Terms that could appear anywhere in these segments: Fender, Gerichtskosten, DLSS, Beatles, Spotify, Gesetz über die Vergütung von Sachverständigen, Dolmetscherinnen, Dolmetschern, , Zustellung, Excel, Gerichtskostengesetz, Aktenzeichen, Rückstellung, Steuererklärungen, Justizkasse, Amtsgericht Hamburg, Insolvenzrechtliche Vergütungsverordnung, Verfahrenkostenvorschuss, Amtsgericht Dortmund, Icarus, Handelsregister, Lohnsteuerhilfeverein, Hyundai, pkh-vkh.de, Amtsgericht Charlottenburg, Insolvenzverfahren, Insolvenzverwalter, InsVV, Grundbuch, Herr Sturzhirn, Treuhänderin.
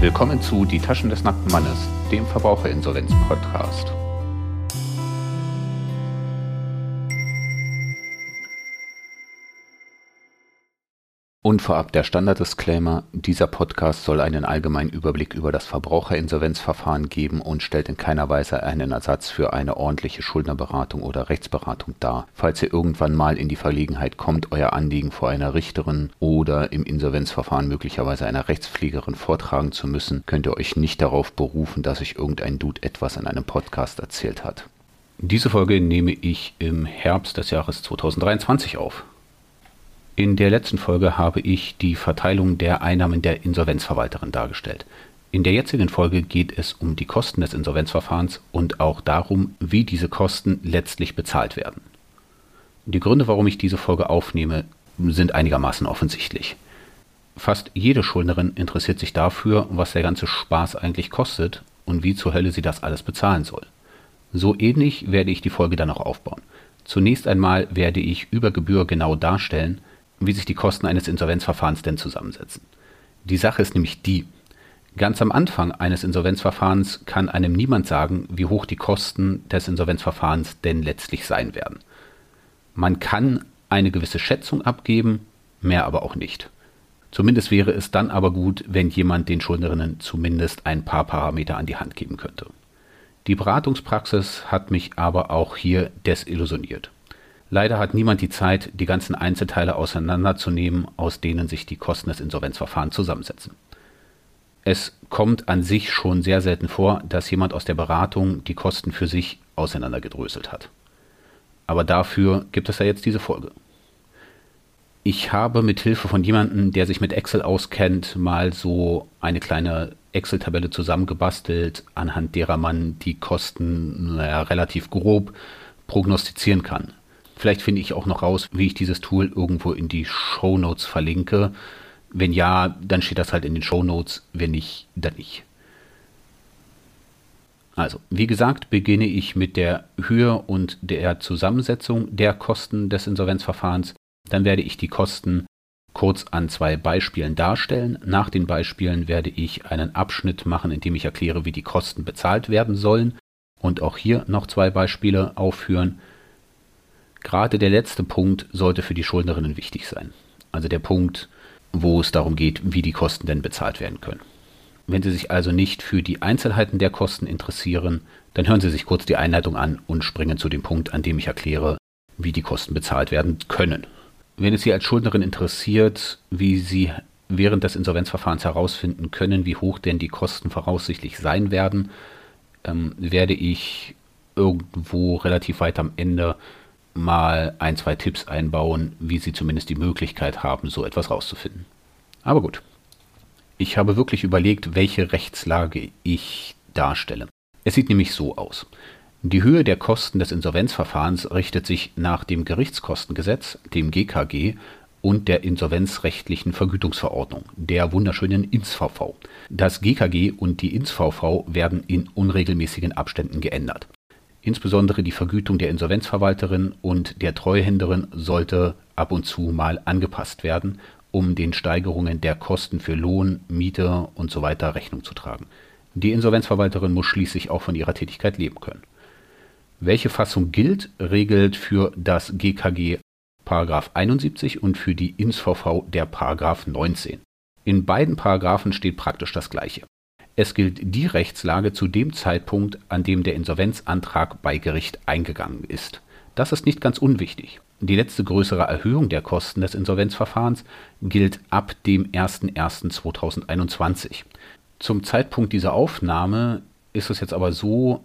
Willkommen zu Die Taschen des nackten Mannes, dem Verbraucherinsolvenz-Podcast. Und vorab der Standarddisclaimer, dieser Podcast soll einen allgemeinen Überblick über das Verbraucherinsolvenzverfahren geben und stellt in keiner Weise einen Ersatz für eine ordentliche Schuldnerberatung oder Rechtsberatung dar. Falls ihr irgendwann mal in die Verlegenheit kommt, euer Anliegen vor einer Richterin oder im Insolvenzverfahren möglicherweise einer Rechtspflegerin vortragen zu müssen, könnt ihr euch nicht darauf berufen, dass euch irgendein Dude etwas in einem Podcast erzählt hat. Diese Folge nehme ich im Herbst des Jahres 2023 auf. In der letzten Folge habe ich die Verteilung der Einnahmen der Insolvenzverwalterin dargestellt. In der jetzigen Folge geht es um die Kosten des Insolvenzverfahrens und auch darum, wie diese Kosten letztlich bezahlt werden. Die Gründe, warum ich diese Folge aufnehme, sind einigermaßen offensichtlich. Fast jede Schuldnerin interessiert sich dafür, was der ganze Spaß eigentlich kostet und wie zur Hölle sie das alles bezahlen soll. So ähnlich werde ich die Folge dann auch aufbauen. Zunächst einmal werde ich über Gebühr genau darstellen, wie sich die Kosten eines Insolvenzverfahrens denn zusammensetzen. Die Sache ist nämlich die, ganz am Anfang eines Insolvenzverfahrens kann einem niemand sagen, wie hoch die Kosten des Insolvenzverfahrens denn letztlich sein werden. Man kann eine gewisse Schätzung abgeben, mehr aber auch nicht. Zumindest wäre es dann aber gut, wenn jemand den Schuldnerinnen zumindest ein paar Parameter an die Hand geben könnte. Die Beratungspraxis hat mich aber auch hier desillusioniert. Leider hat niemand die Zeit, die ganzen Einzelteile auseinanderzunehmen, aus denen sich die Kosten des Insolvenzverfahrens zusammensetzen. Es kommt an sich schon sehr selten vor, dass jemand aus der Beratung die Kosten für sich auseinandergedröselt hat. Aber dafür gibt es ja jetzt diese Folge. Ich habe mit Hilfe von jemandem, der sich mit Excel auskennt, mal so eine kleine Excel-Tabelle zusammengebastelt, anhand derer man die Kosten relativ grob prognostizieren kann. Vielleicht finde ich auch noch raus, wie ich dieses Tool irgendwo in die Shownotes verlinke. Wenn ja, dann steht das halt in den Shownotes, wenn nicht, dann nicht. Also, wie gesagt, beginne ich mit der Höhe und der Zusammensetzung der Kosten des Insolvenzverfahrens. Dann werde ich die Kosten kurz an zwei Beispielen darstellen. Nach den Beispielen werde ich einen Abschnitt machen, in dem ich erkläre, wie die Kosten bezahlt werden sollen. Und auch hier noch zwei Beispiele aufführen. Gerade der letzte Punkt sollte für die Schuldnerinnen wichtig sein. Also der Punkt, wo es darum geht, wie die Kosten denn bezahlt werden können. Wenn Sie sich also nicht für die Einzelheiten der Kosten interessieren, dann hören Sie sich kurz die Einleitung an und springen zu dem Punkt, an dem ich erkläre, wie die Kosten bezahlt werden können. Wenn es Sie als Schuldnerin interessiert, wie Sie während des Insolvenzverfahrens herausfinden können, wie hoch denn die Kosten voraussichtlich sein werden, werde ich irgendwo relativ weit am Ende mal ein, zwei Tipps einbauen, wie Sie zumindest die Möglichkeit haben, so etwas rauszufinden. Aber gut, ich habe wirklich überlegt, welche Rechtslage ich darstelle. Es sieht nämlich so aus. Die Höhe der Kosten des Insolvenzverfahrens richtet sich nach dem Gerichtskostengesetz, dem GKG und der Insolvenzrechtlichen Vergütungsverordnung, der wunderschönen InsVV. Das GKG und die InsVV werden in unregelmäßigen Abständen geändert. Insbesondere die Vergütung der Insolvenzverwalterin und der Treuhänderin sollte ab und zu mal angepasst werden, um den Steigerungen der Kosten für Lohn, Miete und so weiter Rechnung zu tragen. Die Insolvenzverwalterin muss schließlich auch von ihrer Tätigkeit leben können. Welche Fassung gilt, regelt für das GKG § 71 und für die InsVV der § 19. In beiden Paragraphen steht praktisch das Gleiche. Es gilt die Rechtslage zu dem Zeitpunkt, an dem der Insolvenzantrag bei Gericht eingegangen ist. Das ist nicht ganz unwichtig. Die letzte größere Erhöhung der Kosten des Insolvenzverfahrens gilt ab dem 01.01.2021. Zum Zeitpunkt dieser Aufnahme ist es jetzt aber so,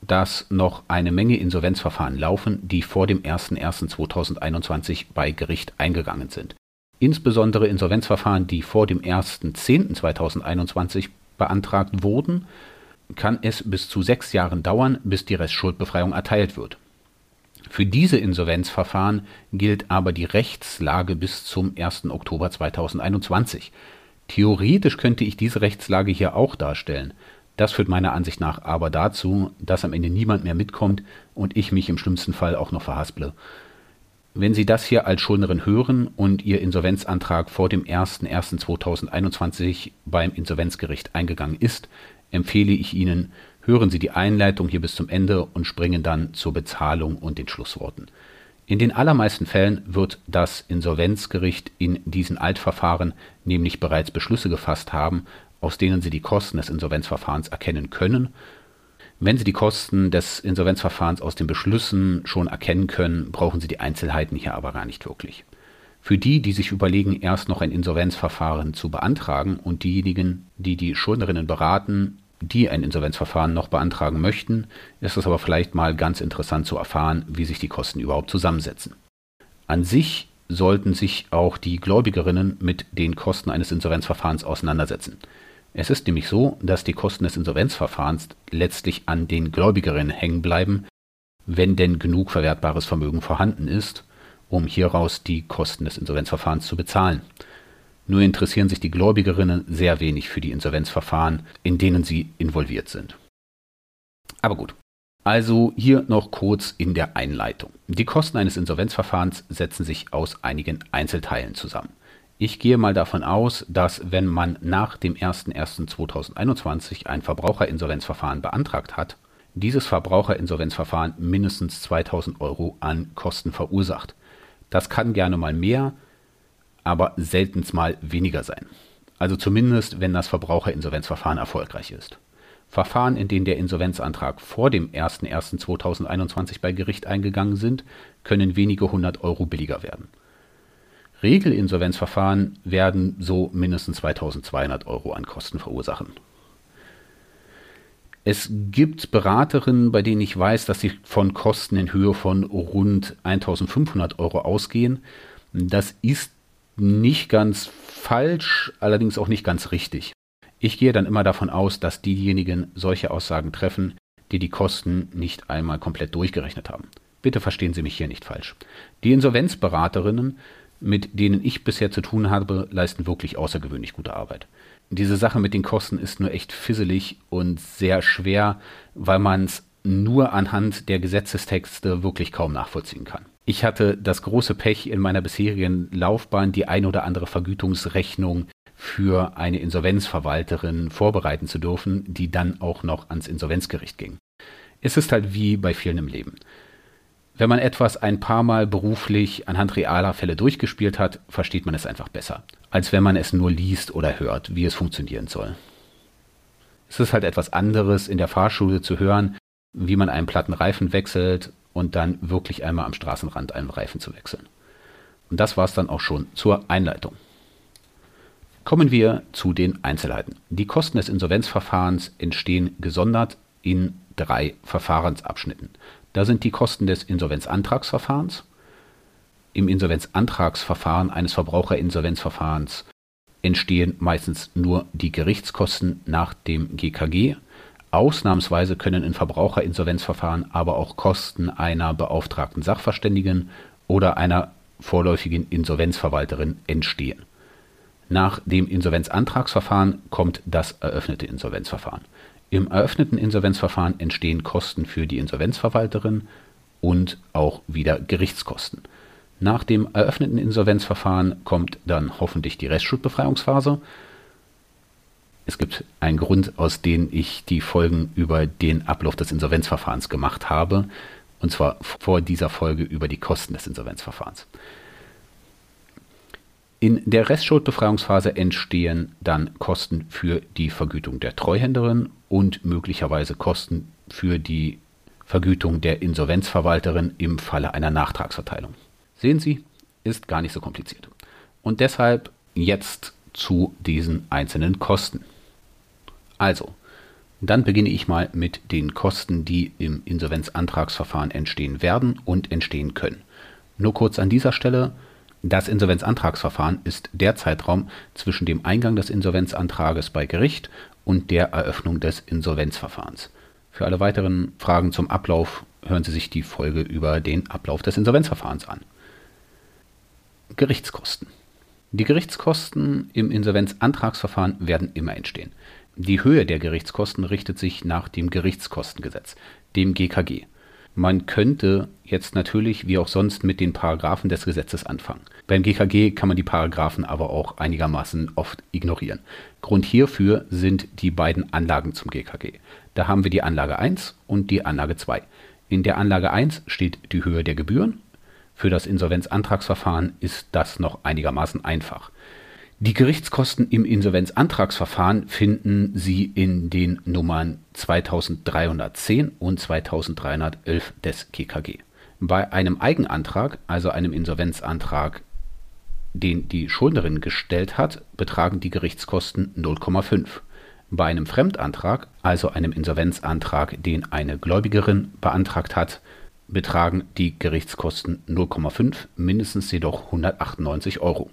dass noch eine Menge Insolvenzverfahren laufen, die vor dem 01.01.2021 bei Gericht eingegangen sind. Insbesondere Insolvenzverfahren, die vor dem 01.10.2021 beantragt wurden, kann es bis zu 6 Jahren dauern, bis die Restschuldbefreiung erteilt wird. Für diese Insolvenzverfahren gilt aber die Rechtslage bis zum 1. Oktober 2021. Theoretisch könnte ich diese Rechtslage hier auch darstellen. Das führt meiner Ansicht nach aber dazu, dass am Ende niemand mehr mitkommt und ich mich im schlimmsten Fall auch noch verhasple. Wenn Sie das hier als Schuldnerin hören und Ihr Insolvenzantrag vor dem 01.01.2021 beim Insolvenzgericht eingegangen ist, empfehle ich Ihnen, hören Sie die Einleitung hier bis zum Ende und springen dann zur Bezahlung und den Schlussworten. In den allermeisten Fällen wird das Insolvenzgericht in diesen Altverfahren nämlich bereits Beschlüsse gefasst haben, aus denen Sie die Kosten des Insolvenzverfahrens erkennen können. Wenn Sie die Kosten des Insolvenzverfahrens aus den Beschlüssen schon erkennen können, brauchen Sie die Einzelheiten hier aber gar nicht wirklich. Für die, die sich überlegen, erst noch ein Insolvenzverfahren zu beantragen, und diejenigen, die die Schuldnerinnen beraten, die ein Insolvenzverfahren noch beantragen möchten, ist es aber vielleicht mal ganz interessant zu erfahren, wie sich die Kosten überhaupt zusammensetzen. An sich sollten sich auch die Gläubigerinnen mit den Kosten eines Insolvenzverfahrens auseinandersetzen. Es ist nämlich so, dass die Kosten des Insolvenzverfahrens letztlich an den Gläubigerinnen hängen bleiben, wenn denn genug verwertbares Vermögen vorhanden ist, um hieraus die Kosten des Insolvenzverfahrens zu bezahlen. Nur interessieren sich die Gläubigerinnen sehr wenig für die Insolvenzverfahren, in denen sie involviert sind. Aber gut, also hier noch kurz in der Einleitung. Die Kosten eines Insolvenzverfahrens setzen sich aus einigen Einzelteilen zusammen. Ich gehe mal davon aus, dass wenn man nach dem 01.01.2021 ein Verbraucherinsolvenzverfahren beantragt hat, dieses Verbraucherinsolvenzverfahren mindestens 2.000 € an Kosten verursacht. Das kann gerne mal mehr, aber seltenst mal weniger sein. Also zumindest, wenn das Verbraucherinsolvenzverfahren erfolgreich ist. Verfahren, in denen der Insolvenzantrag vor dem 01.01.2021 bei Gericht eingegangen sind, können wenige 100 € billiger werden. Regelinsolvenzverfahren werden so mindestens 2.200 € an Kosten verursachen. Es gibt Beraterinnen, bei denen ich weiß, dass sie von Kosten in Höhe von rund 1.500 € ausgehen. Das ist nicht ganz falsch, allerdings auch nicht ganz richtig. Ich gehe dann immer davon aus, dass diejenigen solche Aussagen treffen, die die Kosten nicht einmal komplett durchgerechnet haben. Bitte verstehen Sie mich hier nicht falsch. Die Insolvenzberaterinnen, mit denen ich bisher zu tun habe, leisten wirklich außergewöhnlich gute Arbeit. Diese Sache mit den Kosten ist nur echt fisselig und sehr schwer, weil man es nur anhand der Gesetzestexte wirklich kaum nachvollziehen kann. Ich hatte das große Pech, in meiner bisherigen Laufbahn die ein oder andere Vergütungsrechnung für eine Insolvenzverwalterin vorbereiten zu dürfen, die dann auch noch ans Insolvenzgericht ging. Es ist halt wie bei vielen im Leben. Wenn man etwas ein paar Mal beruflich anhand realer Fälle durchgespielt hat, versteht man es einfach besser, als wenn man es nur liest oder hört, wie es funktionieren soll. Es ist halt etwas anderes, in der Fahrschule zu hören, wie man einen platten Reifen wechselt und dann wirklich einmal am Straßenrand einen Reifen zu wechseln. Und das war es dann auch schon zur Einleitung. Kommen wir zu den Einzelheiten. Die Kosten des Insolvenzverfahrens entstehen gesondert in 3 Verfahrensabschnitten. Da sind die Kosten des Insolvenzantragsverfahrens. Im Insolvenzantragsverfahren eines Verbraucherinsolvenzverfahrens entstehen meistens nur die Gerichtskosten nach dem GKG. Ausnahmsweise können in Verbraucherinsolvenzverfahren aber auch Kosten einer beauftragten Sachverständigen oder einer vorläufigen Insolvenzverwalterin entstehen. Nach dem Insolvenzantragsverfahren kommt das eröffnete Insolvenzverfahren. Im eröffneten Insolvenzverfahren entstehen Kosten für die Insolvenzverwalterin und auch wieder Gerichtskosten. Nach dem eröffneten Insolvenzverfahren kommt dann hoffentlich die Restschuldbefreiungsphase. Es gibt einen Grund, aus dem ich die Folgen über den Ablauf des Insolvenzverfahrens gemacht habe, und zwar vor dieser Folge über die Kosten des Insolvenzverfahrens. In der Restschuldbefreiungsphase entstehen dann Kosten für die Vergütung der Treuhänderin und möglicherweise Kosten für die Vergütung der Insolvenzverwalterin im Falle einer Nachtragsverteilung. Sehen Sie, ist gar nicht so kompliziert. Und deshalb jetzt zu diesen einzelnen Kosten. Also, dann beginne ich mal mit den Kosten, die im Insolvenzantragsverfahren entstehen werden und entstehen können. Nur kurz an dieser Stelle, das Insolvenzantragsverfahren ist der Zeitraum zwischen dem Eingang des Insolvenzantrages bei Gericht und der Eröffnung des Insolvenzverfahrens. Für alle weiteren Fragen zum Ablauf hören Sie sich die Folge über den Ablauf des Insolvenzverfahrens an. Gerichtskosten. Die Gerichtskosten im Insolvenzantragsverfahren werden immer entstehen. Die Höhe der Gerichtskosten richtet sich nach dem Gerichtskostengesetz, dem GKG. Man könnte jetzt natürlich, wie auch sonst, mit den Paragraphen des Gesetzes anfangen. Beim GKG kann man die Paragraphen aber auch einigermaßen oft ignorieren. Grund hierfür sind die beiden Anlagen zum GKG. Da haben wir die Anlage 1 und die Anlage 2. In der Anlage 1 steht die Höhe der Gebühren. Für das Insolvenzantragsverfahren ist das noch einigermaßen einfach. Die Gerichtskosten im Insolvenzantragsverfahren finden Sie in den Nummern 2310 und 2311 des GKG. Bei einem Eigenantrag, also einem Insolvenzantrag, den die Schuldnerin gestellt hat, betragen die Gerichtskosten 0,5. Bei einem Fremdantrag, also einem Insolvenzantrag, den eine Gläubigerin beantragt hat, betragen die Gerichtskosten 0,5, mindestens jedoch 198 Euro.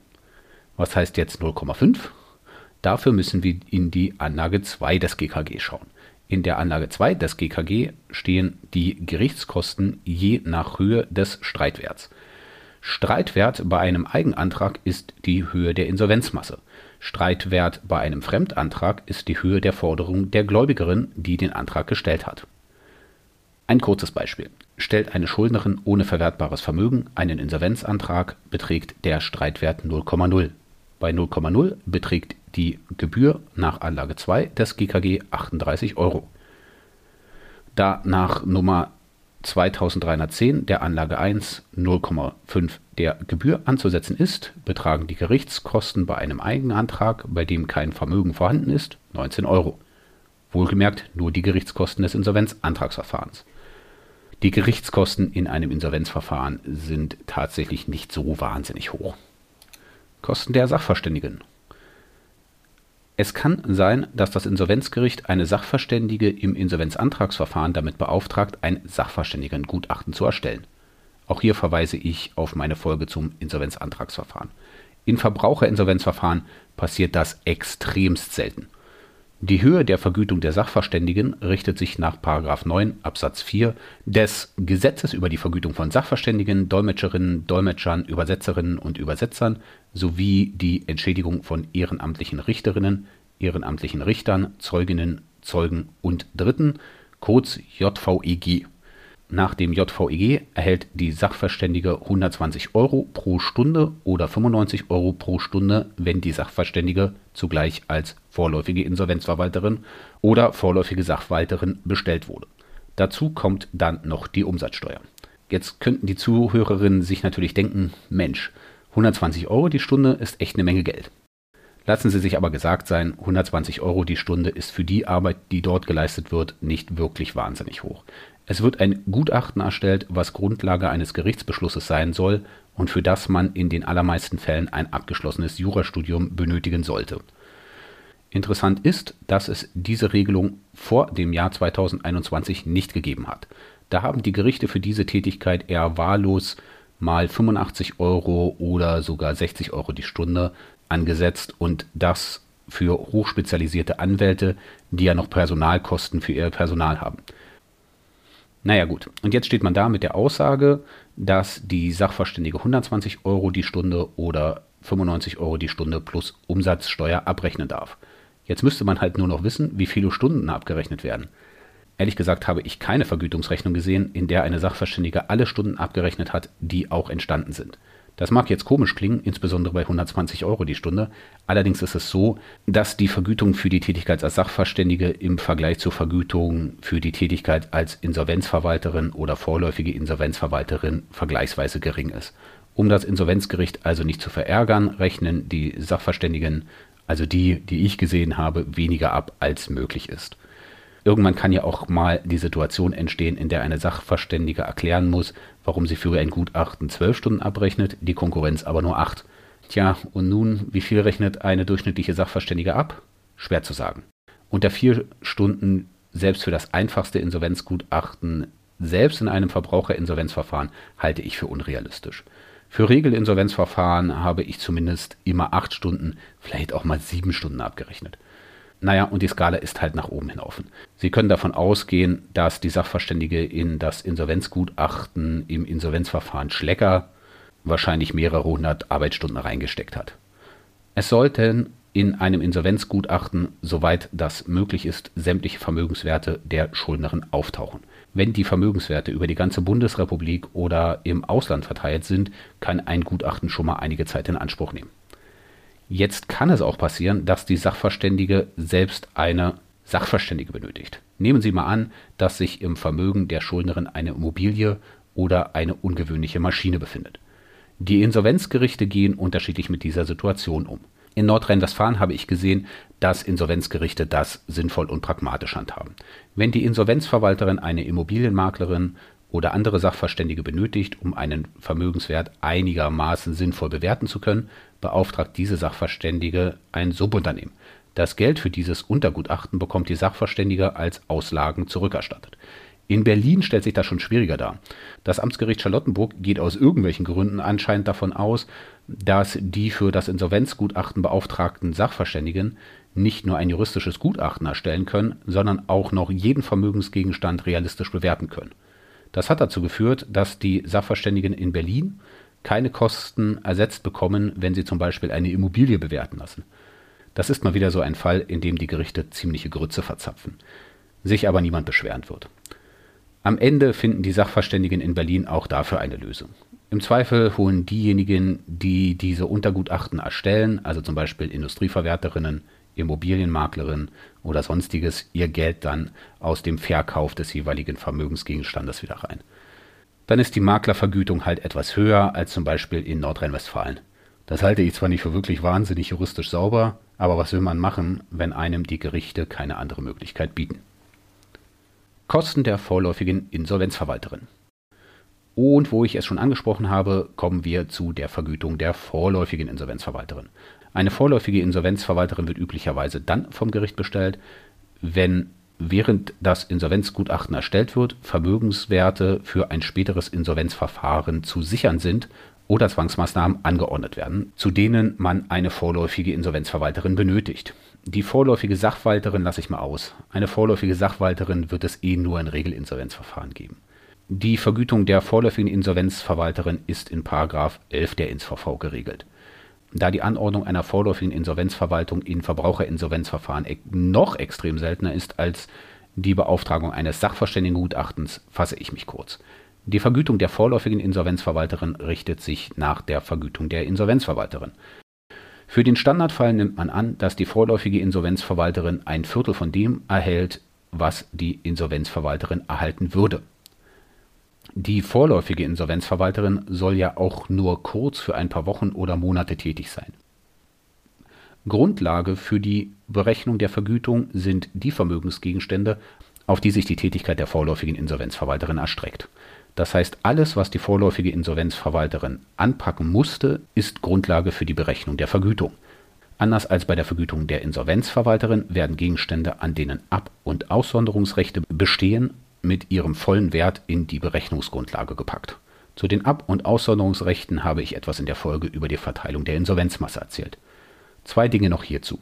Was heißt jetzt 0,5? Dafür müssen wir in die Anlage 2 des GKG schauen. In der Anlage 2 des GKG stehen die Gerichtskosten je nach Höhe des Streitwerts. Streitwert bei einem Eigenantrag ist die Höhe der Insolvenzmasse. Streitwert bei einem Fremdantrag ist die Höhe der Forderung der Gläubigerin, die den Antrag gestellt hat. Ein kurzes Beispiel. Stellt eine Schuldnerin ohne verwertbares Vermögen einen Insolvenzantrag, beträgt der Streitwert 0,0. Bei 0,0 beträgt die Gebühr nach Anlage 2 des GKG 38 Euro. Da nach Nummer 2310 der Anlage 1 0,5 der Gebühr anzusetzen ist, betragen die Gerichtskosten bei einem Eigenantrag, bei dem kein Vermögen vorhanden ist, 19 Euro. Wohlgemerkt nur die Gerichtskosten des Insolvenzantragsverfahrens. Die Gerichtskosten in einem Insolvenzverfahren sind tatsächlich nicht so wahnsinnig hoch. Kosten der Sachverständigen. Es kann sein, dass das Insolvenzgericht eine Sachverständige im Insolvenzantragsverfahren damit beauftragt, ein Sachverständigengutachten zu erstellen. Auch hier verweise ich auf meine Folge zum Insolvenzantragsverfahren. In Verbraucherinsolvenzverfahren passiert das extremst selten. Die Höhe der Vergütung der Sachverständigen richtet sich nach § 9 Absatz 4 des Gesetzes über die Vergütung von Sachverständigen, Dolmetscherinnen, Dolmetschern, Übersetzerinnen und Übersetzern sowie die Entschädigung von ehrenamtlichen Richterinnen, ehrenamtlichen Richtern, Zeuginnen, Zeugen und Dritten, kurz JVEG. Nach dem JVEG erhält die Sachverständige 120 Euro pro Stunde oder 95 Euro pro Stunde, wenn die Sachverständige zugleich als vorläufige Insolvenzverwalterin oder vorläufige Sachwalterin bestellt wurde. Dazu kommt dann noch die Umsatzsteuer. Jetzt könnten die Zuhörerinnen sich natürlich denken, Mensch, 120 Euro die Stunde ist echt eine Menge Geld. Lassen Sie sich aber gesagt sein, 120 Euro die Stunde ist für die Arbeit, die dort geleistet wird, nicht wirklich wahnsinnig hoch. Es wird ein Gutachten erstellt, was Grundlage eines Gerichtsbeschlusses sein soll und für das man in den allermeisten Fällen ein abgeschlossenes Jurastudium benötigen sollte. Interessant ist, dass es diese Regelung vor dem Jahr 2021 nicht gegeben hat. Da haben die Gerichte für diese Tätigkeit eher wahllos mal 85 Euro oder sogar 60 Euro die Stunde angesetzt und das für hochspezialisierte Anwälte, die ja noch Personalkosten für ihr Personal haben. Naja gut, und jetzt steht man da mit der Aussage, dass die Sachverständige 120 Euro die Stunde oder 95 Euro die Stunde plus Umsatzsteuer abrechnen darf. Jetzt müsste man halt nur noch wissen, wie viele Stunden abgerechnet werden. Ehrlich gesagt habe ich keine Vergütungsrechnung gesehen, in der eine Sachverständige alle Stunden abgerechnet hat, die auch entstanden sind. Das mag jetzt komisch klingen, insbesondere bei 120 Euro die Stunde. Allerdings ist es so, dass die Vergütung für die Tätigkeit als Sachverständige im Vergleich zur Vergütung für die Tätigkeit als Insolvenzverwalterin oder vorläufige Insolvenzverwalterin vergleichsweise gering ist. Um das Insolvenzgericht also nicht zu verärgern, rechnen die Sachverständigen, also die ich gesehen habe, weniger ab, als möglich ist. Irgendwann kann ja auch mal die Situation entstehen, in der eine Sachverständige erklären muss, warum sie für ein Gutachten 12 Stunden abrechnet, die Konkurrenz aber nur 8. Tja, und nun, wie viel rechnet eine durchschnittliche Sachverständige ab? Schwer zu sagen. Unter 4 Stunden, selbst für das einfachste Insolvenzgutachten, selbst in einem Verbraucherinsolvenzverfahren, halte ich für unrealistisch. Für Regelinsolvenzverfahren habe ich zumindest immer 8 Stunden, vielleicht auch mal 7 Stunden abgerechnet. Naja, und die Skala ist halt nach oben hin offen. Sie können davon ausgehen, dass die Sachverständige in das Insolvenzgutachten im Insolvenzverfahren Schlecker wahrscheinlich mehrere hundert Arbeitsstunden reingesteckt hat. Es sollten in einem Insolvenzgutachten, soweit das möglich ist, sämtliche Vermögenswerte der Schuldnerin auftauchen. Wenn die Vermögenswerte über die ganze Bundesrepublik oder im Ausland verteilt sind, kann ein Gutachten schon mal einige Zeit in Anspruch nehmen. Jetzt kann es auch passieren, dass die Sachverständige selbst eine Sachverständige benötigt. Nehmen Sie mal an, dass sich im Vermögen der Schuldnerin eine Immobilie oder eine ungewöhnliche Maschine befindet. Die Insolvenzgerichte gehen unterschiedlich mit dieser Situation um. In Nordrhein-Westfalen habe ich gesehen, dass Insolvenzgerichte das sinnvoll und pragmatisch handhaben. Wenn die Insolvenzverwalterin eine Immobilienmaklerin oder andere Sachverständige benötigt, um einen Vermögenswert einigermaßen sinnvoll bewerten zu können, beauftragt diese Sachverständige ein Subunternehmen. Das Geld für dieses Untergutachten bekommt die Sachverständige als Auslagen zurückerstattet. In Berlin stellt sich das schon schwieriger dar. Das Amtsgericht Charlottenburg geht aus irgendwelchen Gründen anscheinend davon aus, dass die für das Insolvenzgutachten beauftragten Sachverständigen nicht nur ein juristisches Gutachten erstellen können, sondern auch noch jeden Vermögensgegenstand realistisch bewerten können. Das hat dazu geführt, dass die Sachverständigen in Berlin keine Kosten ersetzt bekommen, wenn sie zum Beispiel eine Immobilie bewerten lassen. Das ist mal wieder so ein Fall, in dem die Gerichte ziemliche Grütze verzapfen, sich aber niemand beschweren wird. Am Ende finden die Sachverständigen in Berlin auch dafür eine Lösung. Im Zweifel holen diejenigen, die diese Untergutachten erstellen, also zum Beispiel Industrieverwerterinnen, Immobilienmaklerinnen oder sonstiges, ihr Geld dann aus dem Verkauf des jeweiligen Vermögensgegenstandes wieder rein. Dann ist die Maklervergütung halt etwas höher als zum Beispiel in Nordrhein-Westfalen. Das halte ich zwar nicht für wirklich wahnsinnig juristisch sauber, aber was will man machen, wenn einem die Gerichte keine andere Möglichkeit bieten? Kosten der vorläufigen Insolvenzverwalterin. Und wo ich es schon angesprochen habe, kommen wir zu der Vergütung der vorläufigen Insolvenzverwalterin. Eine vorläufige Insolvenzverwalterin wird üblicherweise dann vom Gericht bestellt, wenn während das Insolvenzgutachten erstellt wird, Vermögenswerte für ein späteres Insolvenzverfahren zu sichern sind oder Zwangsmaßnahmen angeordnet werden, zu denen man eine vorläufige Insolvenzverwalterin benötigt. Die vorläufige Sachwalterin lasse ich mal aus. Eine vorläufige Sachwalterin wird es eh nur in Regelinsolvenzverfahren geben. Die Vergütung der vorläufigen Insolvenzverwalterin ist in § 11 der InSVV geregelt. Da die Anordnung einer vorläufigen Insolvenzverwaltung in Verbraucherinsolvenzverfahren noch extrem seltener ist als die Beauftragung eines Sachverständigengutachtens, fasse ich mich kurz. Die Vergütung der vorläufigen Insolvenzverwalterin richtet sich nach der Vergütung der Insolvenzverwalterin. Für den Standardfall nimmt man an, dass die vorläufige Insolvenzverwalterin ein Viertel von dem erhält, was die Insolvenzverwalterin erhalten würde. Die vorläufige Insolvenzverwalterin soll ja auch nur kurz für ein paar Wochen oder Monate tätig sein. Grundlage für die Berechnung der Vergütung sind die Vermögensgegenstände, auf die sich die Tätigkeit der vorläufigen Insolvenzverwalterin erstreckt. Das heißt, alles, was die vorläufige Insolvenzverwalterin anpacken musste, ist Grundlage für die Berechnung der Vergütung. Anders als bei der Vergütung der Insolvenzverwalterin werden Gegenstände, an denen Ab- und Aussonderungsrechte bestehen, mit ihrem vollen Wert in die Berechnungsgrundlage gepackt. Zu den Ab- und Aussonderungsrechten habe ich etwas in der Folge über die Verteilung der Insolvenzmasse erzählt. Zwei Dinge noch hierzu.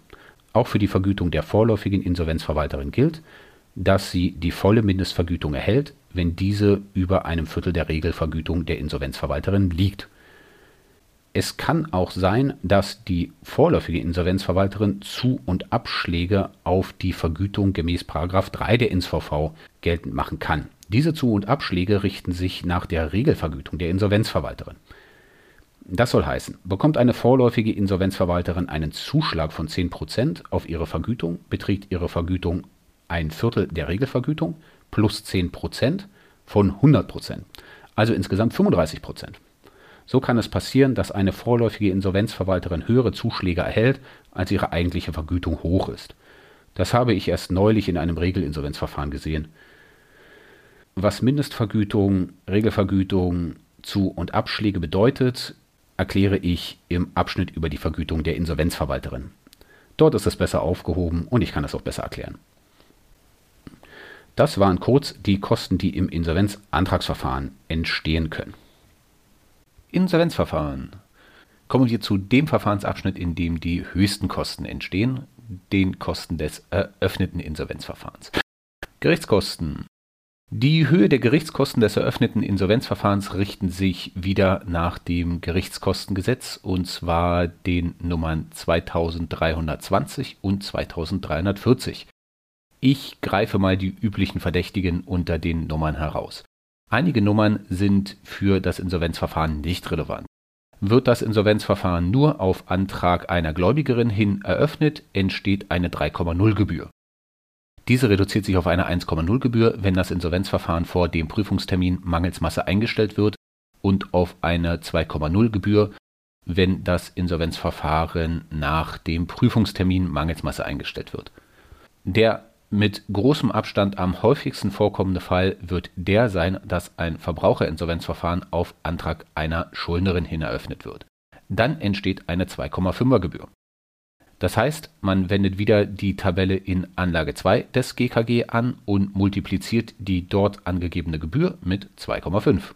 Auch für die Vergütung der vorläufigen Insolvenzverwalterin gilt, dass sie die volle Mindestvergütung erhält, wenn diese über einem Viertel der Regelvergütung der Insolvenzverwalterin liegt. Es kann auch sein, dass die vorläufige Insolvenzverwalterin Zu- und Abschläge auf die Vergütung gemäß § 3 der InSVV geltend machen kann. Diese Zu- und Abschläge richten sich nach der Regelvergütung der Insolvenzverwalterin. Das soll heißen, bekommt eine vorläufige Insolvenzverwalterin einen Zuschlag von 10% auf ihre Vergütung, beträgt ihre Vergütung ein Viertel der Regelvergütung plus 10% von 100%, also insgesamt 35%. So kann es passieren, dass eine vorläufige Insolvenzverwalterin höhere Zuschläge erhält, als ihre eigentliche Vergütung hoch ist. Das habe ich erst neulich in einem Regelinsolvenzverfahren gesehen. Was Mindestvergütung, Regelvergütung, Zu- und Abschläge bedeutet, erkläre ich im Abschnitt über die Vergütung der Insolvenzverwalterin. Dort ist es besser aufgehoben und ich kann es auch besser erklären. Das waren kurz die Kosten, die im Insolvenzantragsverfahren entstehen können. Insolvenzverfahren. Kommen wir zu dem Verfahrensabschnitt, in dem die höchsten Kosten entstehen, den Kosten des eröffneten Insolvenzverfahrens. Gerichtskosten. Die Höhe der Gerichtskosten des eröffneten Insolvenzverfahrens richten sich wieder nach dem Gerichtskostengesetz, und zwar den Nummern 2320 und 2340. Ich greife mal die üblichen Verdächtigen unter den Nummern heraus. Einige Nummern sind für das Insolvenzverfahren nicht relevant. Wird das Insolvenzverfahren nur auf Antrag einer Gläubigerin hin eröffnet, entsteht eine 3,0 Gebühr. Diese reduziert sich auf eine 1,0 Gebühr, wenn das Insolvenzverfahren vor dem Prüfungstermin mangels Masse eingestellt wird, und auf eine 2,0 Gebühr, wenn das Insolvenzverfahren nach dem Prüfungstermin mangels Masse eingestellt wird. Der mit großem Abstand am häufigsten vorkommende Fall wird der sein, dass ein Verbraucherinsolvenzverfahren auf Antrag einer Schuldnerin hin eröffnet wird. Dann entsteht eine 2,5er Gebühr. Das heißt, man wendet wieder die Tabelle in Anlage 2 des GKG an und multipliziert die dort angegebene Gebühr mit 2,5.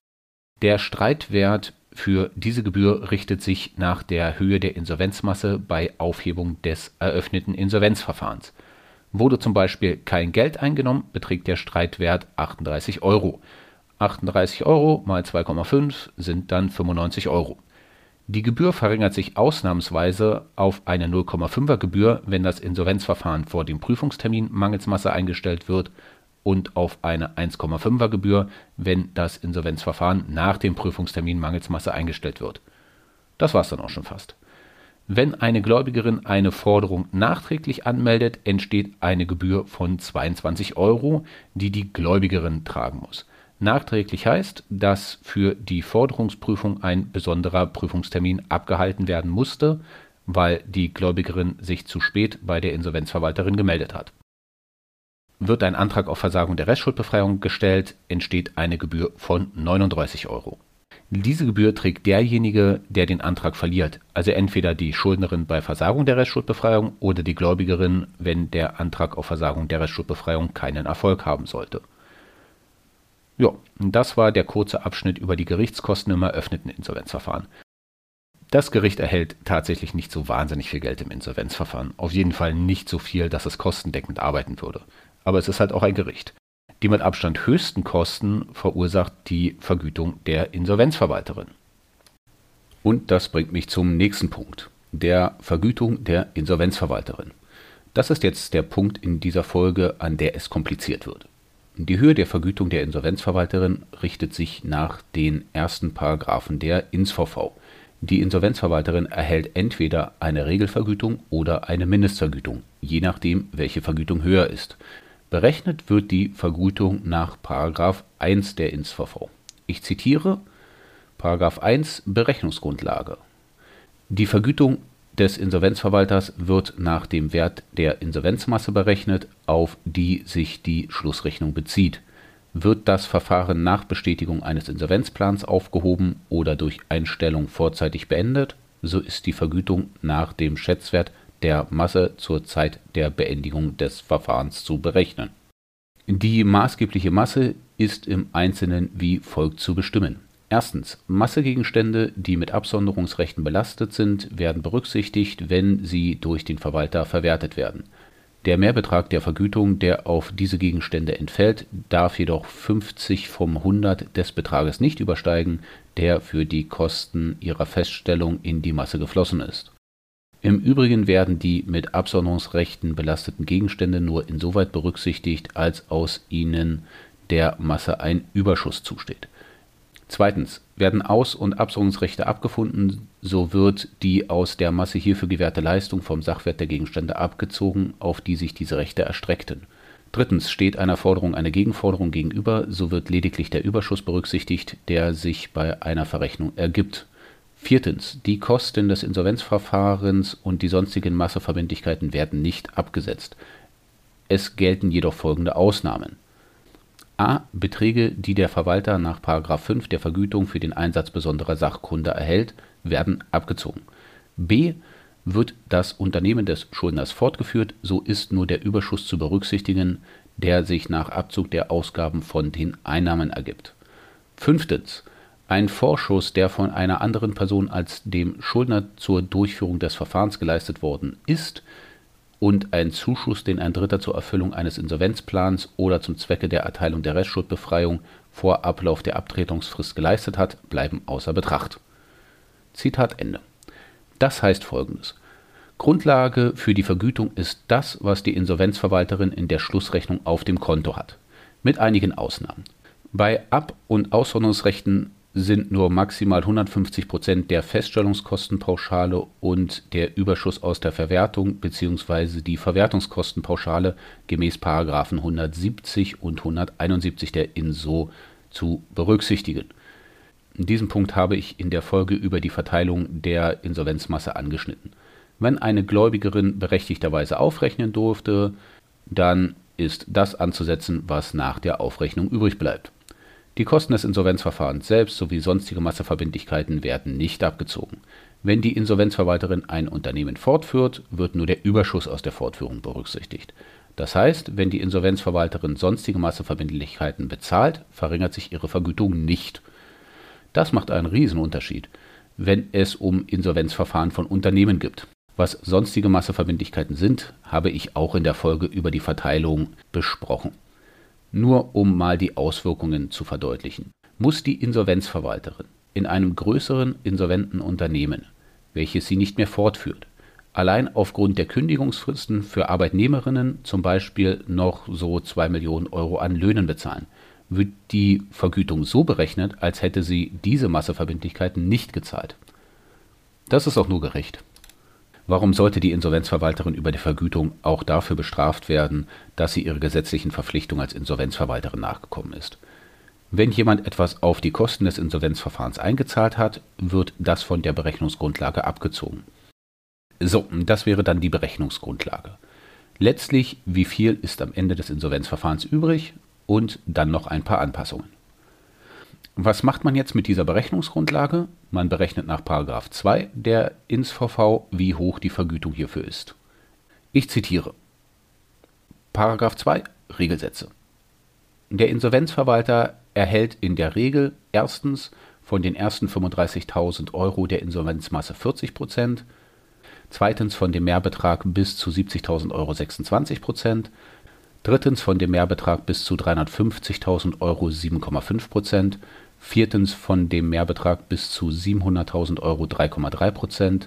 Der Streitwert für diese Gebühr richtet sich nach der Höhe der Insolvenzmasse bei Aufhebung des eröffneten Insolvenzverfahrens. Wurde zum Beispiel kein Geld eingenommen, beträgt der Streitwert 38 Euro. 38 Euro mal 2,5 sind dann 95 Euro. Die Gebühr verringert sich ausnahmsweise auf eine 0,5er Gebühr, wenn das Insolvenzverfahren vor dem Prüfungstermin mangels Masse eingestellt wird, und auf eine 1,5er Gebühr, wenn das Insolvenzverfahren nach dem Prüfungstermin mangels Masse eingestellt wird. Das war's dann auch schon fast. Wenn eine Gläubigerin eine Forderung nachträglich anmeldet, entsteht eine Gebühr von 22 Euro, die die Gläubigerin tragen muss. Nachträglich heißt, dass für die Forderungsprüfung ein besonderer Prüfungstermin abgehalten werden musste, weil die Gläubigerin sich zu spät bei der Insolvenzverwalterin gemeldet hat. Wird ein Antrag auf Versagung der Restschuldbefreiung gestellt, entsteht eine Gebühr von 39 Euro. Diese Gebühr trägt derjenige, der den Antrag verliert, also entweder die Schuldnerin bei Versagung der Restschuldbefreiung oder die Gläubigerin, wenn der Antrag auf Versagung der Restschuldbefreiung keinen Erfolg haben sollte. Ja, das war der kurze Abschnitt über die Gerichtskosten im eröffneten Insolvenzverfahren. Das Gericht erhält tatsächlich nicht so wahnsinnig viel Geld im Insolvenzverfahren. Auf jeden Fall nicht so viel, dass es kostendeckend arbeiten würde. Aber es ist halt auch ein Gericht. Die mit Abstand höchsten Kosten verursacht die Vergütung der Insolvenzverwalterin. Und das bringt mich zum nächsten Punkt, der Vergütung der Insolvenzverwalterin. Das ist jetzt der Punkt in dieser Folge, an der es kompliziert wird. Die Höhe der Vergütung der Insolvenzverwalterin richtet sich nach den ersten Paragraphen der InsVV. Die Insolvenzverwalterin erhält entweder eine Regelvergütung oder eine Mindestvergütung, je nachdem, welche Vergütung höher ist. Berechnet wird die Vergütung nach § 1 der InsVV. Ich zitiere § 1 Berechnungsgrundlage. Die Vergütung des Insolvenzverwalters wird nach dem Wert der Insolvenzmasse berechnet, auf die sich die Schlussrechnung bezieht. Wird das Verfahren nach Bestätigung eines Insolvenzplans aufgehoben oder durch Einstellung vorzeitig beendet, so ist die Vergütung nach dem Schätzwert der Masse zur Zeit der Beendigung des Verfahrens zu berechnen. Die maßgebliche Masse ist im Einzelnen wie folgt zu bestimmen. Erstens, Massegegenstände, die mit Absonderungsrechten belastet sind, werden berücksichtigt, wenn sie durch den Verwalter verwertet werden. Der Mehrbetrag der Vergütung, der auf diese Gegenstände entfällt, darf jedoch 50 vom 100 des Betrages nicht übersteigen, der für die Kosten ihrer Feststellung in die Masse geflossen ist. Im Übrigen werden die mit Absonderungsrechten belasteten Gegenstände nur insoweit berücksichtigt, als aus ihnen der Masse ein Überschuss zusteht. Zweitens, werden Aus- und Absonderungsrechte abgefunden, so wird die aus der Masse hierfür gewährte Leistung vom Sachwert der Gegenstände abgezogen, auf die sich diese Rechte erstreckten. Drittens, steht einer Forderung eine Gegenforderung gegenüber, so wird lediglich der Überschuss berücksichtigt, der sich bei einer Verrechnung ergibt. Viertens, die Kosten des Insolvenzverfahrens und die sonstigen Masseverbindlichkeiten werden nicht abgesetzt. Es gelten jedoch folgende Ausnahmen. A. Beträge, die der Verwalter nach § 5 der Vergütung für den Einsatz besonderer Sachkunde erhält, werden abgezogen. B. Wird das Unternehmen des Schuldners fortgeführt, so ist nur der Überschuss zu berücksichtigen, der sich nach Abzug der Ausgaben von den Einnahmen ergibt. Fünftens. Ein Vorschuss, der von einer anderen Person als dem Schuldner zur Durchführung des Verfahrens geleistet worden ist, und ein Zuschuss, den ein Dritter zur Erfüllung eines Insolvenzplans oder zum Zwecke der Erteilung der Restschuldbefreiung vor Ablauf der Abtretungsfrist geleistet hat, bleiben außer Betracht. Zitat Ende. Das heißt Folgendes. Grundlage für die Vergütung ist das, was die Insolvenzverwalterin in der Schlussrechnung auf dem Konto hat, mit einigen Ausnahmen. Bei Ab- und Aussonderungsrechten sind nur maximal 150% der Feststellungskostenpauschale und der Überschuss aus der Verwertung bzw. die Verwertungskostenpauschale gemäß § 170 und 171 der INSO zu berücksichtigen. Diesen Punkt habe ich in der Folge über die Verteilung der Insolvenzmasse angeschnitten. Wenn eine Gläubigerin berechtigterweise aufrechnen durfte, dann ist das anzusetzen, was nach der Aufrechnung übrig bleibt. Die Kosten des Insolvenzverfahrens selbst sowie sonstige Masseverbindlichkeiten werden nicht abgezogen. Wenn die Insolvenzverwalterin ein Unternehmen fortführt, wird nur der Überschuss aus der Fortführung berücksichtigt. Das heißt, wenn die Insolvenzverwalterin sonstige Masseverbindlichkeiten bezahlt, verringert sich ihre Vergütung nicht. Das macht einen Riesenunterschied, wenn es um Insolvenzverfahren von Unternehmen geht. Was sonstige Masseverbindlichkeiten sind, habe ich auch in der Folge über die Verteilung besprochen. Nur um mal die Auswirkungen zu verdeutlichen, muss die Insolvenzverwalterin in einem größeren insolventen Unternehmen, welches sie nicht mehr fortführt, allein aufgrund der Kündigungsfristen für Arbeitnehmerinnen zum Beispiel noch so 2 Millionen Euro an Löhnen bezahlen, wird die Vergütung so berechnet, als hätte sie diese Masseverbindlichkeiten nicht gezahlt. Das ist auch nur gerecht. Warum sollte die Insolvenzverwalterin über die Vergütung auch dafür bestraft werden, dass sie ihrer gesetzlichen Verpflichtung als Insolvenzverwalterin nachgekommen ist? Wenn jemand etwas auf die Kosten des Insolvenzverfahrens eingezahlt hat, wird das von der Berechnungsgrundlage abgezogen. So, das wäre dann die Berechnungsgrundlage. Letztlich, wie viel ist am Ende des Insolvenzverfahrens übrig und dann noch ein paar Anpassungen. Was macht man jetzt mit dieser Berechnungsgrundlage? Man berechnet nach § 2 der InsVV, wie hoch die Vergütung hierfür ist. Ich zitiere. § 2 Regelsätze. Der Insolvenzverwalter erhält in der Regel erstens von den ersten 35.000 Euro der Insolvenzmasse 40%, zweitens von dem Mehrbetrag bis zu 70.000 Euro 26%, drittens von dem Mehrbetrag bis zu 350.000 Euro 7,5%, viertens von dem Mehrbetrag bis zu 700.000 Euro 3,3%,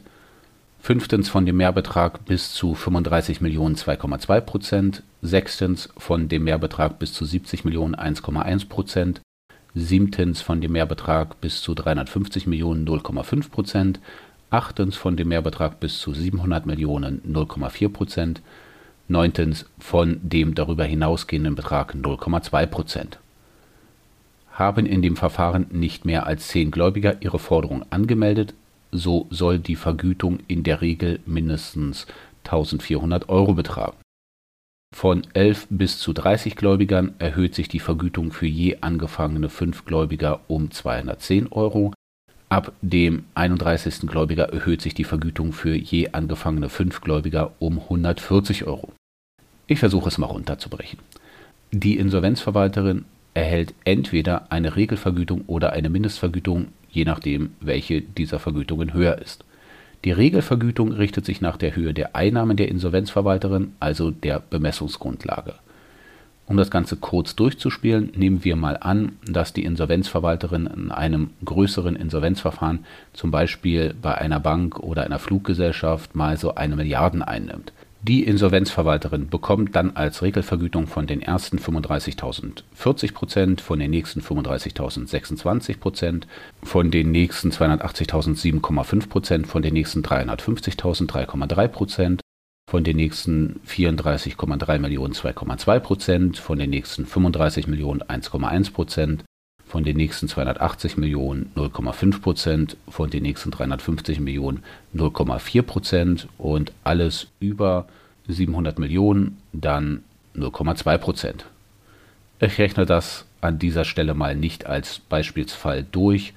fünftens von dem Mehrbetrag bis zu 35 Millionen 2,2%, sechstens von dem Mehrbetrag bis zu 70 Millionen 1,1%, siebtens von dem Mehrbetrag bis zu 350 Millionen 0,5%, achtens von dem Mehrbetrag bis zu 700 Millionen 0,4%, neuntens von dem darüber hinausgehenden Betrag 0,2%. Haben in dem Verfahren nicht mehr als 10 Gläubiger ihre Forderung angemeldet, so soll die Vergütung in der Regel mindestens 1.400 Euro betragen. Von 11 bis zu 30 Gläubigern erhöht sich die Vergütung für je angefangene 5 Gläubiger um 210 Euro. Ab dem 31. Gläubiger erhöht sich die Vergütung für je angefangene 5 Gläubiger um 140 Euro. Ich versuche es mal runterzubrechen. Die Insolvenzverwalterin erhält entweder eine Regelvergütung oder eine Mindestvergütung, je nachdem, welche dieser Vergütungen höher ist. Die Regelvergütung richtet sich nach der Höhe der Einnahmen der Insolvenzverwalterin, also der Bemessungsgrundlage. Um das Ganze kurz durchzuspielen, nehmen wir mal an, dass die Insolvenzverwalterin in einem größeren Insolvenzverfahren, zum Beispiel bei einer Bank oder einer Fluggesellschaft, mal so 1 Milliarde einnimmt. Die Insolvenzverwalterin bekommt dann als Regelvergütung von den ersten 35.000 40%, von den nächsten 35.000 26%, von den nächsten 280.000 7,5%, von den nächsten 350.000 3,3%, von den nächsten 34,3 Millionen 2,2%, von den nächsten 35 Millionen 1,1%, von den nächsten 280 Millionen 0,5%, von den nächsten 350 Millionen 0,4% und alles über 700 Millionen dann 0,2%. Ich rechne das an dieser Stelle mal nicht als Beispielsfall durch.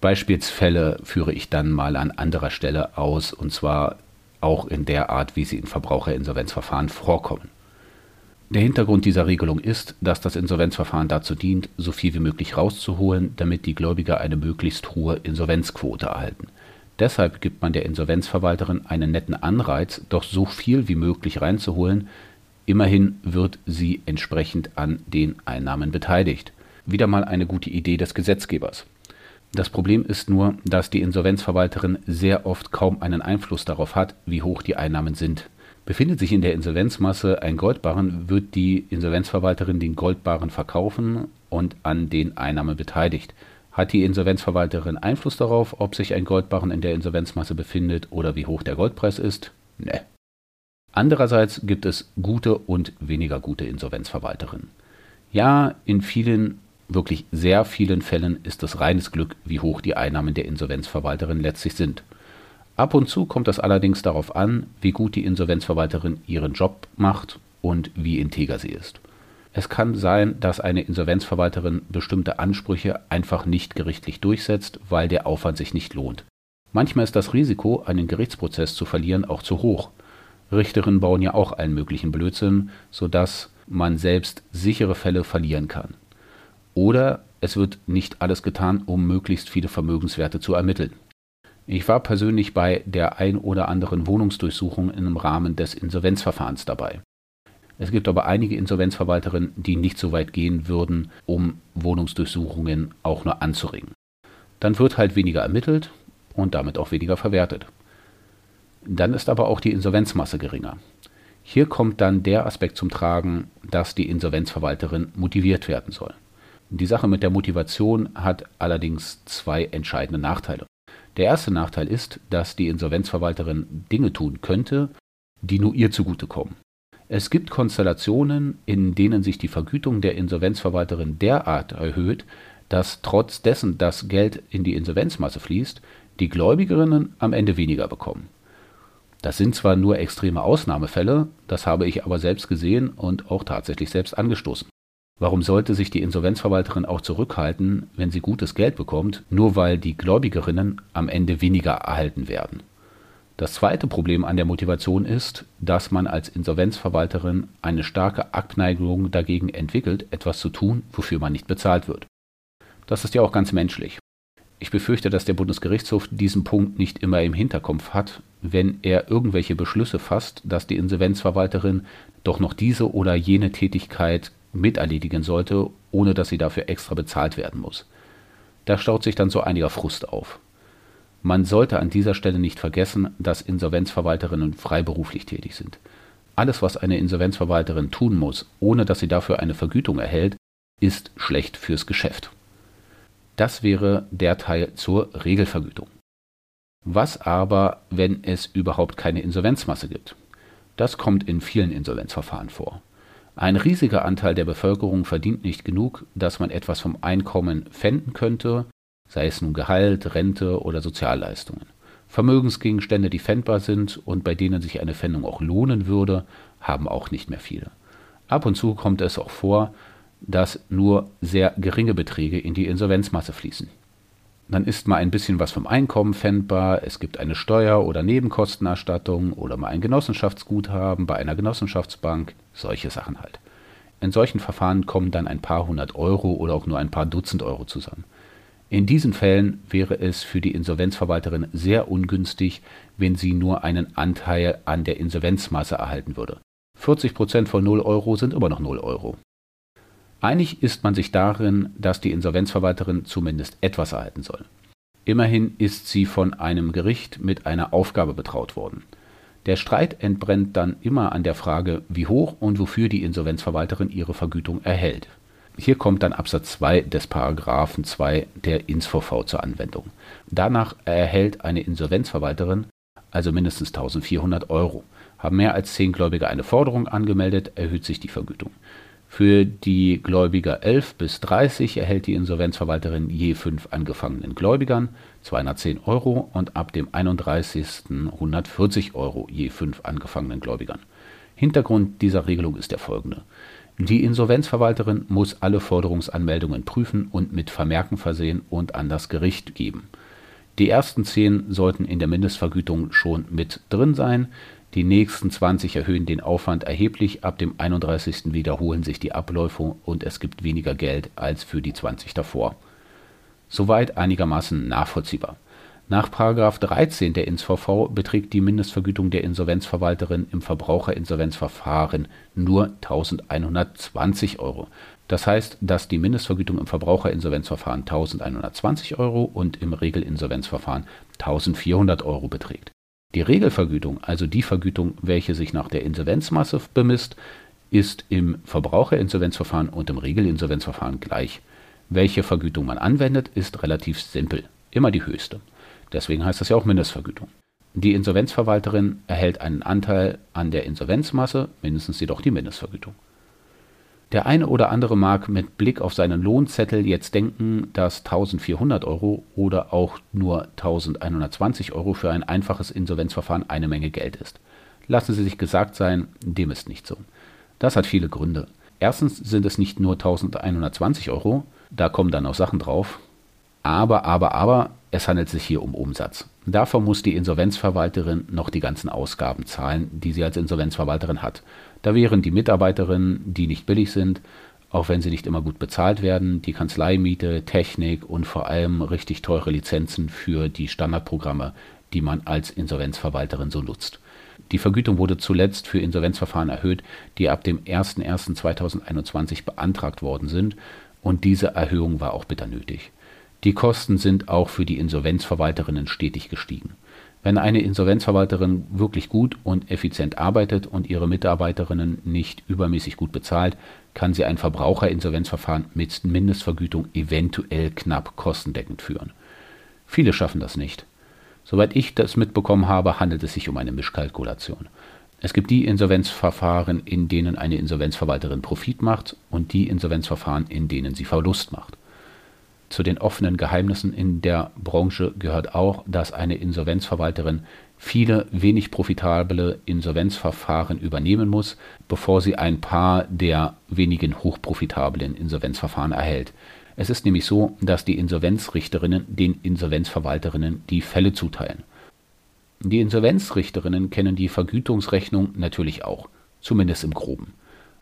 Beispielsfälle führe ich dann mal an anderer Stelle aus, und zwar auch in der Art, wie sie in Verbraucherinsolvenzverfahren vorkommen. Der Hintergrund dieser Regelung ist, dass das Insolvenzverfahren dazu dient, so viel wie möglich rauszuholen, damit die Gläubiger eine möglichst hohe Insolvenzquote erhalten. Deshalb gibt man der Insolvenzverwalterin einen netten Anreiz, doch so viel wie möglich reinzuholen. Immerhin wird sie entsprechend an den Einnahmen beteiligt. Wieder mal eine gute Idee des Gesetzgebers. Das Problem ist nur, dass die Insolvenzverwalterin sehr oft kaum einen Einfluss darauf hat, wie hoch die Einnahmen sind. Befindet sich in der Insolvenzmasse ein Goldbarren, wird die Insolvenzverwalterin den Goldbarren verkaufen und an den Einnahmen beteiligt. Hat die Insolvenzverwalterin Einfluss darauf, ob sich ein Goldbarren in der Insolvenzmasse befindet oder wie hoch der Goldpreis ist? Nee. Andererseits gibt es gute und weniger gute Insolvenzverwalterinnen. Ja, in vielen wirklich sehr vielen Fällen ist es reines Glück, wie hoch die Einnahmen der Insolvenzverwalterin letztlich sind. Ab und zu kommt das allerdings darauf an, wie gut die Insolvenzverwalterin ihren Job macht und wie integer sie ist. Es kann sein, dass eine Insolvenzverwalterin bestimmte Ansprüche einfach nicht gerichtlich durchsetzt, weil der Aufwand sich nicht lohnt. Manchmal ist das Risiko, einen Gerichtsprozess zu verlieren, auch zu hoch. Richterinnen bauen ja auch allen möglichen Blödsinn, sodass man selbst sichere Fälle verlieren kann. Oder es wird nicht alles getan, um möglichst viele Vermögenswerte zu ermitteln. Ich war persönlich bei der ein oder anderen Wohnungsdurchsuchung im Rahmen des Insolvenzverfahrens dabei. Es gibt aber einige Insolvenzverwalterinnen, die nicht so weit gehen würden, um Wohnungsdurchsuchungen auch nur anzuregen. Dann wird halt weniger ermittelt und damit auch weniger verwertet. Dann ist aber auch die Insolvenzmasse geringer. Hier kommt dann der Aspekt zum Tragen, dass die Insolvenzverwalterin motiviert werden soll. Die Sache mit der Motivation hat allerdings zwei entscheidende Nachteile. Der erste Nachteil ist, dass die Insolvenzverwalterin Dinge tun könnte, die nur ihr zugutekommen. Es gibt Konstellationen, in denen sich die Vergütung der Insolvenzverwalterin derart erhöht, dass trotz dessen, dass Geld in die Insolvenzmasse fließt, die Gläubigerinnen am Ende weniger bekommen. Das sind zwar nur extreme Ausnahmefälle, das habe ich aber selbst gesehen und auch tatsächlich selbst angestoßen. Warum sollte sich die Insolvenzverwalterin auch zurückhalten, wenn sie gutes Geld bekommt, nur weil die Gläubigerinnen am Ende weniger erhalten werden? Das zweite Problem an der Motivation ist, dass man als Insolvenzverwalterin eine starke Abneigung dagegen entwickelt, etwas zu tun, wofür man nicht bezahlt wird. Das ist ja auch ganz menschlich. Ich befürchte, dass der Bundesgerichtshof diesen Punkt nicht immer im Hinterkopf hat, wenn er irgendwelche Beschlüsse fasst, dass die Insolvenzverwalterin doch noch diese oder jene Tätigkeit miterledigen sollte, ohne dass sie dafür extra bezahlt werden muss. Da staut sich dann so einiger Frust auf. Man sollte an dieser Stelle nicht vergessen, dass Insolvenzverwalterinnen freiberuflich tätig sind. Alles, was eine Insolvenzverwalterin tun muss, ohne dass sie dafür eine Vergütung erhält, ist schlecht fürs Geschäft. Das wäre der Teil zur Regelvergütung. Was aber, wenn es überhaupt keine Insolvenzmasse gibt? Das kommt in vielen Insolvenzverfahren vor. Ein riesiger Anteil der Bevölkerung verdient nicht genug, dass man etwas vom Einkommen pfänden könnte, sei es nun Gehalt, Rente oder Sozialleistungen. Vermögensgegenstände, die pfändbar sind und bei denen sich eine Pfändung auch lohnen würde, haben auch nicht mehr viele. Ab und zu kommt es auch vor, dass nur sehr geringe Beträge in die Insolvenzmasse fließen. Dann ist mal ein bisschen was vom Einkommen pfändbar, es gibt eine Steuer- oder Nebenkostenerstattung oder mal ein Genossenschaftsguthaben bei einer Genossenschaftsbank, solche Sachen halt. In solchen Verfahren kommen dann ein paar hundert Euro oder auch nur ein paar Dutzend Euro zusammen. In diesen Fällen wäre es für die Insolvenzverwalterin sehr ungünstig, wenn sie nur einen Anteil an der Insolvenzmasse erhalten würde. 40% von 0 Euro sind immer noch 0 Euro. Einig ist man sich darin, dass die Insolvenzverwalterin zumindest etwas erhalten soll. Immerhin ist sie von einem Gericht mit einer Aufgabe betraut worden. Der Streit entbrennt dann immer an der Frage, wie hoch und wofür die Insolvenzverwalterin ihre Vergütung erhält. Hier kommt dann Absatz 2 des Paragraphen 2 der InSVV zur Anwendung. Danach erhält eine Insolvenzverwalterin also mindestens 1400 Euro. Haben mehr als 10 Gläubiger eine Forderung angemeldet, erhöht sich die Vergütung. Für die Gläubiger 11 bis 30 erhält die Insolvenzverwalterin je 5 angefangenen Gläubigern 210 Euro und ab dem 31. 140 Euro je 5 angefangenen Gläubigern. Hintergrund dieser Regelung ist der folgende. Die Insolvenzverwalterin muss alle Forderungsanmeldungen prüfen und mit Vermerken versehen und an das Gericht geben. Die ersten 10 sollten in der Mindestvergütung schon mit drin sein. Die nächsten 20 erhöhen den Aufwand erheblich, ab dem 31. wiederholen sich die Abläufe und es gibt weniger Geld als für die 20 davor. Soweit einigermaßen nachvollziehbar. Nach § 13 der InSVV beträgt die Mindestvergütung der Insolvenzverwalterin im Verbraucherinsolvenzverfahren nur 1.120 Euro. Das heißt, dass die Mindestvergütung im Verbraucherinsolvenzverfahren 1.120 Euro und im Regelinsolvenzverfahren 1.400 Euro beträgt. Die Regelvergütung, also die Vergütung, welche sich nach der Insolvenzmasse bemisst, ist im Verbraucherinsolvenzverfahren und im Regelinsolvenzverfahren gleich. Welche Vergütung man anwendet, ist relativ simpel, immer die höchste. Deswegen heißt das ja auch Mindestvergütung. Die Insolvenzverwalterin erhält einen Anteil an der Insolvenzmasse, mindestens jedoch die Mindestvergütung. Der eine oder andere mag mit Blick auf seinen Lohnzettel jetzt denken, dass 1.400 Euro oder auch nur 1.120 Euro für ein einfaches Insolvenzverfahren eine Menge Geld ist. Lassen Sie sich gesagt sein, dem ist nicht so. Das hat viele Gründe. Erstens sind es nicht nur 1.120 Euro, da kommen dann auch Sachen drauf. Aber, es handelt sich hier um Umsatz. Davon muss die Insolvenzverwalterin noch die ganzen Ausgaben zahlen, die sie als Insolvenzverwalterin hat. Da wären die Mitarbeiterinnen, die nicht billig sind, auch wenn sie nicht immer gut bezahlt werden, die Kanzleimiete, Technik und vor allem richtig teure Lizenzen für die Standardprogramme, die man als Insolvenzverwalterin so nutzt. Die Vergütung wurde zuletzt für Insolvenzverfahren erhöht, die ab dem 01.01.2021 beantragt worden sind, und diese Erhöhung war auch bitter nötig. Die Kosten sind auch für die Insolvenzverwalterinnen stetig gestiegen. Wenn eine Insolvenzverwalterin wirklich gut und effizient arbeitet und ihre Mitarbeiterinnen nicht übermäßig gut bezahlt, kann sie ein Verbraucherinsolvenzverfahren mit Mindestvergütung eventuell knapp kostendeckend führen. Viele schaffen das nicht. Soweit ich das mitbekommen habe, handelt es sich um eine Mischkalkulation. Es gibt die Insolvenzverfahren, in denen eine Insolvenzverwalterin Profit macht, und die Insolvenzverfahren, in denen sie Verlust macht. Zu den offenen Geheimnissen in der Branche gehört auch, dass eine Insolvenzverwalterin viele wenig profitable Insolvenzverfahren übernehmen muss, bevor sie ein paar der wenigen hochprofitablen Insolvenzverfahren erhält. Es ist nämlich so, dass die Insolvenzrichterinnen den Insolvenzverwalterinnen die Fälle zuteilen. Die Insolvenzrichterinnen kennen die Vergütungsrechnung natürlich auch, zumindest im Groben.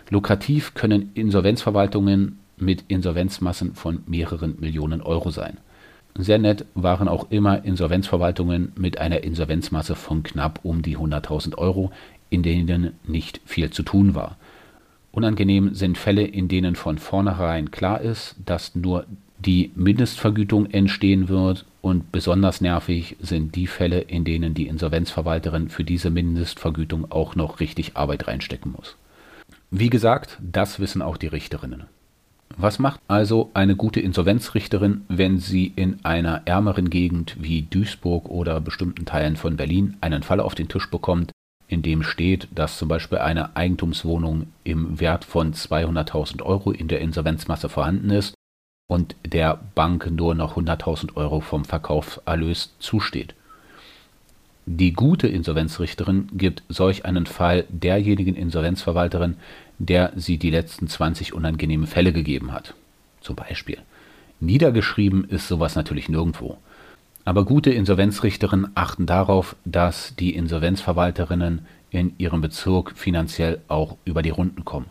Lukrativ können Insolvenzverwaltungen mit Insolvenzmassen von mehreren Millionen Euro sein. Sehr nett waren auch immer Insolvenzverwaltungen mit einer Insolvenzmasse von knapp um die 100.000 Euro, in denen nicht viel zu tun war. Unangenehm sind Fälle, in denen von vornherein klar ist, dass nur die Mindestvergütung entstehen wird, und besonders nervig sind die Fälle, in denen die Insolvenzverwalterin für diese Mindestvergütung auch noch richtig Arbeit reinstecken muss. Wie gesagt, das wissen auch die Richterinnen. Was macht also eine gute Insolvenzrichterin, wenn sie in einer ärmeren Gegend wie Duisburg oder bestimmten Teilen von Berlin einen Fall auf den Tisch bekommt, in dem steht, dass zum Beispiel eine Eigentumswohnung im Wert von 200.000 Euro in der Insolvenzmasse vorhanden ist und der Bank nur noch 100.000 Euro vom Verkaufserlös zusteht? Die gute Insolvenzrichterin gibt solch einen Fall derjenigen Insolvenzverwalterin, der sie die letzten 20 unangenehmen Fälle gegeben hat. Zum Beispiel. Niedergeschrieben ist sowas natürlich nirgendwo. Aber gute Insolvenzrichterinnen achten darauf, dass die Insolvenzverwalterinnen in ihrem Bezirk finanziell auch über die Runden kommen.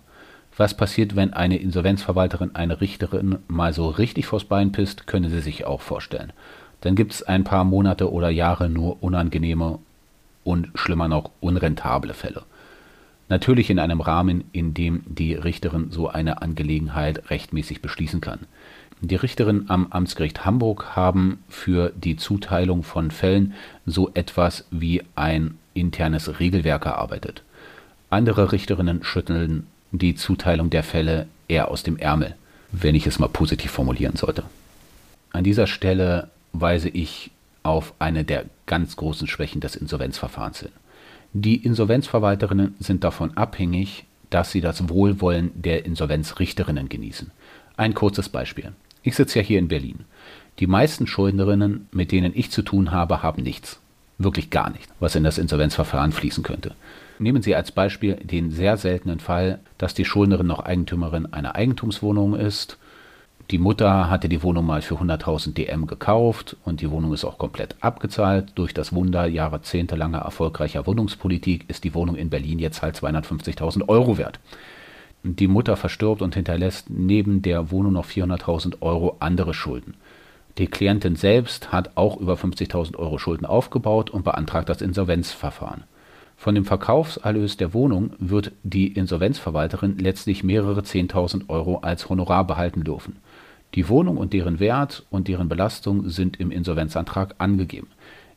Was passiert, wenn eine Insolvenzverwalterin eine Richterin mal so richtig vors Bein pisst, können Sie sich auch vorstellen. Dann gibt es ein paar Monate oder Jahre nur unangenehme und schlimmer noch unrentable Fälle. Natürlich in einem Rahmen, in dem die Richterin so eine Angelegenheit rechtmäßig beschließen kann. Die Richterinnen am Amtsgericht Hamburg haben für die Zuteilung von Fällen so etwas wie ein internes Regelwerk erarbeitet. Andere Richterinnen schütteln die Zuteilung der Fälle eher aus dem Ärmel, wenn ich es mal positiv formulieren sollte. An dieser Stelle weise ich auf eine der ganz großen Schwächen des Insolvenzverfahrens hin. Die Insolvenzverwalterinnen sind davon abhängig, dass sie das Wohlwollen der Insolvenzrichterinnen genießen. Ein kurzes Beispiel. Ich sitze ja hier in Berlin. Die meisten Schuldnerinnen, mit denen ich zu tun habe, haben nichts. Wirklich gar nichts, was in das Insolvenzverfahren fließen könnte. Nehmen Sie als Beispiel den sehr seltenen Fall, dass die Schuldnerin noch Eigentümerin einer Eigentumswohnung ist. Die Mutter hatte die Wohnung mal für 100.000 DM gekauft und die Wohnung ist auch komplett abgezahlt. Durch das Wunder jahrzehntelanger erfolgreicher Wohnungspolitik ist die Wohnung in Berlin jetzt halt 250.000 Euro wert. Die Mutter verstirbt und hinterlässt neben der Wohnung noch 400.000 Euro andere Schulden. Die Klientin selbst hat auch über 50.000 € Schulden aufgebaut und beantragt das Insolvenzverfahren. Von dem Verkaufserlös der Wohnung wird die Insolvenzverwalterin letztlich mehrere 10.000 € als Honorar behalten dürfen. Die Wohnung und deren Wert und deren Belastung sind im Insolvenzantrag angegeben.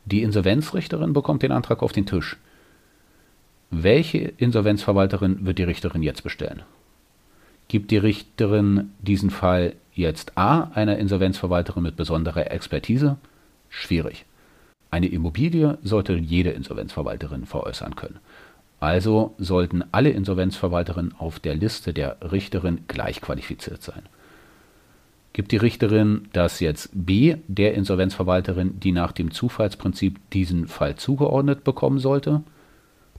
Die Insolvenzrichterin bekommt den Antrag auf den Tisch. Welche Insolvenzverwalterin wird die Richterin jetzt bestellen? Gibt die Richterin diesen Fall jetzt A, einer Insolvenzverwalterin mit besonderer Expertise? Schwierig. Eine Immobilie sollte jede Insolvenzverwalterin veräußern können. Also sollten alle Insolvenzverwalterinnen auf der Liste der Richterin gleich qualifiziert sein. Gibt die Richterin das jetzt B, der Insolvenzverwalterin, die nach dem Zufallsprinzip diesen Fall zugeordnet bekommen sollte?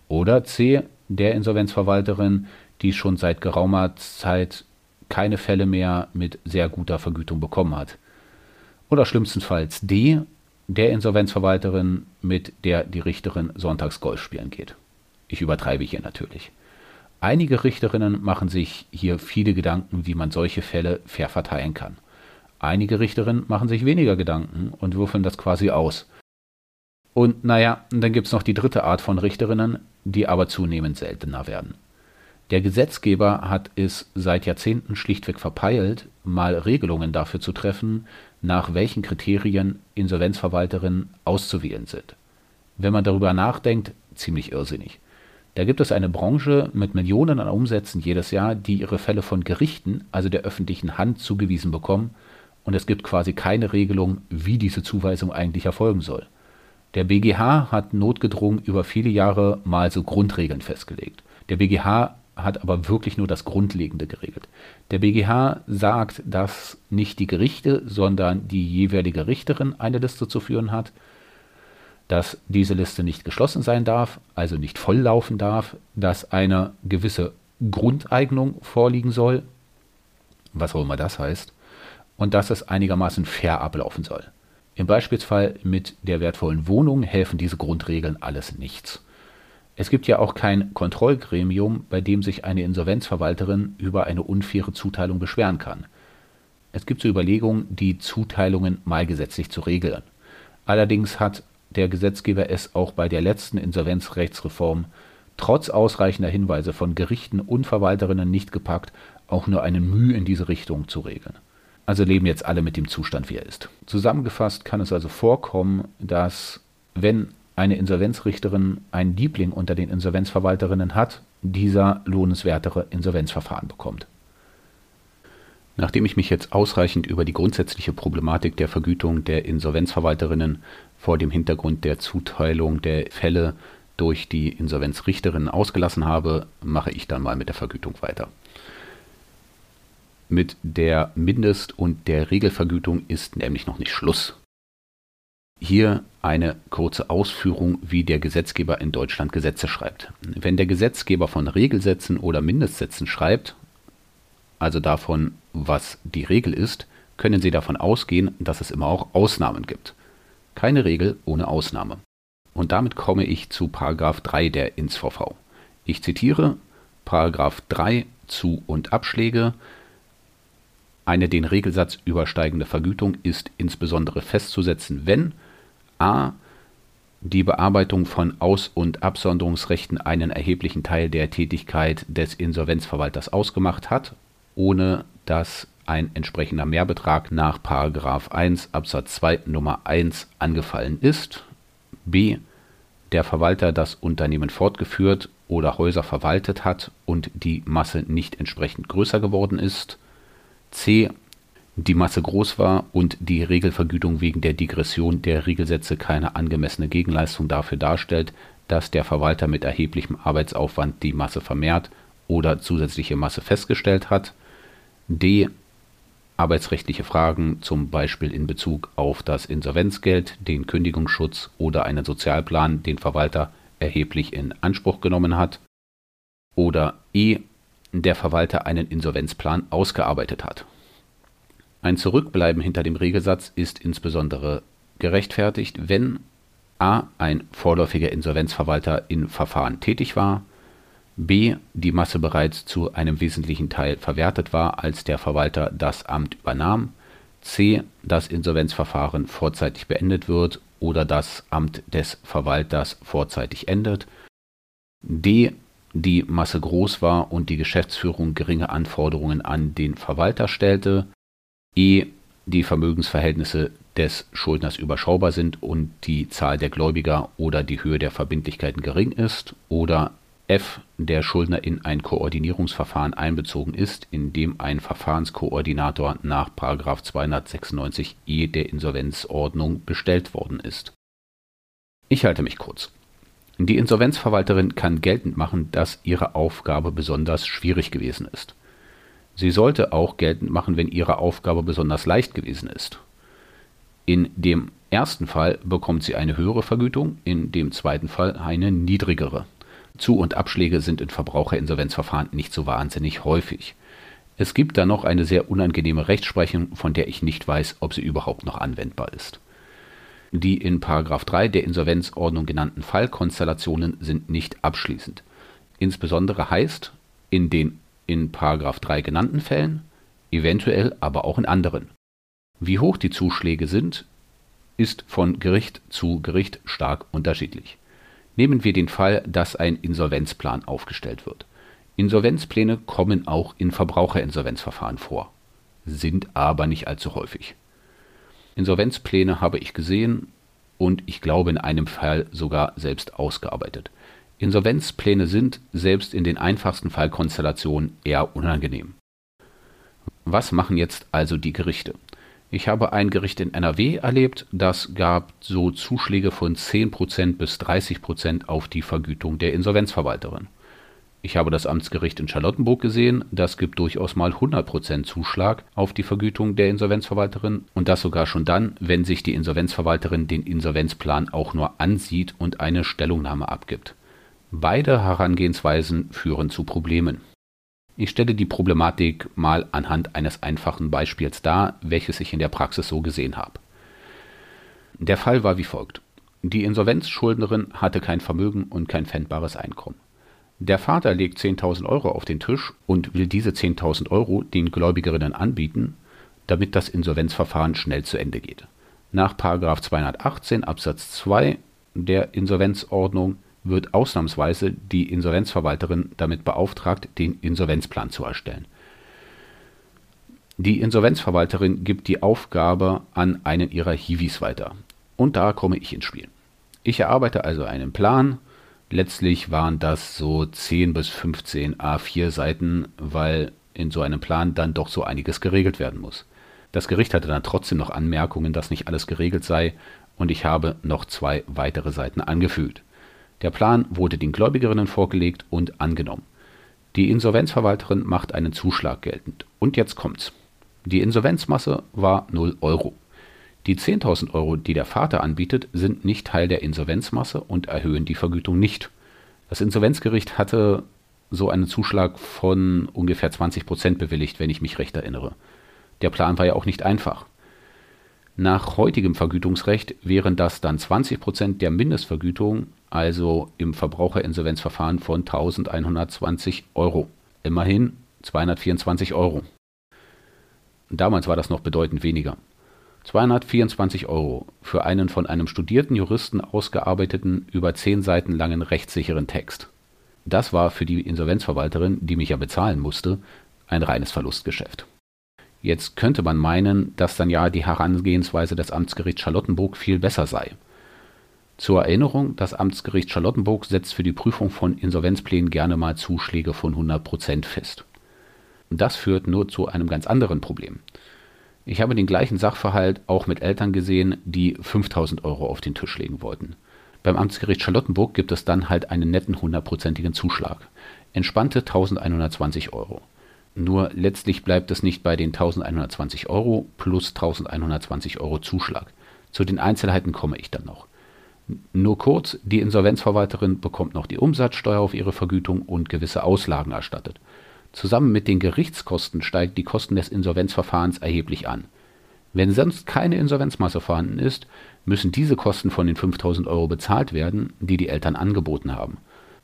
Oder C, der Insolvenzverwalterin, die schon seit geraumer Zeit keine Fälle mehr mit sehr guter Vergütung bekommen hat? Oder schlimmstenfalls D, der Insolvenzverwalterin, mit der die Richterin sonntags Golf spielen geht. Ich übertreibe hier natürlich. Einige Richterinnen machen sich hier viele Gedanken, wie man solche Fälle fair verteilen kann. Einige Richterinnen machen sich weniger Gedanken und würfeln das quasi aus. Und naja, dann gibt es noch die dritte Art von Richterinnen, die aber zunehmend seltener werden. Der Gesetzgeber hat es seit Jahrzehnten schlichtweg verpeilt, mal Regelungen dafür zu treffen, nach welchen Kriterien Insolvenzverwalterinnen auszuwählen sind. Wenn man darüber nachdenkt, ziemlich irrsinnig. Da gibt es eine Branche mit Millionen an Umsätzen jedes Jahr, die ihre Fälle von Gerichten, also der öffentlichen Hand, zugewiesen bekommen, und es gibt quasi keine Regelung, wie diese Zuweisung eigentlich erfolgen soll. Der BGH hat notgedrungen über viele Jahre mal so Grundregeln festgelegt. Der BGH hat aber wirklich nur das Grundlegende geregelt. Der BGH sagt, dass nicht die Gerichte, sondern die jeweilige Richterin eine Liste zu führen hat, dass diese Liste nicht geschlossen sein darf, also nicht volllaufen darf, dass eine gewisse Grundeignung vorliegen soll, was auch immer das heißt, und dass es einigermaßen fair ablaufen soll. Im Beispielsfall mit der wertvollen Wohnung helfen diese Grundregeln alles nichts. Es gibt ja auch kein Kontrollgremium, bei dem sich eine Insolvenzverwalterin über eine unfaire Zuteilung beschweren kann. Es gibt so Überlegungen, die Zuteilungen mal gesetzlich zu regeln. Allerdings hat der Gesetzgeber es auch bei der letzten Insolvenzrechtsreform trotz ausreichender Hinweise von Gerichten und Verwalterinnen nicht gepackt, auch nur eine Mühe in diese Richtung zu regeln. Also leben jetzt alle mit dem Zustand, wie er ist. Zusammengefasst kann es also vorkommen, dass, wenn eine Insolvenzrichterin einen Liebling unter den Insolvenzverwalterinnen hat, dieser lohnenswertere Insolvenzverfahren bekommt. Nachdem ich mich jetzt ausreichend über die grundsätzliche Problematik der Vergütung der Insolvenzverwalterinnen vor dem Hintergrund der Zuteilung der Fälle durch die Insolvenzrichterinnen ausgelassen habe, mache ich dann mal mit der Vergütung weiter. Mit der Mindest- und der Regelvergütung ist nämlich noch nicht Schluss. Hier eine kurze Ausführung, wie der Gesetzgeber in Deutschland Gesetze schreibt. Wenn der Gesetzgeber von Regelsätzen oder Mindestsätzen schreibt, also davon, was die Regel ist, können Sie davon ausgehen, dass es immer auch Ausnahmen gibt. Keine Regel ohne Ausnahme. Und damit komme ich zu § 3 der InSVV. Ich zitiere § 3 Zu- und Abschläge. Eine den Regelsatz übersteigende Vergütung ist insbesondere festzusetzen, wenn a. die Bearbeitung von Aus- und Absonderungsrechten einen erheblichen Teil der Tätigkeit des Insolvenzverwalters ausgemacht hat, ohne dass ein entsprechender Mehrbetrag nach § 1 Absatz 2 Nummer 1 angefallen ist, b. der Verwalter das Unternehmen fortgeführt oder Häuser verwaltet hat und die Masse nicht entsprechend größer geworden ist, c. die Masse groß war und die Regelvergütung wegen der Digression der Regelsätze keine angemessene Gegenleistung dafür darstellt, dass der Verwalter mit erheblichem Arbeitsaufwand die Masse vermehrt oder zusätzliche Masse festgestellt hat, d. arbeitsrechtliche Fragen, zum Beispiel in Bezug auf das Insolvenzgeld, den Kündigungsschutz oder einen Sozialplan, den Verwalter erheblich in Anspruch genommen hat, oder e. der Verwalter einen Insolvenzplan ausgearbeitet hat. Ein Zurückbleiben hinter dem Regelsatz ist insbesondere gerechtfertigt, wenn a. ein vorläufiger Insolvenzverwalter in Verfahren tätig war, b. die Masse bereits zu einem wesentlichen Teil verwertet war, als der Verwalter das Amt übernahm, c. das Insolvenzverfahren vorzeitig beendet wird oder das Amt des Verwalters vorzeitig endet, d. die Masse groß war und die Geschäftsführung geringe Anforderungen an den Verwalter stellte, e. die Vermögensverhältnisse des Schuldners überschaubar sind und die Zahl der Gläubiger oder die Höhe der Verbindlichkeiten gering ist, oder f. der Schuldner in ein Koordinierungsverfahren einbezogen ist, in dem ein Verfahrenskoordinator nach § 296 e der Insolvenzordnung bestellt worden ist. Ich halte mich kurz. Die Insolvenzverwalterin kann geltend machen, dass ihre Aufgabe besonders schwierig gewesen ist. Sie sollte auch geltend machen, wenn ihre Aufgabe besonders leicht gewesen ist. In dem ersten Fall bekommt sie eine höhere Vergütung, in dem zweiten Fall eine niedrigere. Zu- und Abschläge sind in Verbraucherinsolvenzverfahren nicht so wahnsinnig häufig. Es gibt da noch eine sehr unangenehme Rechtsprechung, von der ich nicht weiß, ob sie überhaupt noch anwendbar ist. Die in § 3 der Insolvenzordnung genannten Fallkonstellationen sind nicht abschließend. Insbesondere heißt, in den in § 3 genannten Fällen, eventuell aber auch in anderen. Wie hoch die Zuschläge sind, ist von Gericht zu Gericht stark unterschiedlich. Nehmen wir den Fall, dass ein Insolvenzplan aufgestellt wird. Insolvenzpläne kommen auch in Verbraucherinsolvenzverfahren vor, sind aber nicht allzu häufig. Insolvenzpläne habe ich gesehen und ich glaube in einem Fall sogar selbst ausgearbeitet. Insolvenzpläne sind, selbst in den einfachsten Fallkonstellationen, eher unangenehm. Was machen jetzt also die Gerichte? Ich habe ein Gericht in NRW erlebt, das gab so Zuschläge von 10% bis 30% auf die Vergütung der Insolvenzverwalterin. Ich habe das Amtsgericht in Charlottenburg gesehen, das gibt durchaus mal 100% Zuschlag auf die Vergütung der Insolvenzverwalterin und das sogar schon dann, wenn sich die Insolvenzverwalterin den Insolvenzplan auch nur ansieht und eine Stellungnahme abgibt. Beide Herangehensweisen führen zu Problemen. Ich stelle die Problematik mal anhand eines einfachen Beispiels dar, welches ich in der Praxis so gesehen habe. Der Fall war wie folgt. Die Insolvenzschuldnerin hatte kein Vermögen und kein pfändbares Einkommen. Der Vater legt 10.000 Euro auf den Tisch und will diese 10.000 Euro den Gläubigerinnen anbieten, damit das Insolvenzverfahren schnell zu Ende geht. Nach § 218 Absatz 2 der Insolvenzordnung wird ausnahmsweise die Insolvenzverwalterin damit beauftragt, den Insolvenzplan zu erstellen. Die Insolvenzverwalterin gibt die Aufgabe an einen ihrer Hiwis weiter. Und da komme ich ins Spiel. Ich erarbeite also einen Plan. Letztlich waren das so 10 bis 15 A4 Seiten, weil in so einem Plan dann doch so einiges geregelt werden muss. Das Gericht hatte dann trotzdem noch Anmerkungen, dass nicht alles geregelt sei, und ich habe noch 2 weitere Seiten angefügt. Der Plan wurde den Gläubigerinnen vorgelegt und angenommen. Die Insolvenzverwalterin macht einen Zuschlag geltend. Und jetzt kommt's. Die Insolvenzmasse war 0 Euro. Die 10.000 Euro, die der Vater anbietet, sind nicht Teil der Insolvenzmasse und erhöhen die Vergütung nicht. Das Insolvenzgericht hatte so einen Zuschlag von ungefähr 20% bewilligt, wenn ich mich recht erinnere. Der Plan war ja auch nicht einfach. Nach heutigem Vergütungsrecht wären das dann 20% der Mindestvergütung, also im Verbraucherinsolvenzverfahren von 1.120 Euro. Immerhin 224 Euro. Damals war das noch bedeutend weniger. 224 Euro für einen von einem studierten Juristen ausgearbeiteten, über 10 Seiten langen rechtssicheren Text. Das war für die Insolvenzverwalterin, die mich ja bezahlen musste, ein reines Verlustgeschäft. Jetzt könnte man meinen, dass dann ja die Herangehensweise des Amtsgerichts Charlottenburg viel besser sei. Zur Erinnerung, das Amtsgericht Charlottenburg setzt für die Prüfung von Insolvenzplänen gerne mal Zuschläge von 100% fest. Das führt nur zu einem ganz anderen Problem. Ich habe den gleichen Sachverhalt auch mit Eltern gesehen, die 5.000 Euro auf den Tisch legen wollten. Beim Amtsgericht Charlottenburg gibt es dann halt einen netten 100%igen Zuschlag. Entspannte 1.120 Euro. Nur letztlich bleibt es nicht bei den 1.120 Euro plus 1.120 Euro Zuschlag. Zu den Einzelheiten komme ich dann noch. Nur kurz, die Insolvenzverwalterin bekommt noch die Umsatzsteuer auf ihre Vergütung und gewisse Auslagen erstattet. Zusammen mit den Gerichtskosten steigt die Kosten des Insolvenzverfahrens erheblich an. Wenn sonst keine Insolvenzmasse vorhanden ist, müssen diese Kosten von den 5.000 Euro bezahlt werden, die die Eltern angeboten haben.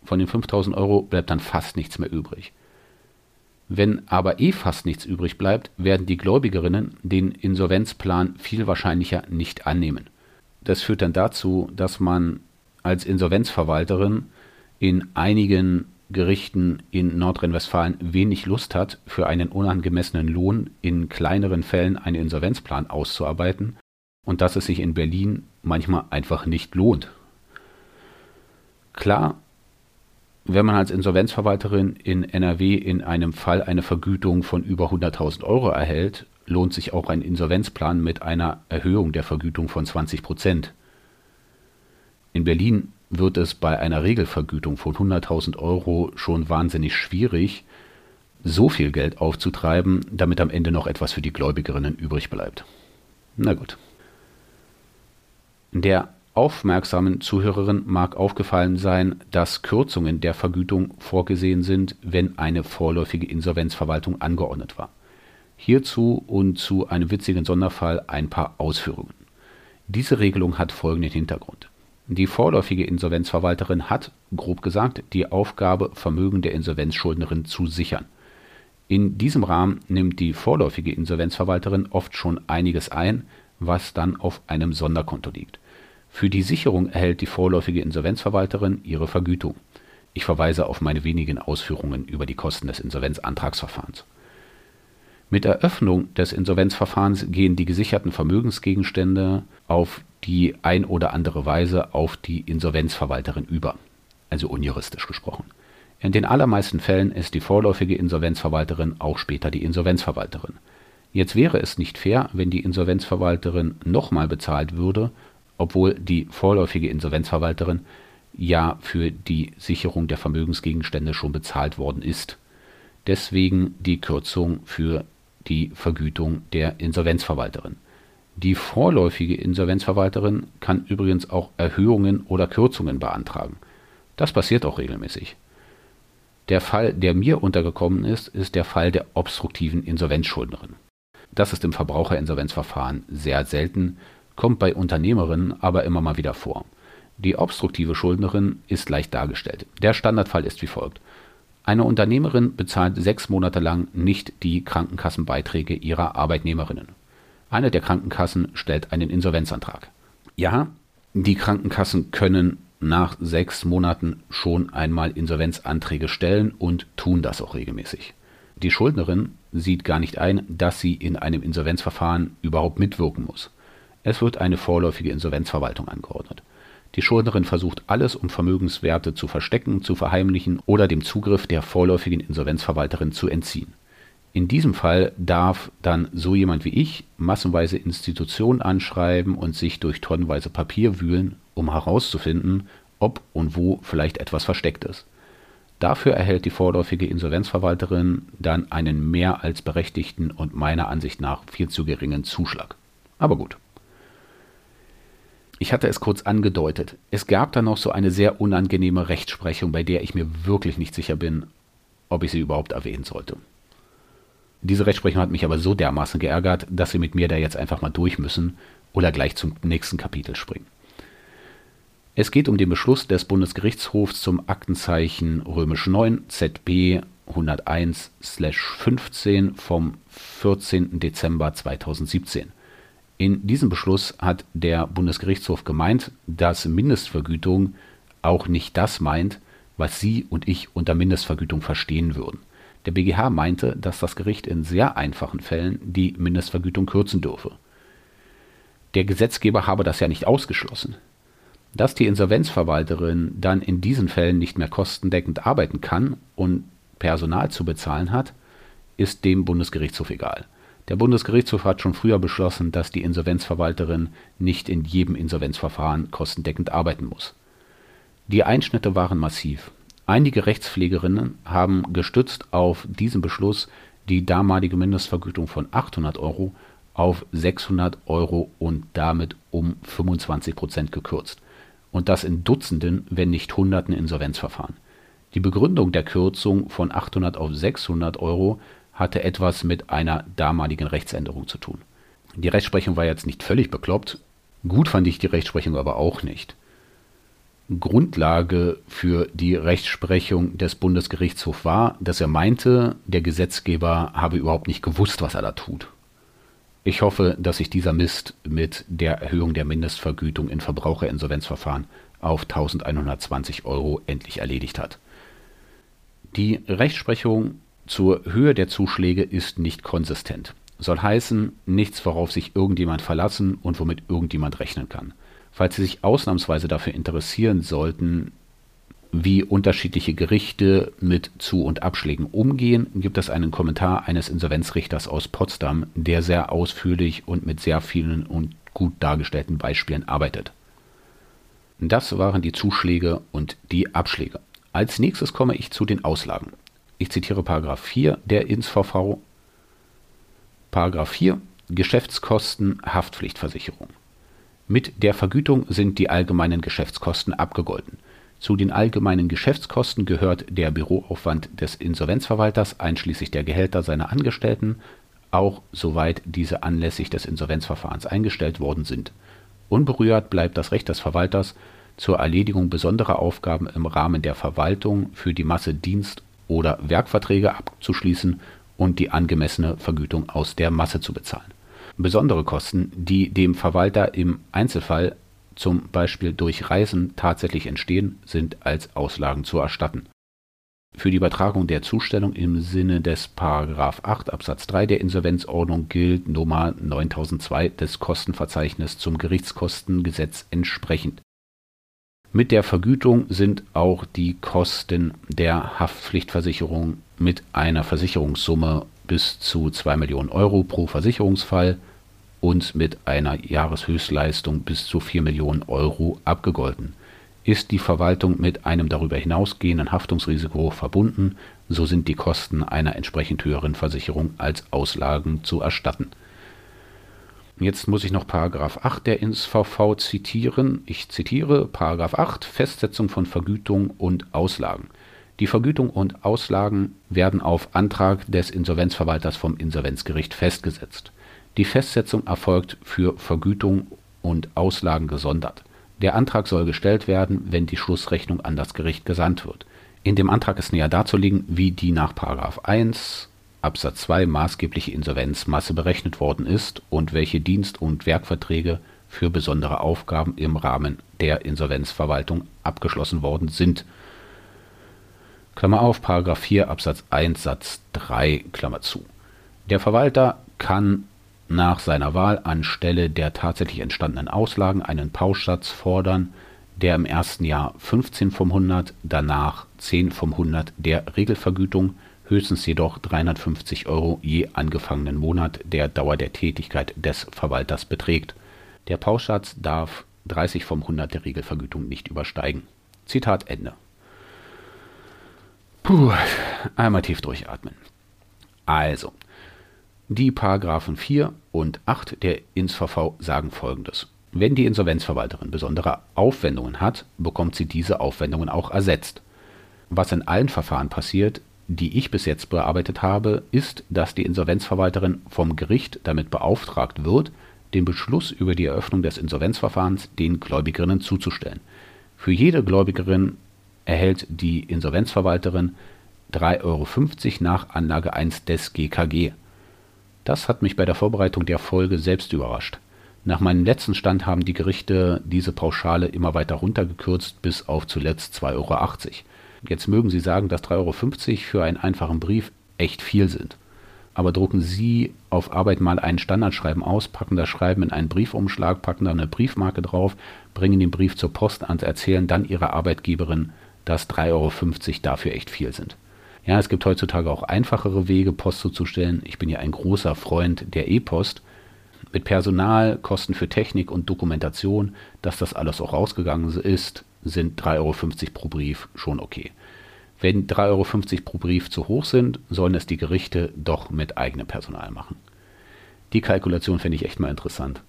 Von den 5.000 Euro bleibt dann fast nichts mehr übrig. Wenn aber fast nichts übrig bleibt, werden die Gläubigerinnen den Insolvenzplan viel wahrscheinlicher nicht annehmen. Das führt dann dazu, dass man als Insolvenzverwalterin in einigen Gerichten in Nordrhein-Westfalen wenig Lust hat, für einen unangemessenen Lohn in kleineren Fällen einen Insolvenzplan auszuarbeiten und dass es sich in Berlin manchmal einfach nicht lohnt. Klar, wenn man als Insolvenzverwalterin in NRW in einem Fall eine Vergütung von über 100.000 € erhält, lohnt sich auch ein Insolvenzplan mit einer Erhöhung der Vergütung von 20%. In Berlin wird es bei einer Regelvergütung von 100.000 € schon wahnsinnig schwierig, so viel Geld aufzutreiben, damit am Ende noch etwas für die Gläubigerinnen übrig bleibt. Na gut. Der aufmerksamen Zuhörerin mag aufgefallen sein, dass Kürzungen der Vergütung vorgesehen sind, wenn eine vorläufige Insolvenzverwaltung angeordnet war. Hierzu und zu einem witzigen Sonderfall ein paar Ausführungen. Diese Regelung hat folgenden Hintergrund. Die vorläufige Insolvenzverwalterin hat, grob gesagt, die Aufgabe, Vermögen der Insolvenzschuldnerin zu sichern. In diesem Rahmen nimmt die vorläufige Insolvenzverwalterin oft schon einiges ein, was dann auf einem Sonderkonto liegt. Für die Sicherung erhält die vorläufige Insolvenzverwalterin ihre Vergütung. Ich verweise auf meine wenigen Ausführungen über die Kosten des Insolvenzantragsverfahrens. Mit Eröffnung des Insolvenzverfahrens gehen die gesicherten Vermögensgegenstände auf die ein oder andere Weise auf die Insolvenzverwalterin über, also unjuristisch gesprochen. In den allermeisten Fällen ist die vorläufige Insolvenzverwalterin auch später die Insolvenzverwalterin. Jetzt wäre es nicht fair, wenn die Insolvenzverwalterin nochmal bezahlt würde, obwohl die vorläufige Insolvenzverwalterin ja für die Sicherung der Vermögensgegenstände schon bezahlt worden ist. Deswegen die Kürzung für die Vergütung der Insolvenzverwalterin. Die vorläufige Insolvenzverwalterin kann übrigens auch Erhöhungen oder Kürzungen beantragen. Das passiert auch regelmäßig. Der Fall, der mir untergekommen ist, ist der Fall der obstruktiven Insolvenzschuldnerin. Das ist im Verbraucherinsolvenzverfahren sehr selten, kommt bei Unternehmerinnen aber immer mal wieder vor. Die obstruktive Schuldnerin ist leicht dargestellt. Der Standardfall ist wie folgt. Eine Unternehmerin bezahlt 6 Monate lang nicht die Krankenkassenbeiträge ihrer Arbeitnehmerinnen. Eine der Krankenkassen stellt einen Insolvenzantrag. Ja, die Krankenkassen können nach 6 Monaten schon einmal Insolvenzanträge stellen und tun das auch regelmäßig. Die Schuldnerin sieht gar nicht ein, dass sie in einem Insolvenzverfahren überhaupt mitwirken muss. Es wird eine vorläufige Insolvenzverwaltung angeordnet. Die Schuldnerin versucht alles, um Vermögenswerte zu verstecken, zu verheimlichen oder dem Zugriff der vorläufigen Insolvenzverwalterin zu entziehen. In diesem Fall darf dann so jemand wie ich massenweise Institutionen anschreiben und sich durch tonnenweise Papier wühlen, um herauszufinden, ob und wo vielleicht etwas versteckt ist. Dafür erhält die vorläufige Insolvenzverwalterin dann einen mehr als berechtigten und meiner Ansicht nach viel zu geringen Zuschlag. Aber gut. Ich hatte es kurz angedeutet. Es gab da noch so eine sehr unangenehme Rechtsprechung, bei der ich mir wirklich nicht sicher bin, ob ich sie überhaupt erwähnen sollte. Diese Rechtsprechung hat mich aber so dermaßen geärgert, dass sie mit mir da jetzt einfach mal durch müssen oder gleich zum nächsten Kapitel springen. Es geht um den Beschluss des Bundesgerichtshofs zum Aktenzeichen IX ZB 101/15 vom 14. Dezember 2017. In diesem Beschluss hat der Bundesgerichtshof gemeint, dass Mindestvergütung auch nicht das meint, was Sie und ich unter Mindestvergütung verstehen würden. Der BGH meinte, dass das Gericht in sehr einfachen Fällen die Mindestvergütung kürzen dürfe. Der Gesetzgeber habe das ja nicht ausgeschlossen. Dass die Insolvenzverwalterin dann in diesen Fällen nicht mehr kostendeckend arbeiten kann und Personal zu bezahlen hat, ist dem Bundesgerichtshof egal. Der Bundesgerichtshof hat schon früher beschlossen, dass die Insolvenzverwalterin nicht in jedem Insolvenzverfahren kostendeckend arbeiten muss. Die Einschnitte waren massiv. Einige Rechtspflegerinnen haben gestützt auf diesen Beschluss die damalige Mindestvergütung von 800 € auf 600 € und damit um 25% gekürzt. Und das in Dutzenden, wenn nicht Hunderten Insolvenzverfahren. Die Begründung der Kürzung von 800 auf 600 € hatte etwas mit einer damaligen Rechtsänderung zu tun. Die Rechtsprechung war jetzt nicht völlig bekloppt, gut fand ich die Rechtsprechung aber auch nicht. Grundlage für die Rechtsprechung des Bundesgerichtshofs war, dass er meinte, der Gesetzgeber habe überhaupt nicht gewusst, was er da tut. Ich hoffe, dass sich dieser Mist mit der Erhöhung der Mindestvergütung in Verbraucherinsolvenzverfahren auf 1.120 € endlich erledigt hat. Die Rechtsprechung zur Höhe der Zuschläge ist nicht konsistent. Soll heißen, nichts, worauf sich irgendjemand verlassen und womit irgendjemand rechnen kann. Falls Sie sich ausnahmsweise dafür interessieren sollten, wie unterschiedliche Gerichte mit Zu- und Abschlägen umgehen, gibt es einen Kommentar eines Insolvenzrichters aus Potsdam, der sehr ausführlich und mit sehr vielen und gut dargestellten Beispielen arbeitet. Das waren die Zuschläge und die Abschläge. Als nächstes komme ich zu den Auslagen. Ich zitiere § 4 der InsVV. § 4 Geschäftskosten Haftpflichtversicherung. Mit der Vergütung sind die allgemeinen Geschäftskosten abgegolten. Zu den allgemeinen Geschäftskosten gehört der Büroaufwand des Insolvenzverwalters einschließlich der Gehälter seiner Angestellten, auch soweit diese anlässlich des Insolvenzverfahrens eingestellt worden sind. Unberührt bleibt das Recht des Verwalters zur Erledigung besonderer Aufgaben im Rahmen der Verwaltung für die Masse Dienst- oder Werkverträge abzuschließen und die angemessene Vergütung aus der Masse zu bezahlen. Besondere Kosten, die dem Verwalter im Einzelfall zum Beispiel durch Reisen tatsächlich entstehen, sind als Auslagen zu erstatten. Für die Übertragung der Zustellung im Sinne des § 8 Absatz 3 der Insolvenzordnung gilt Nummer 9002 des Kostenverzeichnisses zum Gerichtskostengesetz entsprechend. Mit der Vergütung sind auch die Kosten der Haftpflichtversicherung mit einer Versicherungssumme bis zu 2 Millionen € pro Versicherungsfall und mit einer Jahreshöchstleistung bis zu 4 Millionen € abgegolten. Ist die Verwaltung mit einem darüber hinausgehenden Haftungsrisiko verbunden, so sind die Kosten einer entsprechend höheren Versicherung als Auslagen zu erstatten. Jetzt muss ich noch § 8 der InsVV zitieren. Ich zitiere § 8 Festsetzung von Vergütung und Auslagen. Die Vergütung und Auslagen werden auf Antrag des Insolvenzverwalters vom Insolvenzgericht festgesetzt. Die Festsetzung erfolgt für Vergütung und Auslagen gesondert. Der Antrag soll gestellt werden, wenn die Schlussrechnung an das Gericht gesandt wird. In dem Antrag ist näher darzulegen, wie die nach § 1 Absatz 2 maßgebliche Insolvenzmasse berechnet worden ist und welche Dienst- und Werkverträge für besondere Aufgaben im Rahmen der Insolvenzverwaltung abgeschlossen worden sind. Klammer auf, § 4 Absatz 1 Satz 3, Klammer zu. Der Verwalter kann nach seiner Wahl anstelle der tatsächlich entstandenen Auslagen einen Pauschsatz fordern, der im ersten Jahr 15 vom 100, danach 10 vom 100 der Regelvergütung, höchstens jedoch 350 € je angefangenen Monat der Dauer der Tätigkeit des Verwalters beträgt. Der Pauschsatz darf 30 vom 100 der Regelvergütung nicht übersteigen. Zitat Ende. Puh, einmal tief durchatmen. Also, die § 4 und 8 der InsVV sagen Folgendes. Wenn die Insolvenzverwalterin besondere Aufwendungen hat, bekommt sie diese Aufwendungen auch ersetzt. Was in allen Verfahren passiert, die ich bis jetzt bearbeitet habe, ist, dass die Insolvenzverwalterin vom Gericht damit beauftragt wird, den Beschluss über die Eröffnung des Insolvenzverfahrens den Gläubigerinnen zuzustellen. Für jede Gläubigerin erhält die Insolvenzverwalterin 3,50 € nach Anlage 1 des GKG. Das hat mich bei der Vorbereitung der Folge selbst überrascht. Nach meinem letzten Stand haben die Gerichte diese Pauschale immer weiter runtergekürzt bis auf zuletzt 2,80 €. Jetzt mögen Sie sagen, dass 3,50 € für einen einfachen Brief echt viel sind. Aber drucken Sie auf Arbeit mal ein Standardschreiben aus, packen das Schreiben in einen Briefumschlag, packen da eine Briefmarke drauf, bringen den Brief zur Post an und erzählen dann Ihrer Arbeitgeberin, dass 3,50 € dafür echt viel sind. Ja, es gibt heutzutage auch einfachere Wege, Post zuzustellen. Ich bin ja ein großer Freund der E-Post. Mit Personal, Kosten für Technik und Dokumentation, dass das alles auch rausgegangen ist, sind 3,50 € pro Brief schon okay. Wenn 3,50 € pro Brief zu hoch sind, sollen es die Gerichte doch mit eigenem Personal machen. Die Kalkulation finde ich echt mal interessant.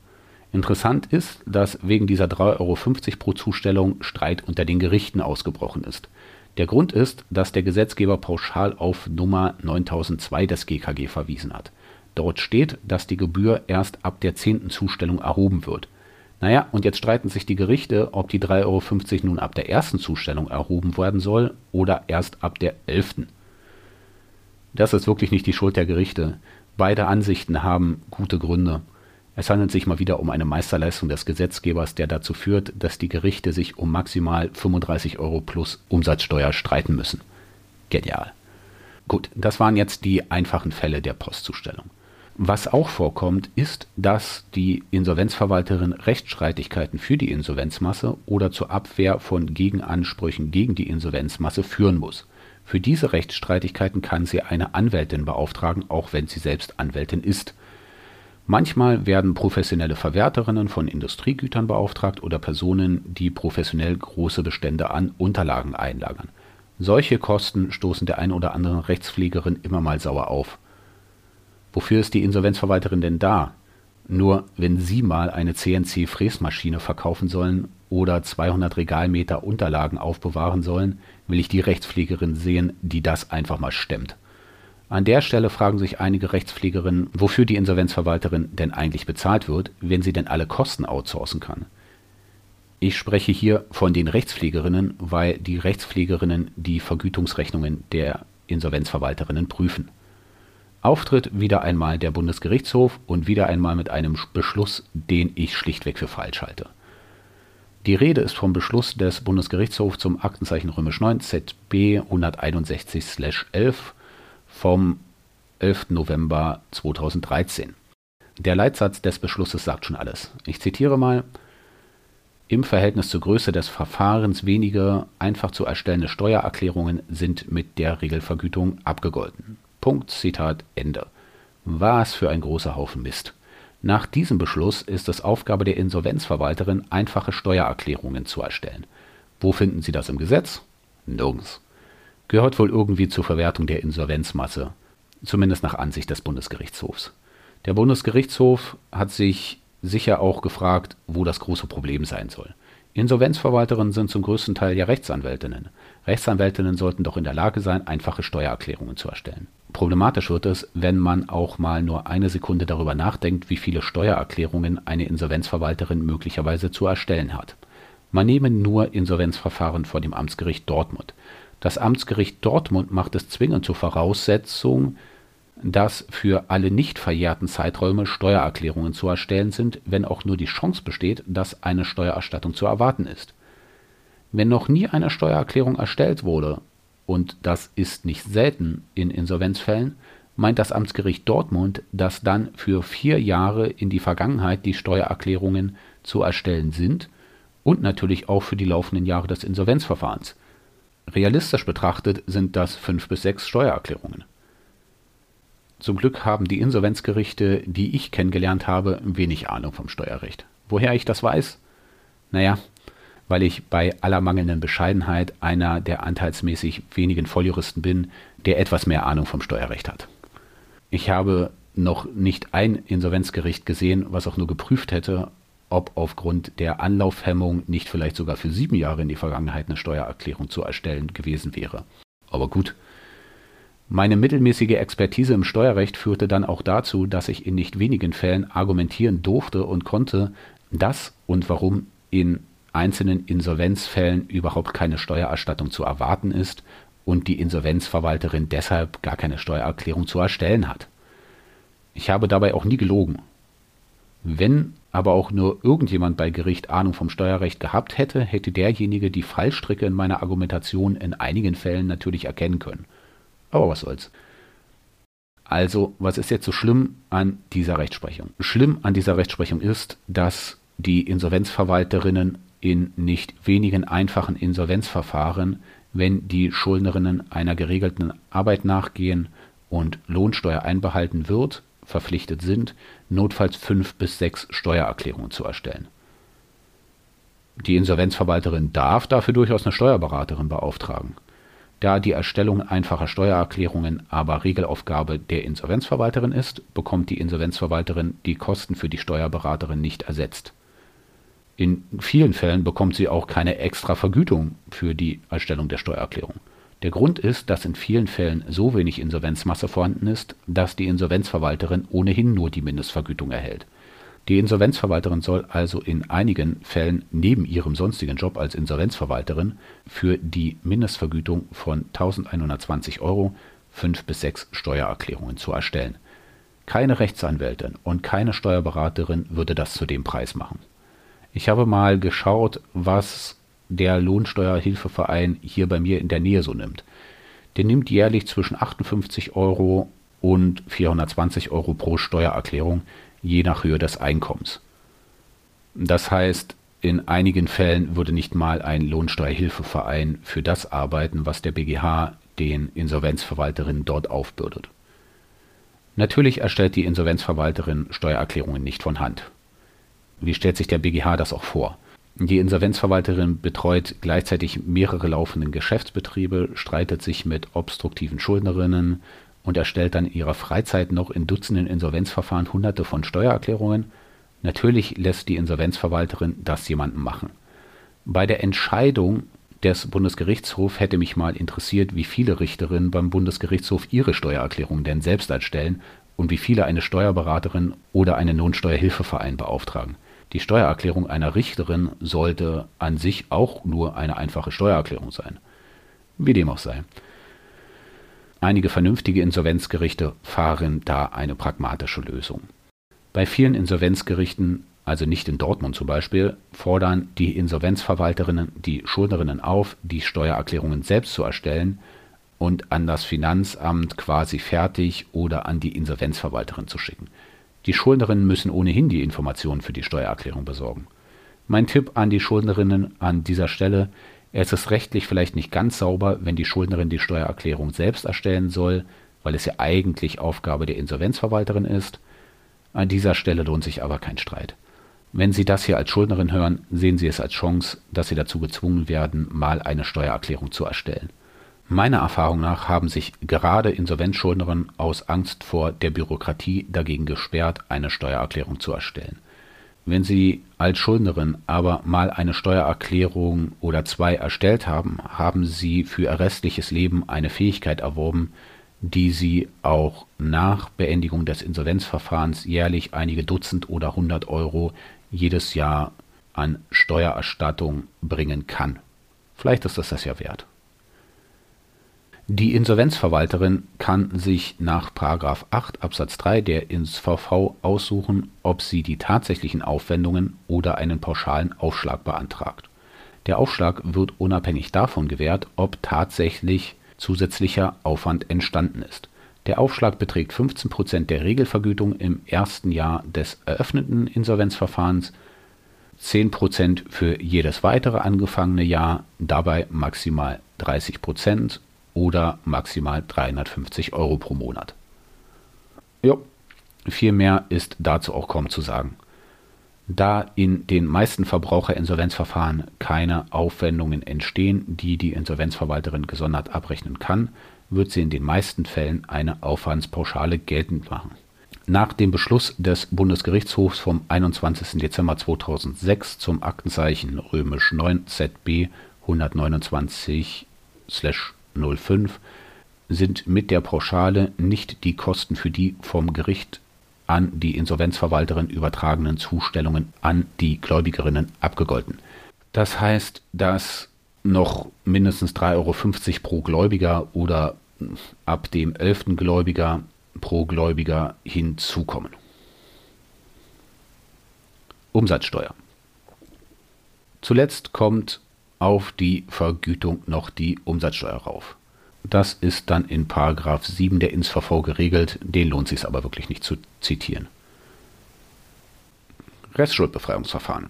Interessant ist, dass wegen dieser 3,50 € pro Zustellung Streit unter den Gerichten ausgebrochen ist. Der Grund ist, dass der Gesetzgeber pauschal auf Nummer 9002 des GKG verwiesen hat. Dort steht, dass die Gebühr erst ab der 10. Zustellung erhoben wird. Naja, und jetzt streiten sich die Gerichte, ob die 3,50 € nun ab der ersten Zustellung erhoben werden soll oder erst ab der 11. Das ist wirklich nicht die Schuld der Gerichte. Beide Ansichten haben gute Gründe. Es handelt sich mal wieder um eine Meisterleistung des Gesetzgebers, der dazu führt, dass die Gerichte sich um maximal 35 € plus Umsatzsteuer streiten müssen. Genial. Gut, das waren jetzt die einfachen Fälle der Postzustellung. Was auch vorkommt, ist, dass die Insolvenzverwalterin Rechtsstreitigkeiten für die Insolvenzmasse oder zur Abwehr von Gegenansprüchen gegen die Insolvenzmasse führen muss. Für diese Rechtsstreitigkeiten kann sie eine Anwältin beauftragen, auch wenn sie selbst Anwältin ist. Manchmal werden professionelle Verwerterinnen von Industriegütern beauftragt oder Personen, die professionell große Bestände an Unterlagen einlagern. Solche Kosten stoßen der ein oder anderen Rechtspflegerin immer mal sauer auf. Wofür ist die Insolvenzverwalterin denn da? Nur wenn Sie mal eine CNC-Fräsmaschine verkaufen sollen oder 200 Regalmeter Unterlagen aufbewahren sollen, will ich die Rechtspflegerin sehen, die das einfach mal stemmt. An der Stelle fragen sich einige Rechtspflegerinnen, wofür die Insolvenzverwalterin denn eigentlich bezahlt wird, wenn sie denn alle Kosten outsourcen kann. Ich spreche hier von den Rechtspflegerinnen, weil die Rechtspflegerinnen die Vergütungsrechnungen der Insolvenzverwalterinnen prüfen. Auftritt wieder einmal der Bundesgerichtshof und wieder einmal mit einem Beschluss, den ich schlichtweg für falsch halte. Die Rede ist vom Beschluss des Bundesgerichtshofs zum Aktenzeichen römisch 9 ZB 161/11 vom 11. November 2013. Der Leitsatz des Beschlusses sagt schon alles. Ich zitiere mal: Im Verhältnis zur Größe des Verfahrens wenige einfach zu erstellende Steuererklärungen sind mit der Regelvergütung abgegolten. Punkt, Zitat, Ende. Was für ein großer Haufen Mist. Nach diesem Beschluss ist es Aufgabe der Insolvenzverwalterin, einfache Steuererklärungen zu erstellen. Wo finden Sie das im Gesetz? Nirgends. Gehört wohl irgendwie zur Verwertung der Insolvenzmasse, zumindest nach Ansicht des Bundesgerichtshofs. Der Bundesgerichtshof hat sich sicher auch gefragt, wo das große Problem sein soll. Insolvenzverwalterinnen sind zum größten Teil ja Rechtsanwältinnen. Rechtsanwältinnen sollten doch in der Lage sein, einfache Steuererklärungen zu erstellen. Problematisch wird es, wenn man auch mal nur eine Sekunde darüber nachdenkt, wie viele Steuererklärungen eine Insolvenzverwalterin möglicherweise zu erstellen hat. Man nehme nur Insolvenzverfahren vor dem Amtsgericht Dortmund. Das Amtsgericht Dortmund macht es zwingend zur Voraussetzung, dass für alle nicht verjährten Zeiträume Steuererklärungen zu erstellen sind, wenn auch nur die Chance besteht, dass eine Steuererstattung zu erwarten ist. Wenn noch nie eine Steuererklärung erstellt wurde, und das ist nicht selten in Insolvenzfällen, meint das Amtsgericht Dortmund, dass dann für 4 Jahre in die Vergangenheit die Steuererklärungen zu erstellen sind und natürlich auch für die laufenden Jahre des Insolvenzverfahrens. Realistisch betrachtet sind das 5 bis 6 Steuererklärungen. Zum Glück haben die Insolvenzgerichte, die ich kennengelernt habe, wenig Ahnung vom Steuerrecht. Woher ich das weiß? Naja, weil ich bei aller mangelnden Bescheidenheit einer der anteilsmäßig wenigen Volljuristen bin, der etwas mehr Ahnung vom Steuerrecht hat. Ich habe noch nicht ein Insolvenzgericht gesehen, was auch nur geprüft hätte, ob aufgrund der Anlaufhemmung nicht vielleicht sogar für 7 Jahre in die Vergangenheit eine Steuererklärung zu erstellen gewesen wäre. Aber gut. Meine mittelmäßige Expertise im Steuerrecht führte dann auch dazu, dass ich in nicht wenigen Fällen argumentieren durfte und konnte, dass und warum in einzelnen Insolvenzfällen überhaupt keine Steuererstattung zu erwarten ist und die Insolvenzverwalterin deshalb gar keine Steuererklärung zu erstellen hat. Ich habe dabei auch nie gelogen. Wenn aber auch nur irgendjemand bei Gericht Ahnung vom Steuerrecht gehabt hätte, hätte derjenige die Fallstricke in meiner Argumentation in einigen Fällen natürlich erkennen können. Aber was soll's. Also, was ist jetzt so schlimm an dieser Rechtsprechung? Schlimm an dieser Rechtsprechung ist, dass die Insolvenzverwalterinnen in nicht wenigen einfachen Insolvenzverfahren, wenn die Schuldnerinnen einer geregelten Arbeit nachgehen und Lohnsteuer einbehalten wird, verpflichtet sind, notfalls 5 bis 6 Steuererklärungen zu erstellen. Die Insolvenzverwalterin darf dafür durchaus eine Steuerberaterin beauftragen. Da die Erstellung einfacher Steuererklärungen aber Regelaufgabe der Insolvenzverwalterin ist, bekommt die Insolvenzverwalterin die Kosten für die Steuerberaterin nicht ersetzt. In vielen Fällen bekommt sie auch keine extra Vergütung für die Erstellung der Steuererklärung. Der Grund ist, dass in vielen Fällen so wenig Insolvenzmasse vorhanden ist, dass die Insolvenzverwalterin ohnehin nur die Mindestvergütung erhält. Die Insolvenzverwalterin soll also in einigen Fällen neben ihrem sonstigen Job als Insolvenzverwalterin für die Mindestvergütung von 1.120 € 5 bis 6 Steuererklärungen zu erstellen. Keine Rechtsanwältin und keine Steuerberaterin würde das zu dem Preis machen. Ich habe mal geschaut, was der Lohnsteuerhilfeverein hier bei mir in der Nähe so nimmt. Der nimmt jährlich zwischen 58 € und 420 € pro Steuererklärung, je nach Höhe des Einkommens. Das heißt, in einigen Fällen würde nicht mal ein Lohnsteuerhilfeverein für das arbeiten, was der BGH den Insolvenzverwalterinnen dort aufbürdet. Natürlich erstellt die Insolvenzverwalterin Steuererklärungen nicht von Hand. Wie stellt sich der BGH das auch vor? Die Insolvenzverwalterin betreut gleichzeitig mehrere laufenden Geschäftsbetriebe, streitet sich mit obstruktiven Schuldnerinnen und erstellt dann in ihrer Freizeit noch in Dutzenden Insolvenzverfahren Hunderte von Steuererklärungen. Natürlich lässt die Insolvenzverwalterin das jemandem machen. Bei der Entscheidung des Bundesgerichtshofs hätte mich mal interessiert, wie viele Richterinnen beim Bundesgerichtshof ihre Steuererklärung denn selbst erstellen und wie viele eine Steuerberaterin oder einen Lohnsteuerhilfeverein beauftragen. Die Steuererklärung einer Richterin sollte an sich auch nur eine einfache Steuererklärung sein. Wie dem auch sei. Einige vernünftige Insolvenzgerichte fahren da eine pragmatische Lösung. Bei vielen Insolvenzgerichten, also nicht in Dortmund zum Beispiel, fordern die Insolvenzverwalterinnen die Schuldnerinnen auf, die Steuererklärungen selbst zu erstellen und an das Finanzamt quasi fertig oder an die Insolvenzverwalterin zu schicken. Die Schuldnerinnen müssen ohnehin die Informationen für die Steuererklärung besorgen. Mein Tipp an die Schuldnerinnen an dieser Stelle: Es ist rechtlich vielleicht nicht ganz sauber, wenn die Schuldnerin die Steuererklärung selbst erstellen soll, weil es ja eigentlich Aufgabe der Insolvenzverwalterin ist. An dieser Stelle lohnt sich aber kein Streit. Wenn Sie das hier als Schuldnerin hören, sehen Sie es als Chance, dass Sie dazu gezwungen werden, mal eine Steuererklärung zu erstellen. Meiner Erfahrung nach haben sich gerade Insolvenzschuldnerinnen aus Angst vor der Bürokratie dagegen gesperrt, eine Steuererklärung zu erstellen. Wenn Sie als Schuldnerin aber mal eine Steuererklärung oder 2 erstellt haben, haben Sie für Ihr restliches Leben eine Fähigkeit erworben, die Sie auch nach Beendigung des Insolvenzverfahrens jährlich einige Dutzend oder 100 € jedes Jahr an Steuererstattung bringen kann. Vielleicht ist das ja wert. Die Insolvenzverwalterin kann sich nach § 8 Absatz 3 der InvV aussuchen, ob sie die tatsächlichen Aufwendungen oder einen pauschalen Aufschlag beantragt. Der Aufschlag wird unabhängig davon gewährt, ob tatsächlich zusätzlicher Aufwand entstanden ist. Der Aufschlag beträgt 15% der Regelvergütung im ersten Jahr des eröffneten Insolvenzverfahrens, 10% für jedes weitere angefangene Jahr, dabei maximal 30%. Oder maximal 350 € pro Monat. Jo, viel mehr ist dazu auch kaum zu sagen. Da in den meisten Verbraucherinsolvenzverfahren keine Aufwendungen entstehen, die die Insolvenzverwalterin gesondert abrechnen kann, wird sie in den meisten Fällen eine Aufwandspauschale geltend machen. Nach dem Beschluss des Bundesgerichtshofs vom 21. Dezember 2006 zum Aktenzeichen römisch 9 ZB 129/05 sind mit der Pauschale nicht die Kosten für die vom Gericht an die Insolvenzverwalterin übertragenen Zustellungen an die Gläubigerinnen abgegolten. Das heißt, dass noch mindestens 3,50 € pro Gläubiger oder ab dem 11. Gläubiger pro Gläubiger hinzukommen. Umsatzsteuer. Zuletzt kommt auf die Vergütung noch die Umsatzsteuer rauf. Das ist dann in § 7 der InsolvV geregelt, den lohnt sich aber wirklich nicht zu zitieren. Restschuldbefreiungsverfahren.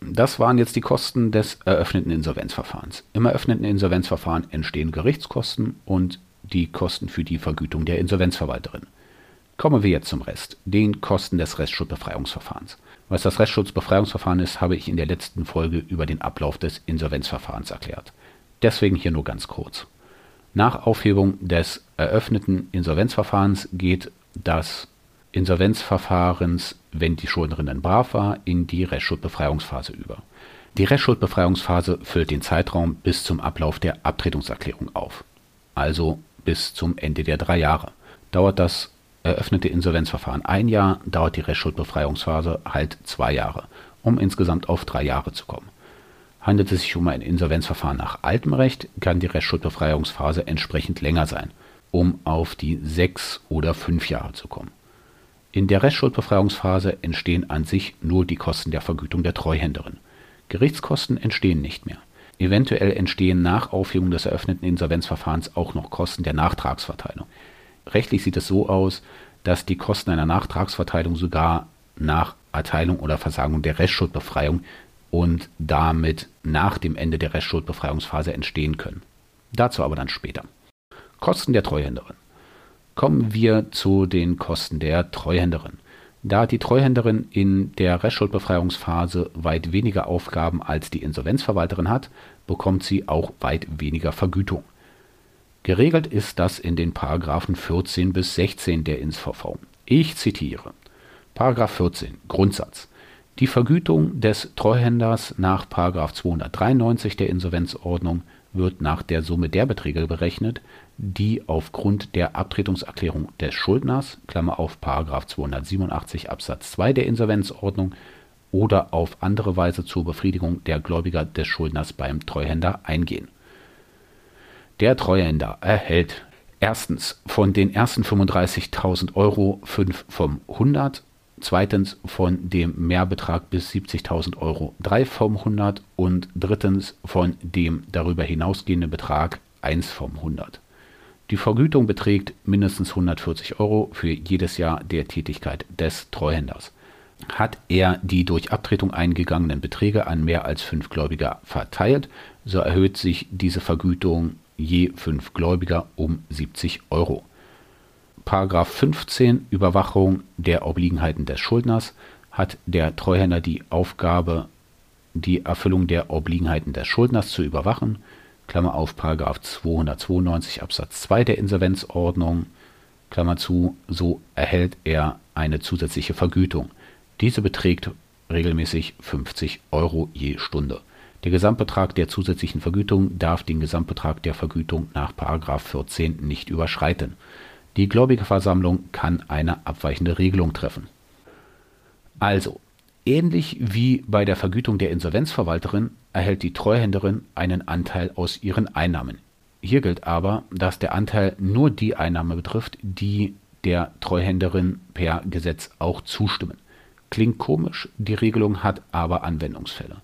Das waren jetzt die Kosten des eröffneten Insolvenzverfahrens. Im eröffneten Insolvenzverfahren entstehen Gerichtskosten und die Kosten für die Vergütung der Insolvenzverwalterin. Kommen wir jetzt zum Rest, den Kosten des Restschuldbefreiungsverfahrens. Was das Restschuldbefreiungsverfahren ist, habe ich in der letzten Folge über den Ablauf des Insolvenzverfahrens erklärt. Deswegen hier nur ganz kurz. Nach Aufhebung des eröffneten Insolvenzverfahrens geht das Insolvenzverfahrens, wenn die Schuldnerin brav war, in die Restschuldbefreiungsphase über. Die Restschuldbefreiungsphase füllt den Zeitraum bis zum Ablauf der Abtretungserklärung auf, also bis zum Ende der 3 Jahre. Dauert das eröffnete Insolvenzverfahren 1 Jahr, dauert die Restschuldbefreiungsphase halt 2 Jahre, um insgesamt auf 3 Jahre zu kommen. Handelt es sich um ein Insolvenzverfahren nach altem Recht, kann die Restschuldbefreiungsphase entsprechend länger sein, um auf die 6 oder 5 Jahre zu kommen. In der Restschuldbefreiungsphase entstehen an sich nur die Kosten der Vergütung der Treuhänderin. Gerichtskosten entstehen nicht mehr. Eventuell entstehen nach Aufhebung des eröffneten Insolvenzverfahrens auch noch Kosten der Nachtragsverteilung. Rechtlich sieht es so aus, dass die Kosten einer Nachtragsverteilung sogar nach Erteilung oder Versagen der Restschuldbefreiung und damit nach dem Ende der Restschuldbefreiungsphase entstehen können. Dazu aber dann später. Kosten der Treuhänderin. Kommen wir zu den Kosten der Treuhänderin. Da die Treuhänderin in der Restschuldbefreiungsphase weit weniger Aufgaben als die Insolvenzverwalterin hat, bekommt sie auch weit weniger Vergütung. Geregelt ist das in den Paragraphen 14 bis 16 der InsVV. Ich zitiere. Paragraph 14 Grundsatz. Die Vergütung des Treuhänders nach Paragraph 293 der Insolvenzordnung wird nach der Summe der Beträge berechnet, die aufgrund der Abtretungserklärung des Schuldners, Klammer auf Paragraph 287 Absatz 2 der Insolvenzordnung, oder auf andere Weise zur Befriedigung der Gläubiger des Schuldners beim Treuhänder eingehen. Der Treuhänder erhält erstens von den ersten 35.000 Euro 5 vom 100, zweitens von dem Mehrbetrag bis 70.000 Euro 3 vom 100 und drittens von dem darüber hinausgehenden Betrag 1 vom 100. Die Vergütung beträgt mindestens 140 Euro für jedes Jahr der Tätigkeit des Treuhänders. Hat er die durch Abtretung eingegangenen Beträge an mehr als 5 Gläubiger verteilt, so erhöht sich diese Vergütung je 5 Gläubiger um 70 Euro. Paragraph 15 Überwachung der Obliegenheiten des Schuldners. Hat der Treuhänder die Aufgabe, die Erfüllung der Obliegenheiten des Schuldners zu überwachen, Klammer auf Paragraph 292 Absatz 2 der Insolvenzordnung, Klammer zu, so erhält er eine zusätzliche Vergütung. Diese beträgt regelmäßig 50 Euro je Stunde. Der Gesamtbetrag der zusätzlichen Vergütung darf den Gesamtbetrag der Vergütung nach § 14 nicht überschreiten. Die Gläubigerversammlung kann eine abweichende Regelung treffen. Also, ähnlich wie bei der Vergütung der Insolvenzverwalterin erhält die Treuhänderin einen Anteil aus ihren Einnahmen. Hier gilt aber, dass der Anteil nur die Einnahme betrifft, die der Treuhänderin per Gesetz auch zustimmen. Klingt komisch, die Regelung hat aber Anwendungsfälle.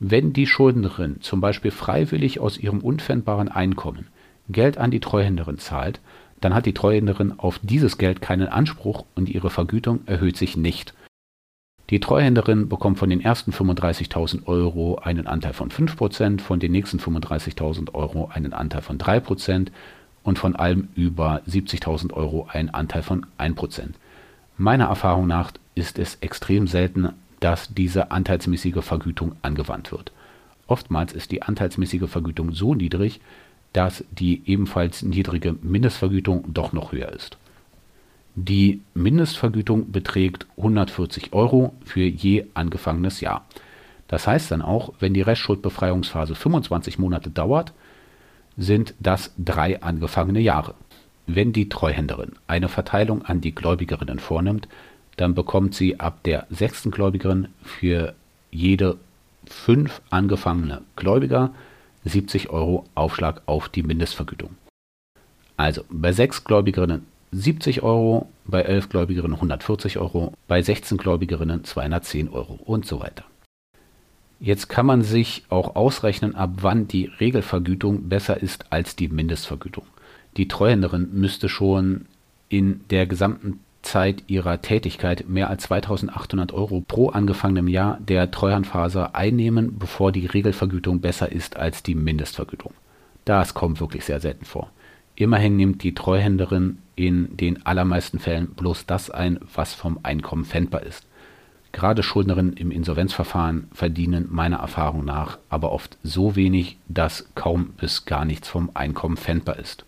Wenn die Schuldnerin zum Beispiel freiwillig aus ihrem unpfändbaren Einkommen Geld an die Treuhänderin zahlt, dann hat die Treuhänderin auf dieses Geld keinen Anspruch und ihre Vergütung erhöht sich nicht. Die Treuhänderin bekommt von den ersten 35.000 Euro einen Anteil von 5%, von den nächsten 35.000 Euro einen Anteil von 3% und von allem über 70.000 Euro einen Anteil von 1%. Meiner Erfahrung nach ist es extrem selten, dass diese anteilsmäßige Vergütung angewandt wird. Oftmals ist die anteilsmäßige Vergütung so niedrig, dass die ebenfalls niedrige Mindestvergütung doch noch höher ist. Die Mindestvergütung beträgt 140 Euro für je angefangenes Jahr. Das heißt dann auch, wenn die Restschuldbefreiungsphase 25 Monate dauert, sind das 3 angefangene Jahre. Wenn die Treuhänderin eine Verteilung an die Gläubigerinnen vornimmt, dann bekommt sie ab der 6. Gläubigerin für jede 5 angefangene Gläubiger 70 Euro Aufschlag auf die Mindestvergütung. Also bei 6 Gläubigerinnen 70 Euro, bei 11 Gläubigerinnen 140 Euro, bei 16 Gläubigerinnen 210 Euro und so weiter. Jetzt kann man sich auch ausrechnen, ab wann die Regelvergütung besser ist als die Mindestvergütung. Die Treuhänderin müsste schon in der gesamten Zeit ihrer Tätigkeit mehr als 2.800 Euro pro angefangenem Jahr der Treuhandphase einnehmen, bevor die Regelvergütung besser ist als die Mindestvergütung. Das kommt wirklich sehr selten vor. Immerhin nimmt die Treuhänderin in den allermeisten Fällen bloß das ein, was vom Einkommen pfändbar ist. Gerade Schuldnerinnen im Insolvenzverfahren verdienen meiner Erfahrung nach aber oft so wenig, dass kaum bis gar nichts vom Einkommen pfändbar ist.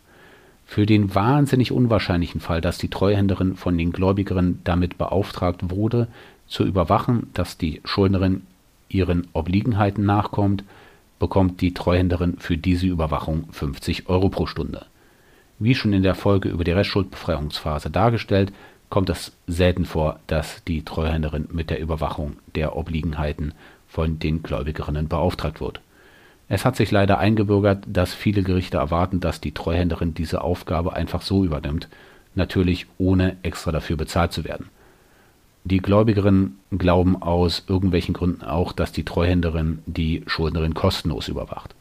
Für den wahnsinnig unwahrscheinlichen Fall, dass die Treuhänderin von den Gläubigerinnen damit beauftragt wurde, zu überwachen, dass die Schuldnerin ihren Obliegenheiten nachkommt, bekommt die Treuhänderin für diese Überwachung 50 Euro pro Stunde. Wie schon in der Folge über die Restschuldbefreiungsphase dargestellt, kommt es selten vor, dass die Treuhänderin mit der Überwachung der Obliegenheiten von den Gläubigerinnen beauftragt wird. Es hat sich leider eingebürgert, dass viele Gerichte erwarten, dass die Treuhänderin diese Aufgabe einfach so übernimmt, natürlich ohne extra dafür bezahlt zu werden. Die Gläubigerinnen glauben aus irgendwelchen Gründen auch, dass die Treuhänderin die Schuldnerin kostenlos überwacht.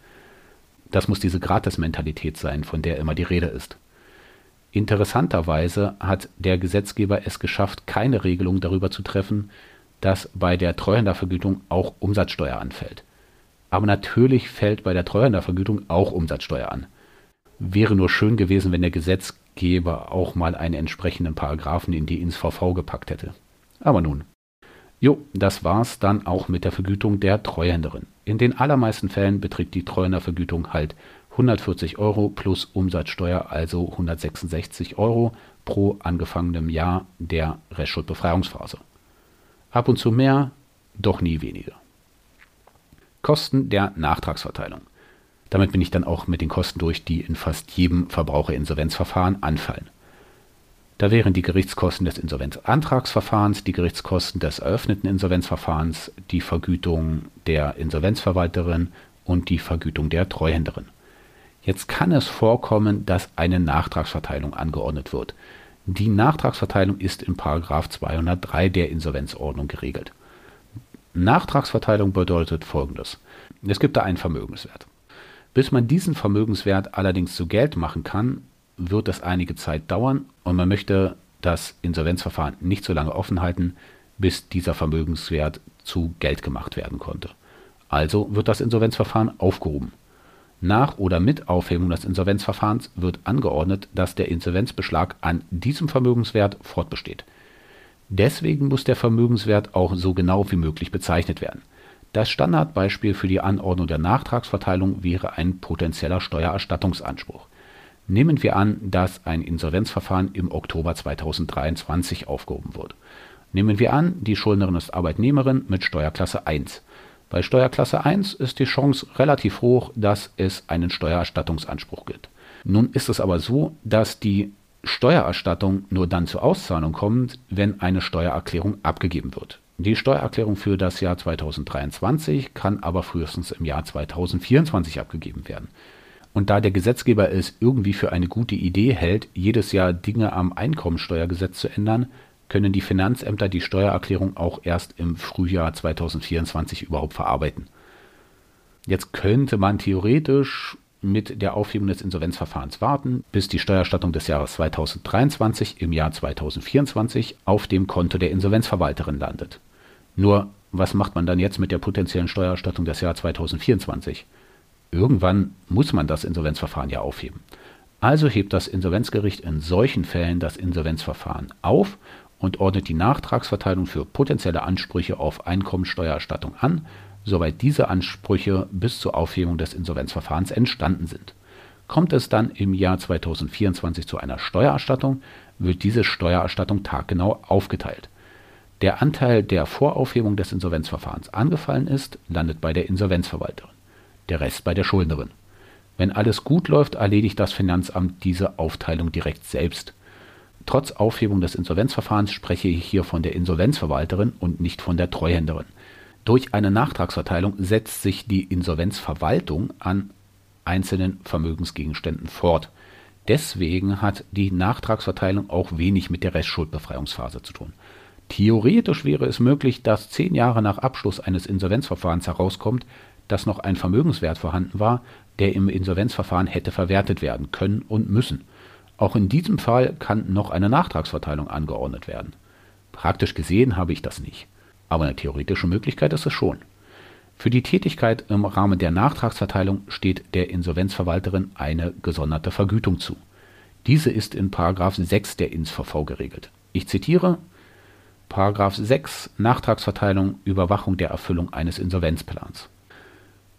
Das muss diese Gratis-Mentalität sein, von der immer die Rede ist. Interessanterweise hat der Gesetzgeber es geschafft, keine Regelung darüber zu treffen, dass bei der Treuhändervergütung auch Umsatzsteuer anfällt. Aber natürlich fällt bei der Treuhändervergütung auch Umsatzsteuer an. Wäre nur schön gewesen, wenn der Gesetzgeber auch mal einen entsprechenden Paragraphen in die InsVV gepackt hätte. Aber nun. Jo, das war's dann auch mit der Vergütung der Treuhänderin. In den allermeisten Fällen beträgt die Treuhändervergütung halt 140 € plus Umsatzsteuer, also 166 € pro angefangenem Jahr der Restschuldbefreiungsphase. Ab und zu mehr, doch nie weniger. Kosten der Nachtragsverteilung. Damit bin ich dann auch mit den Kosten durch, die in fast jedem Verbraucherinsolvenzverfahren anfallen. Da wären die Gerichtskosten des Insolvenzantragsverfahrens, die Gerichtskosten des eröffneten Insolvenzverfahrens, die Vergütung der Insolvenzverwalterin und die Vergütung der Treuhänderin. Jetzt kann es vorkommen, dass eine Nachtragsverteilung angeordnet wird. Die Nachtragsverteilung ist in § 203 der Insolvenzordnung geregelt. Nachtragsverteilung bedeutet Folgendes. Es gibt da einen Vermögenswert. Bis man diesen Vermögenswert allerdings zu Geld machen kann, wird das einige Zeit dauern und man möchte das Insolvenzverfahren nicht so lange offen halten, bis dieser Vermögenswert zu Geld gemacht werden konnte. Also wird das Insolvenzverfahren aufgehoben. Nach oder mit Aufhebung des Insolvenzverfahrens wird angeordnet, dass der Insolvenzbeschlag an diesem Vermögenswert fortbesteht. Deswegen muss der Vermögenswert auch so genau wie möglich bezeichnet werden. Das Standardbeispiel für die Anordnung der Nachtragsverteilung wäre ein potenzieller Steuererstattungsanspruch. Nehmen wir an, dass ein Insolvenzverfahren im Oktober 2023 aufgehoben wird. Nehmen wir an, die Schuldnerin ist Arbeitnehmerin mit Steuerklasse 1. Bei Steuerklasse 1 ist die Chance relativ hoch, dass es einen Steuererstattungsanspruch gibt. Nun ist es aber so, dass die Steuererstattung nur dann zur Auszahlung kommt, wenn eine Steuererklärung abgegeben wird. Die Steuererklärung für das Jahr 2023 kann aber frühestens im Jahr 2024 abgegeben werden. Und da der Gesetzgeber es irgendwie für eine gute Idee hält, jedes Jahr Dinge am Einkommensteuergesetz zu ändern, können die Finanzämter die Steuererklärung auch erst im Frühjahr 2024 überhaupt verarbeiten. Jetzt könnte man theoretisch mit der Aufhebung des Insolvenzverfahrens warten, bis die Steuererstattung des Jahres 2023 im Jahr 2024 auf dem Konto der Insolvenzverwalterin landet. Nur, was macht man dann jetzt mit der potenziellen Steuererstattung des Jahres 2024? Irgendwann muss man das Insolvenzverfahren ja aufheben. Also hebt das Insolvenzgericht in solchen Fällen das Insolvenzverfahren auf und ordnet die Nachtragsverteilung für potenzielle Ansprüche auf Einkommensteuererstattung an, soweit diese Ansprüche bis zur Aufhebung des Insolvenzverfahrens entstanden sind. Kommt es dann im Jahr 2024 zu einer Steuererstattung, wird diese Steuererstattung taggenau aufgeteilt. Der Anteil, der vor Aufhebung des Insolvenzverfahrens angefallen ist, landet bei der Insolvenzverwalterin. Der Rest bei der Schuldnerin. Wenn alles gut läuft, erledigt das Finanzamt diese Aufteilung direkt selbst. Trotz Aufhebung des Insolvenzverfahrens spreche ich hier von der Insolvenzverwalterin und nicht von der Treuhänderin. Durch eine Nachtragsverteilung setzt sich die Insolvenzverwaltung an einzelnen Vermögensgegenständen fort. Deswegen hat die Nachtragsverteilung auch wenig mit der Restschuldbefreiungsphase zu tun. Theoretisch wäre es möglich, dass 10 Jahre nach Abschluss eines Insolvenzverfahrens herauskommt, dass noch ein Vermögenswert vorhanden war, der im Insolvenzverfahren hätte verwertet werden können und müssen. Auch in diesem Fall kann noch eine Nachtragsverteilung angeordnet werden. Praktisch gesehen habe ich das nicht, aber eine theoretische Möglichkeit ist es schon. Für die Tätigkeit im Rahmen der Nachtragsverteilung steht der Insolvenzverwalterin eine gesonderte Vergütung zu. Diese ist in § 6 der InsVV geregelt. Ich zitiere § 6 Nachtragsverteilung, Überwachung der Erfüllung eines Insolvenzplans.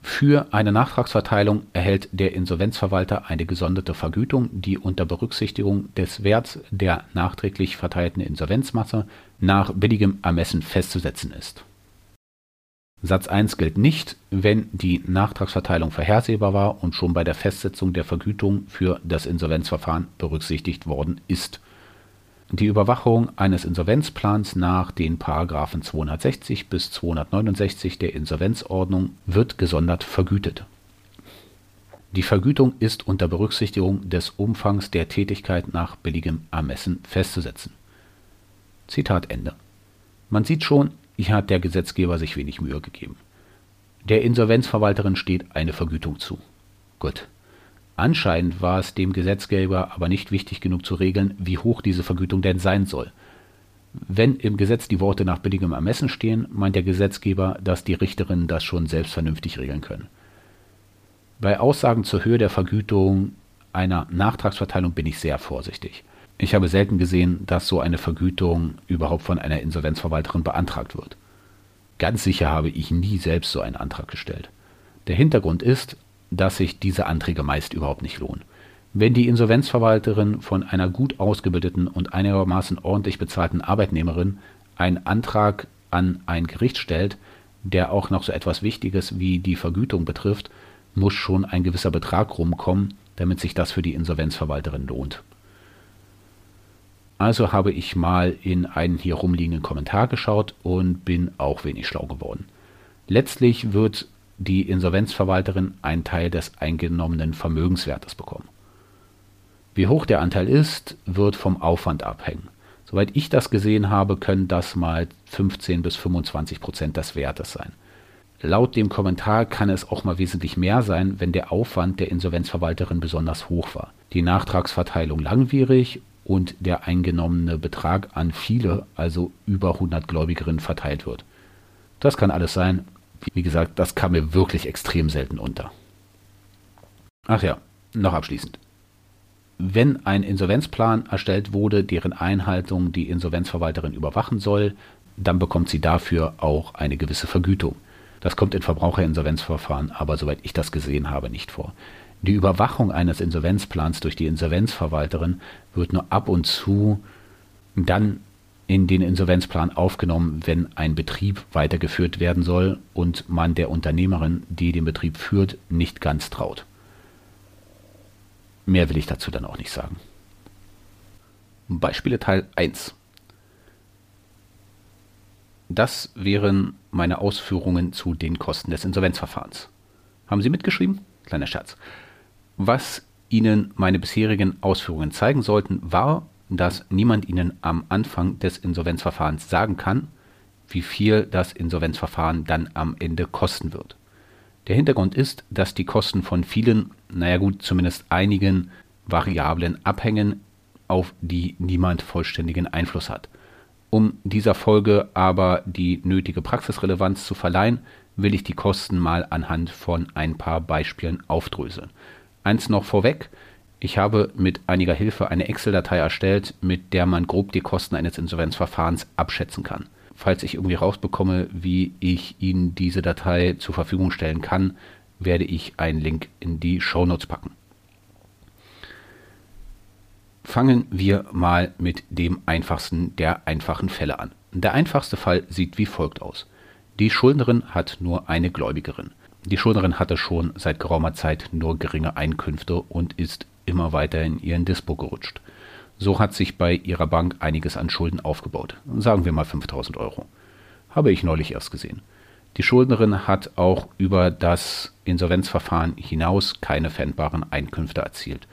Für eine Nachtragsverteilung erhält der Insolvenzverwalter eine gesonderte Vergütung, die unter Berücksichtigung des Werts der nachträglich verteilten Insolvenzmasse nach billigem Ermessen festzusetzen ist. Satz 1 gilt nicht, wenn die Nachtragsverteilung vorhersehbar war und schon bei der Festsetzung der Vergütung für das Insolvenzverfahren berücksichtigt worden ist. Die Überwachung eines Insolvenzplans nach den Paragraphen 260 bis 269 der Insolvenzordnung wird gesondert vergütet. Die Vergütung ist unter Berücksichtigung des Umfangs der Tätigkeit nach billigem Ermessen festzusetzen. Zitat Ende. Man sieht schon, hier hat der Gesetzgeber sich wenig Mühe gegeben. Der Insolvenzverwalterin steht eine Vergütung zu. Gut. Anscheinend war es dem Gesetzgeber aber nicht wichtig genug zu regeln, wie hoch diese Vergütung denn sein soll. Wenn im Gesetz die Worte nach billigem Ermessen stehen, meint der Gesetzgeber, dass die Richterinnen das schon selbst vernünftig regeln können. Bei Aussagen zur Höhe der Vergütung einer Nachtragsverteilung bin ich sehr vorsichtig. Ich habe selten gesehen, dass so eine Vergütung überhaupt von einer Insolvenzverwalterin beantragt wird. Ganz sicher habe ich nie selbst so einen Antrag gestellt. Der Hintergrund ist, dass sich diese Anträge meist überhaupt nicht lohnen. Wenn die Insolvenzverwalterin von einer gut ausgebildeten und einigermaßen ordentlich bezahlten Arbeitnehmerin einen Antrag an ein Gericht stellt, der auch noch so etwas Wichtiges wie die Vergütung betrifft, muss schon ein gewisser Betrag rumkommen, damit sich das für die Insolvenzverwalterin lohnt. Also habe ich mal in einen hier rumliegenden Kommentar geschaut und bin auch wenig schlau geworden. Letztlich wird die Insolvenzverwalterin einen Teil des eingenommenen Vermögenswertes bekommen. Wie hoch der Anteil ist, wird vom Aufwand abhängen. Soweit ich das gesehen habe, können das mal 15 bis 25% des Wertes sein. Laut dem Kommentar kann es auch mal wesentlich mehr sein, wenn der Aufwand der Insolvenzverwalterin besonders hoch war, die Nachtragsverteilung langwierig und der eingenommene Betrag an viele, also über 100 Gläubigerinnen verteilt wird. Das kann alles sein. Wie gesagt, das kam mir wirklich extrem selten unter. Ach ja, noch abschließend. Wenn ein Insolvenzplan erstellt wurde, deren Einhaltung die Insolvenzverwalterin überwachen soll, dann bekommt sie dafür auch eine gewisse Vergütung. Das kommt in Verbraucherinsolvenzverfahren aber, soweit ich das gesehen habe, nicht vor. Die Überwachung eines Insolvenzplans durch die Insolvenzverwalterin wird nur ab und zu dann in den Insolvenzplan aufgenommen, wenn ein Betrieb weitergeführt werden soll und man der Unternehmerin, die den Betrieb führt, nicht ganz traut. Mehr will ich dazu dann auch nicht sagen. Beispiele Teil 1. Das wären meine Ausführungen zu den Kosten des Insolvenzverfahrens. Haben Sie mitgeschrieben? Kleiner Scherz. Was Ihnen meine bisherigen Ausführungen zeigen sollten, war, dass niemand Ihnen am Anfang des Insolvenzverfahrens sagen kann, wie viel das Insolvenzverfahren dann am Ende kosten wird. Der Hintergrund ist, dass die Kosten von vielen, zumindest einigen Variablen abhängen, auf die niemand vollständigen Einfluss hat. Um dieser Folge aber die nötige Praxisrelevanz zu verleihen, will ich die Kosten mal anhand von ein paar Beispielen aufdröseln. Eins noch vorweg, ich habe mit einiger Hilfe eine Excel-Datei erstellt, mit der man grob die Kosten eines Insolvenzverfahrens abschätzen kann. Falls ich irgendwie rausbekomme, wie ich Ihnen diese Datei zur Verfügung stellen kann, werde ich einen Link in die Shownotes packen. Fangen wir mal mit dem einfachsten der einfachen Fälle an. Der einfachste Fall sieht wie folgt aus. Die Schuldnerin hat nur eine Gläubigerin. Die Schuldnerin hatte schon seit geraumer Zeit nur geringe Einkünfte und ist immer weiter in ihren Dispo gerutscht. So hat sich bei ihrer Bank einiges an Schulden aufgebaut. Sagen wir mal 5000 Euro. Habe ich neulich erst gesehen. Die Schuldnerin hat auch über das Insolvenzverfahren hinaus keine pfändbaren Einkünfte erzielt.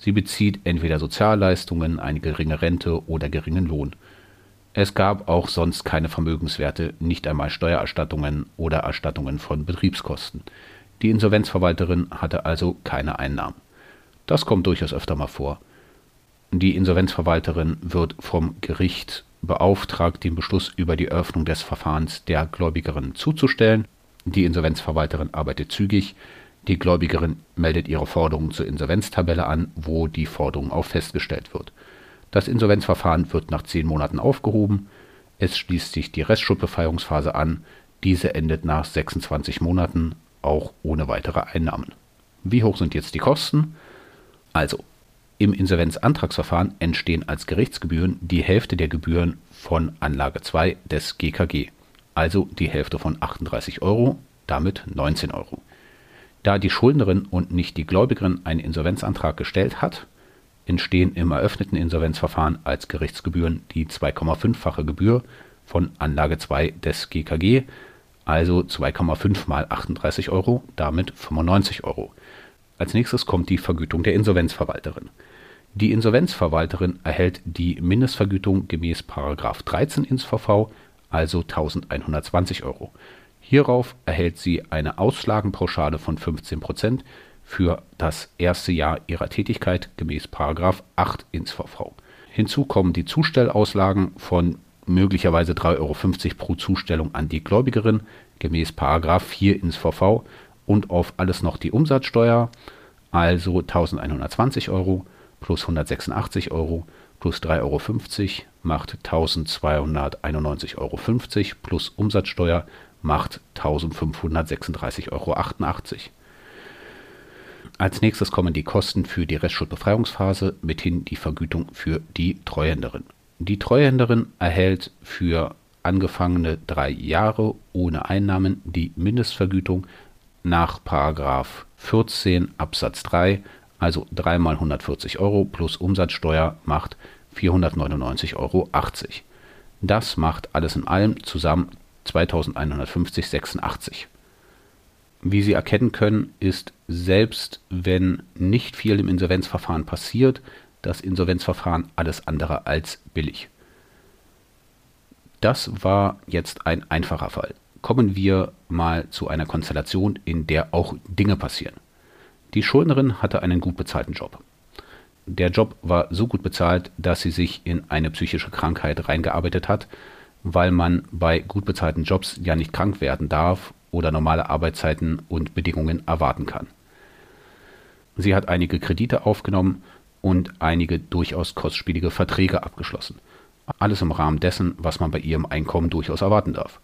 Sie bezieht entweder Sozialleistungen, eine geringe Rente oder geringen Lohn. Es gab auch sonst keine Vermögenswerte, nicht einmal Steuererstattungen oder Erstattungen von Betriebskosten. Die Insolvenzverwalterin hatte also keine Einnahmen. Das kommt durchaus öfter mal vor. Die Insolvenzverwalterin wird vom Gericht beauftragt, den Beschluss über die Eröffnung des Verfahrens der Gläubigerin zuzustellen. Die Insolvenzverwalterin arbeitet zügig. Die Gläubigerin meldet ihre Forderung zur Insolvenztabelle an, wo die Forderung auch festgestellt wird. Das Insolvenzverfahren wird nach 10 Monaten aufgehoben. Es schließt sich die Restschuldbefreiungsphase an. Diese endet nach 26 Monaten, auch ohne weitere Einnahmen. Wie hoch sind jetzt die Kosten? Also, im Insolvenzantragsverfahren entstehen als Gerichtsgebühren die Hälfte der Gebühren von Anlage 2 des GKG. also die Hälfte von 38 Euro, damit 19 Euro. Da die Schuldnerin und nicht die Gläubigerin einen Insolvenzantrag gestellt hat, entstehen im eröffneten Insolvenzverfahren als Gerichtsgebühren die 2,5-fache Gebühr von Anlage 2 des GKG, also 2,5 mal 38 Euro, damit 95 Euro. Als nächstes kommt die Vergütung der Insolvenzverwalterin. Die Insolvenzverwalterin erhält die Mindestvergütung gemäß § 13 InSVV, also 1120 Euro. Hierauf erhält sie eine Auslagenpauschale von 15% für das erste Jahr ihrer Tätigkeit gemäß § 8 InSVV. Hinzu kommen die Zustellauslagen von möglicherweise 3,50 € pro Zustellung an die Gläubigerin gemäß § 4 InSVV und auf alles noch die Umsatzsteuer, also 1120 Euro plus 186 Euro plus 3,50 € macht 1291,50 Euro plus Umsatzsteuer macht 1536,88 Euro. Als nächstes kommen die Kosten für die Restschuldbefreiungsphase, mithin die Vergütung für die Treuhänderin. Die Treuhänderin erhält für angefangene 3 Jahre ohne Einnahmen die Mindestvergütung nach § 14 Absatz 3, also 3 mal 140 Euro plus Umsatzsteuer macht 499,80 Euro. Das macht alles in allem zusammen 2150,86. Wie Sie erkennen können, ist, selbst wenn nicht viel im Insolvenzverfahren passiert, das Insolvenzverfahren alles andere als billig. Das war jetzt ein einfacher Fall. Kommen wir mal zu einer Konstellation, in der auch Dinge passieren. Die Schuldnerin hatte einen gut bezahlten Job. Der Job war so gut bezahlt, dass sie sich in eine psychische Krankheit reingearbeitet hat, weil man bei gut bezahlten Jobs ja nicht krank werden darf oder normale Arbeitszeiten und Bedingungen erwarten kann. Sie hat einige Kredite aufgenommen und einige durchaus kostspielige Verträge abgeschlossen. Alles im Rahmen dessen, was man bei ihrem Einkommen durchaus erwarten darf.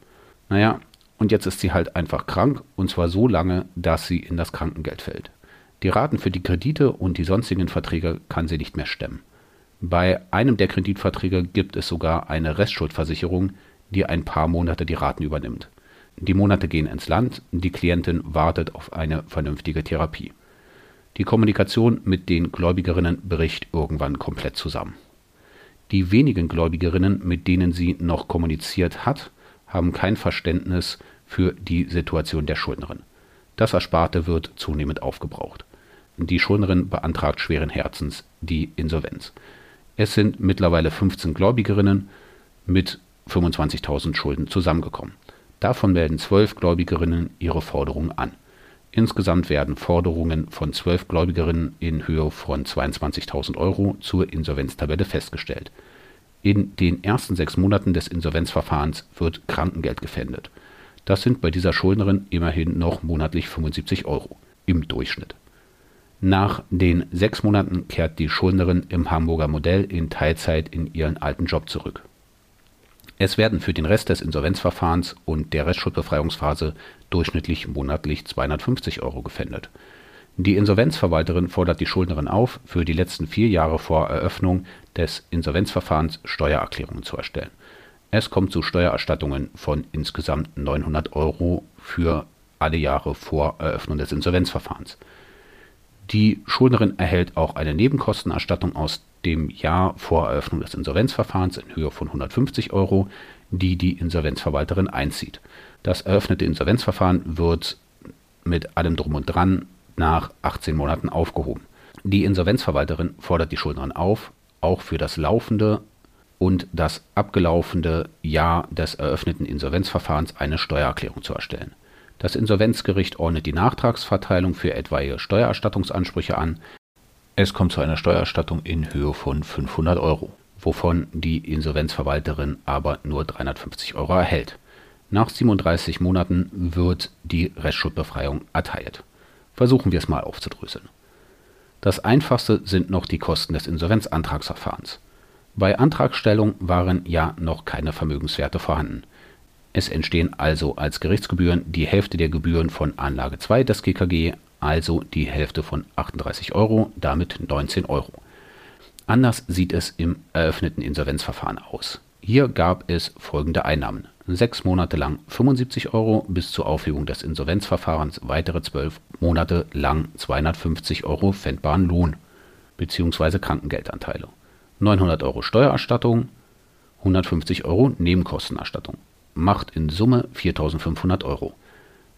Naja, und jetzt ist sie halt einfach krank, und zwar so lange, dass sie in das Krankengeld fällt. Die Raten für die Kredite und die sonstigen Verträge kann sie nicht mehr stemmen. Bei einem der Kreditverträge gibt es sogar eine Restschuldversicherung, die ein paar Monate die Raten übernimmt. Die Monate gehen ins Land, die Klientin wartet auf eine vernünftige Therapie. Die Kommunikation mit den Gläubigerinnen bricht irgendwann komplett zusammen. Die wenigen Gläubigerinnen, mit denen sie noch kommuniziert hat, haben kein Verständnis für die Situation der Schuldnerin. Das Ersparte wird zunehmend aufgebraucht. Die Schuldnerin beantragt schweren Herzens die Insolvenz. Es sind mittlerweile 15 Gläubigerinnen mit 25.000 Schulden zusammengekommen. Davon melden 12 Gläubigerinnen ihre Forderungen an. Insgesamt werden Forderungen von 12 Gläubigerinnen in Höhe von 22.000 Euro zur Insolvenztabelle festgestellt. In den ersten 6 Monaten des Insolvenzverfahrens wird Krankengeld gefändet. Das sind bei dieser Schuldnerin immerhin noch monatlich 75 Euro im Durchschnitt. Nach den 6 Monaten kehrt die Schuldnerin im Hamburger Modell in Teilzeit in ihren alten Job zurück. Es werden für den Rest des Insolvenzverfahrens und der Restschuldbefreiungsphase durchschnittlich monatlich 250 Euro gefändet. Die Insolvenzverwalterin fordert die Schuldnerin auf, für die letzten 4 Jahre vor Eröffnung des Insolvenzverfahrens Steuererklärungen zu erstellen. Es kommt zu Steuererstattungen von insgesamt 900 Euro für alle Jahre vor Eröffnung des Insolvenzverfahrens. Die Schuldnerin erhält auch eine Nebenkostenerstattung aus dem Jahr vor Eröffnung des Insolvenzverfahrens in Höhe von 150 Euro, die die Insolvenzverwalterin einzieht. Das eröffnete Insolvenzverfahren wird mit allem Drum und Dran nach 18 Monaten aufgehoben. Die Insolvenzverwalterin fordert die Schuldnerin auf, auch für das laufende und das abgelaufene Jahr des eröffneten Insolvenzverfahrens eine Steuererklärung zu erstellen. Das Insolvenzgericht ordnet die Nachtragsverteilung für etwaige Steuererstattungsansprüche an. Es kommt zu einer Steuererstattung in Höhe von 500 Euro, wovon die Insolvenzverwalterin aber nur 350 Euro erhält. Nach 37 Monaten wird die Restschuldbefreiung erteilt. Versuchen wir es mal aufzudröseln. Das einfachste sind noch die Kosten des Insolvenzantragsverfahrens. Bei Antragstellung waren ja noch keine Vermögenswerte vorhanden. Es entstehen also als Gerichtsgebühren die Hälfte der Gebühren von Anlage 2 des GKG, also die Hälfte von 38 Euro, damit 19 Euro. Anders sieht es im eröffneten Insolvenzverfahren aus. Hier gab es folgende Einnahmen: 6 Monate lang 75 Euro, bis zur Aufhebung des Insolvenzverfahrens weitere 12 Monate lang 250 Euro pfändbaren Lohn bzw. Krankengeldanteile, 900 Euro Steuererstattung, 150 Euro Nebenkostenerstattung, macht in Summe 4.500 Euro.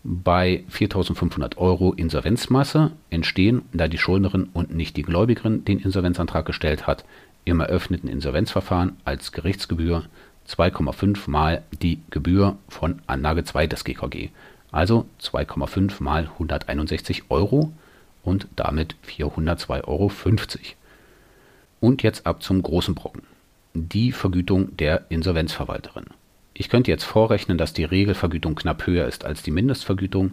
Bei 4.500 Euro Insolvenzmasse entstehen, da die Schuldnerin und nicht die Gläubigerin den Insolvenzantrag gestellt hat, im eröffneten Insolvenzverfahren als Gerichtsgebühr 2,5 mal die Gebühr von Anlage 2 des GKG, also 2,5 mal 161 Euro und damit 402,50 Euro. Und jetzt ab zum großen Brocken, die Vergütung der Insolvenzverwalterin. Ich könnte jetzt vorrechnen, dass die Regelvergütung knapp höher ist als die Mindestvergütung.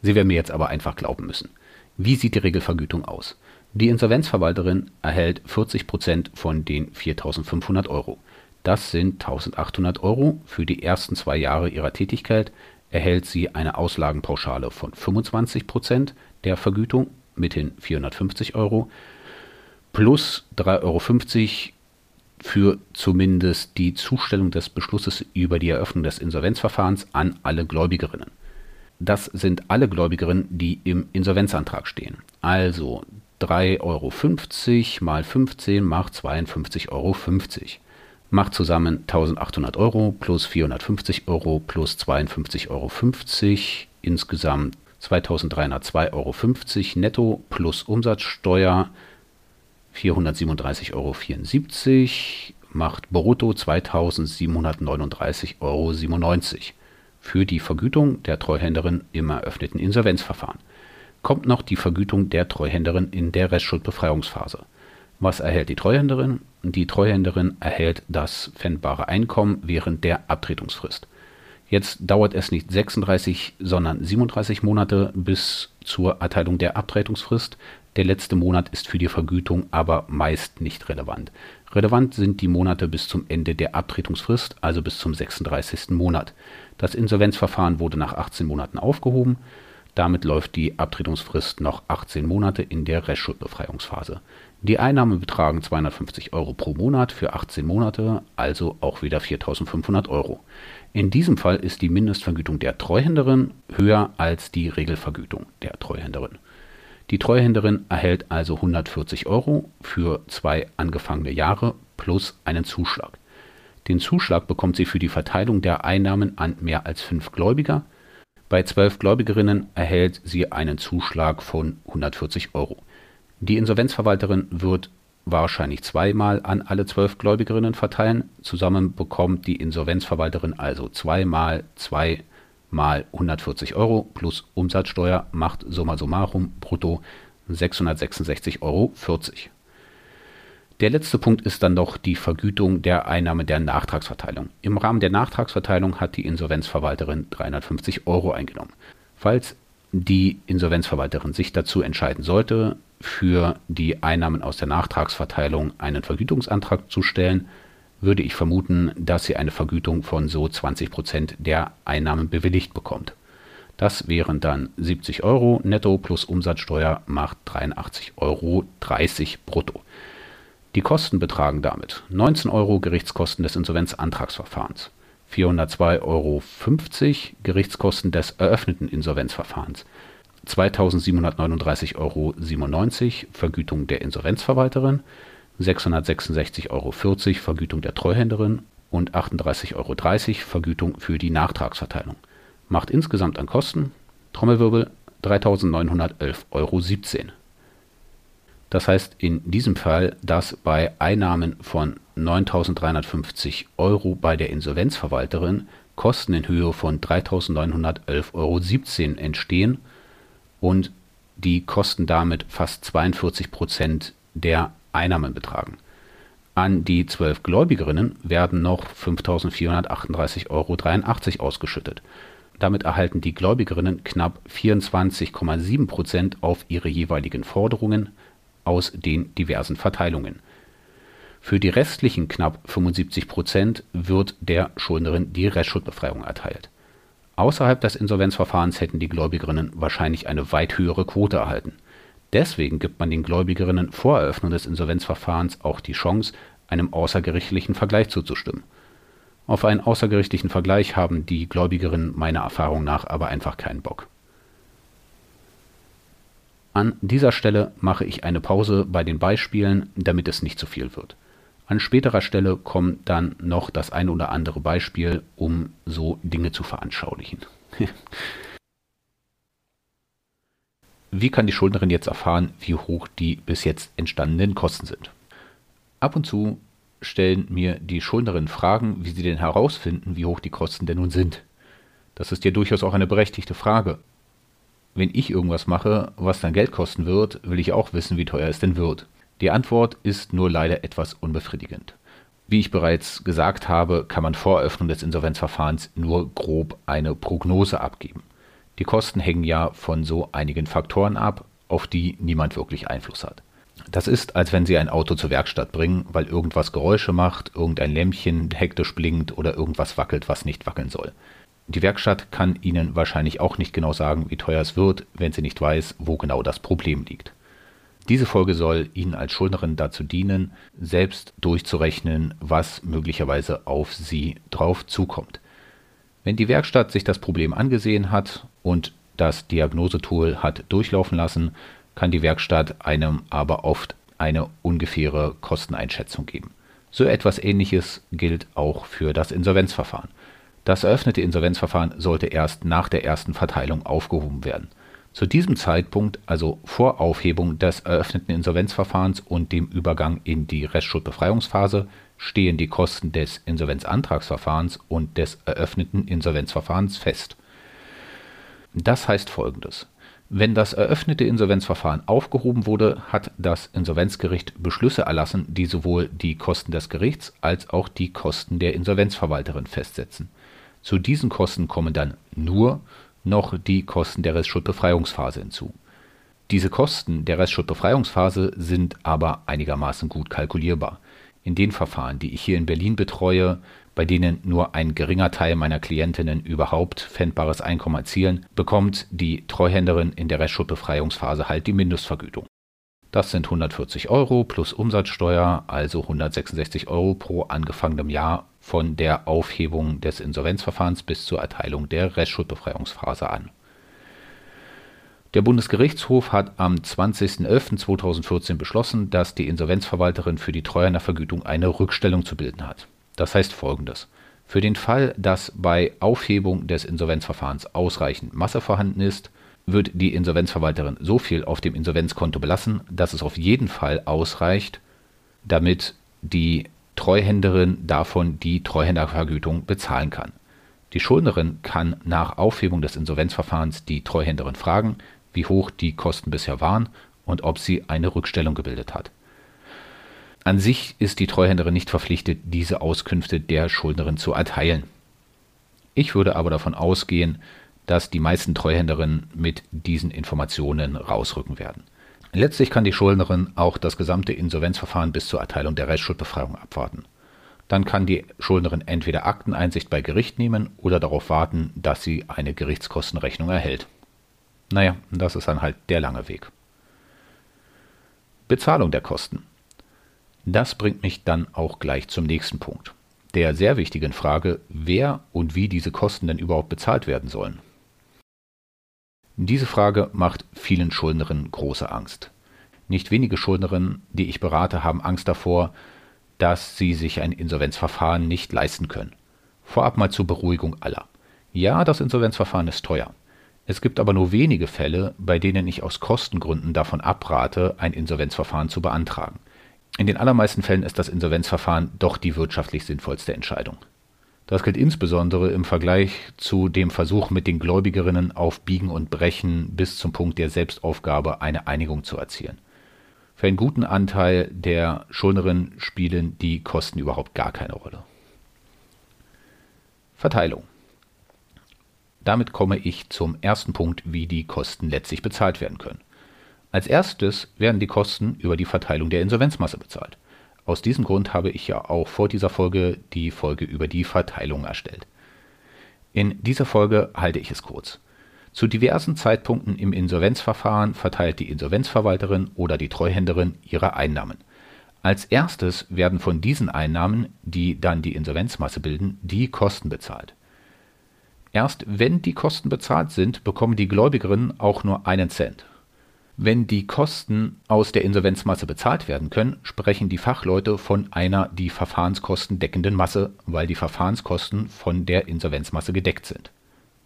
Sie werden mir jetzt aber einfach glauben müssen. Wie sieht die Regelvergütung aus? Die Insolvenzverwalterin erhält 40% von den 4.500 Euro. Das sind 1.800 Euro. Für die ersten 2 Jahre ihrer Tätigkeit erhält sie eine Auslagenpauschale von 25% der Vergütung, mithin 450 Euro, plus 3,50 Euro für zumindest die Zustellung des Beschlusses über die Eröffnung des Insolvenzverfahrens an alle Gläubigerinnen. Das sind alle Gläubigerinnen, die im Insolvenzantrag stehen. Also 3,50 Euro mal 15 macht 52,50 Euro. Macht zusammen 1.800 Euro plus 450 Euro plus 52,50 Euro. Insgesamt 2.302,50 Euro netto plus Umsatzsteuer 437,74 Euro, macht brutto 2.739,97 Euro für die Vergütung der Treuhänderin im eröffneten Insolvenzverfahren. Kommt noch die Vergütung der Treuhänderin in der Restschuldbefreiungsphase. Was erhält die Treuhänderin? Die Treuhänderin erhält das pfändbare Einkommen während der Abtretungsfrist. Jetzt dauert es nicht 36, sondern 37 Monate bis zur Erteilung der Abtretungsfrist. Der letzte Monat ist für die Vergütung aber meist nicht relevant. Relevant sind die Monate bis zum Ende der Abtretungsfrist, also bis zum 36. Monat. Das Insolvenzverfahren wurde nach 18 Monaten aufgehoben. Damit läuft die Abtretungsfrist noch 18 Monate in der Restschuldbefreiungsphase. Die Einnahmen betragen 250 Euro pro Monat für 18 Monate, also auch wieder 4.500 Euro. In diesem Fall ist die Mindestvergütung der Treuhänderin höher als die Regelvergütung der Treuhänderin. Die Treuhänderin erhält also 140 Euro für 2 angefangene Jahre plus einen Zuschlag. Den Zuschlag bekommt sie für die Verteilung der Einnahmen an mehr als 5 Gläubiger. Bei 12 Gläubigerinnen erhält sie einen Zuschlag von 140 Euro. Die Insolvenzverwalterin wird wahrscheinlich 2-mal an alle 12 Gläubigerinnen verteilen. Zusammen bekommt die Insolvenzverwalterin also 2 mal 140 Euro plus Umsatzsteuer, macht summa summarum brutto 666,40 Euro. Der letzte Punkt ist dann noch die Vergütung der Einnahme der Nachtragsverteilung. Im Rahmen der Nachtragsverteilung hat die Insolvenzverwalterin 350 Euro eingenommen. Falls die Insolvenzverwalterin sich dazu entscheiden sollte, für die Einnahmen aus der Nachtragsverteilung einen Vergütungsantrag zu stellen, würde ich vermuten, dass sie eine Vergütung von so 20% der Einnahmen bewilligt bekommt. Das wären dann 70 Euro netto plus Umsatzsteuer, macht 83,30 Euro brutto. Die Kosten betragen damit 19 Euro Gerichtskosten des Insolvenzantragsverfahrens, 402,50 Euro Gerichtskosten des eröffneten Insolvenzverfahrens, 2.739,97 Euro Vergütung der Insolvenzverwalterin, 666,40 Euro Vergütung der Treuhänderin und 38,30 Euro Vergütung für die Nachtragsverteilung. Macht insgesamt an Kosten, Trommelwirbel, 3.911,17 Euro. Das heißt in diesem Fall, dass bei Einnahmen von 9.350 Euro bei der Insolvenzverwalterin Kosten in Höhe von 3.911,17 Euro entstehen und die Kosten damit fast 42% der Einnahmen betragen. An die 12 Gläubigerinnen werden noch 5.438,83 Euro ausgeschüttet. Damit erhalten die Gläubigerinnen knapp 24,7% auf ihre jeweiligen Forderungen aus den diversen Verteilungen. Für die restlichen knapp 75% wird der Schuldnerin die Restschuldbefreiung erteilt. Außerhalb des Insolvenzverfahrens hätten die Gläubigerinnen wahrscheinlich eine weit höhere Quote erhalten. Deswegen gibt man den Gläubigerinnen vor Eröffnung des Insolvenzverfahrens auch die Chance, einem außergerichtlichen Vergleich zuzustimmen. Auf einen außergerichtlichen Vergleich haben die Gläubigerinnen meiner Erfahrung nach aber einfach keinen Bock. An dieser Stelle mache ich eine Pause bei den Beispielen, damit es nicht zu viel wird. An späterer Stelle kommt dann noch das ein oder andere Beispiel, um so Dinge zu veranschaulichen. Wie kann die Schuldnerin jetzt erfahren, wie hoch die bis jetzt entstandenen Kosten sind? Ab und zu stellen mir die Schuldnerinnen Fragen, wie sie denn herausfinden, wie hoch die Kosten denn nun sind. Das ist ja durchaus auch eine berechtigte Frage. Wenn ich irgendwas mache, was dann Geld kosten wird, will ich auch wissen, wie teuer es denn wird. Die Antwort ist nur leider etwas unbefriedigend. Wie ich bereits gesagt habe, kann man vor Eröffnung des Insolvenzverfahrens nur grob eine Prognose abgeben. Die Kosten hängen ja von so einigen Faktoren ab, auf die niemand wirklich Einfluss hat. Das ist, als wenn Sie ein Auto zur Werkstatt bringen, weil irgendwas Geräusche macht, irgendein Lämpchen hektisch blinkt oder irgendwas wackelt, was nicht wackeln soll. Die Werkstatt kann Ihnen wahrscheinlich auch nicht genau sagen, wie teuer es wird, wenn sie nicht weiß, wo genau das Problem liegt. Diese Folge soll Ihnen als Schuldnerin dazu dienen, selbst durchzurechnen, was möglicherweise auf Sie drauf zukommt. Wenn die Werkstatt sich das Problem angesehen hat und das Diagnosetool hat durchlaufen lassen, kann die Werkstatt einem aber oft eine ungefähre Kosteneinschätzung geben. So etwas Ähnliches gilt auch für das Insolvenzverfahren. Das eröffnete Insolvenzverfahren sollte erst nach der ersten Verteilung aufgehoben werden. Zu diesem Zeitpunkt, also vor Aufhebung des eröffneten Insolvenzverfahrens und dem Übergang in die Restschuldbefreiungsphase, stehen die Kosten des Insolvenzantragsverfahrens und des eröffneten Insolvenzverfahrens fest. Das heißt Folgendes. Wenn das eröffnete Insolvenzverfahren aufgehoben wurde, hat das Insolvenzgericht Beschlüsse erlassen, die sowohl die Kosten des Gerichts als auch die Kosten der Insolvenzverwalterin festsetzen. Zu diesen Kosten kommen dann nur noch die Kosten der Restschuldbefreiungsphase hinzu. Diese Kosten der Restschuldbefreiungsphase sind aber einigermaßen gut kalkulierbar. In den Verfahren, die ich hier in Berlin betreue, bei denen nur ein geringer Teil meiner Klientinnen überhaupt pfändbares Einkommen erzielen, bekommt die Treuhänderin in der Restschuldbefreiungsphase halt die Mindestvergütung. Das sind 140 € plus Umsatzsteuer, also 166 € pro angefangenem Jahr von der Aufhebung des Insolvenzverfahrens bis zur Erteilung der Restschuldbefreiungsphase an. Der Bundesgerichtshof hat am 20.11.2014 beschlossen, dass die Insolvenzverwalterin für die Treuhändervergütung eine Rückstellung zu bilden hat. Das heißt Folgendes. Für den Fall, dass bei Aufhebung des Insolvenzverfahrens ausreichend Masse vorhanden ist, wird die Insolvenzverwalterin so viel auf dem Insolvenzkonto belassen, dass es auf jeden Fall ausreicht, damit die Treuhänderin davon die Treuhändervergütung bezahlen kann. Die Schuldnerin kann nach Aufhebung des Insolvenzverfahrens die Treuhänderin fragen, wie hoch die Kosten bisher waren und ob sie eine Rückstellung gebildet hat. An sich ist die Treuhänderin nicht verpflichtet, diese Auskünfte der Schuldnerin zu erteilen. Ich würde aber davon ausgehen, dass die meisten Treuhänderinnen mit diesen Informationen rausrücken werden. Letztlich kann die Schuldnerin auch das gesamte Insolvenzverfahren bis zur Erteilung der Restschuldbefreiung abwarten. Dann kann die Schuldnerin entweder Akteneinsicht bei Gericht nehmen oder darauf warten, dass sie eine Gerichtskostenrechnung erhält. Naja, das ist dann halt der lange Weg. Bezahlung der Kosten. Das bringt mich dann auch gleich zum nächsten Punkt, der sehr wichtigen Frage, wer und wie diese Kosten denn überhaupt bezahlt werden sollen. Diese Frage macht vielen Schuldnerinnen große Angst. Nicht wenige Schuldnerinnen, die ich berate, haben Angst davor, dass sie sich ein Insolvenzverfahren nicht leisten können. Vorab mal zur Beruhigung aller. Ja, das Insolvenzverfahren ist teuer. Es gibt aber nur wenige Fälle, bei denen ich aus Kostengründen davon abrate, ein Insolvenzverfahren zu beantragen. In den allermeisten Fällen ist das Insolvenzverfahren doch die wirtschaftlich sinnvollste Entscheidung. Das gilt insbesondere im Vergleich zu dem Versuch, mit den Gläubigerinnen auf Biegen und Brechen bis zum Punkt der Selbstaufgabe eine Einigung zu erzielen. Für einen guten Anteil der Schuldnerinnen spielen die Kosten überhaupt gar keine Rolle. Verteilung. Damit komme ich zum ersten Punkt, wie die Kosten letztlich bezahlt werden können. Als erstes werden die Kosten über die Verteilung der Insolvenzmasse bezahlt. Aus diesem Grund habe ich ja auch vor dieser Folge die Folge über die Verteilung erstellt. In dieser Folge halte ich es kurz. Zu diversen Zeitpunkten im Insolvenzverfahren verteilt die Insolvenzverwalterin oder die Treuhänderin ihre Einnahmen. Als erstes werden von diesen Einnahmen, die dann die Insolvenzmasse bilden, die Kosten bezahlt. Erst wenn die Kosten bezahlt sind, bekommen die Gläubigerinnen auch nur einen Cent. Wenn die Kosten aus der Insolvenzmasse bezahlt werden können, sprechen die Fachleute von einer die Verfahrenskosten deckenden Masse, weil die Verfahrenskosten von der Insolvenzmasse gedeckt sind.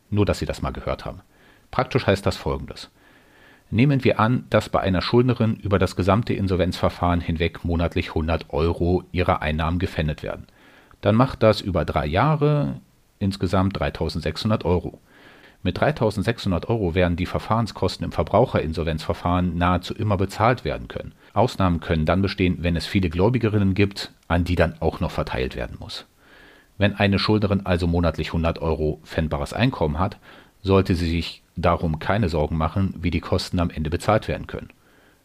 Nur, dass Sie das mal gehört haben. Praktisch heißt das Folgendes. Nehmen wir an, dass bei einer Schuldnerin über das gesamte Insolvenzverfahren hinweg monatlich 100 € ihrer Einnahmen gepfändet werden. Dann macht das über 3 Jahre insgesamt 3.600 €. Mit 3.600 € werden die Verfahrenskosten im Verbraucherinsolvenzverfahren nahezu immer bezahlt werden können. Ausnahmen können dann bestehen, wenn es viele Gläubigerinnen gibt, an die dann auch noch verteilt werden muss. Wenn eine Schuldnerin also monatlich 100 € pfändbares Einkommen hat, sollte sie sich darum keine Sorgen machen, wie die Kosten am Ende bezahlt werden können.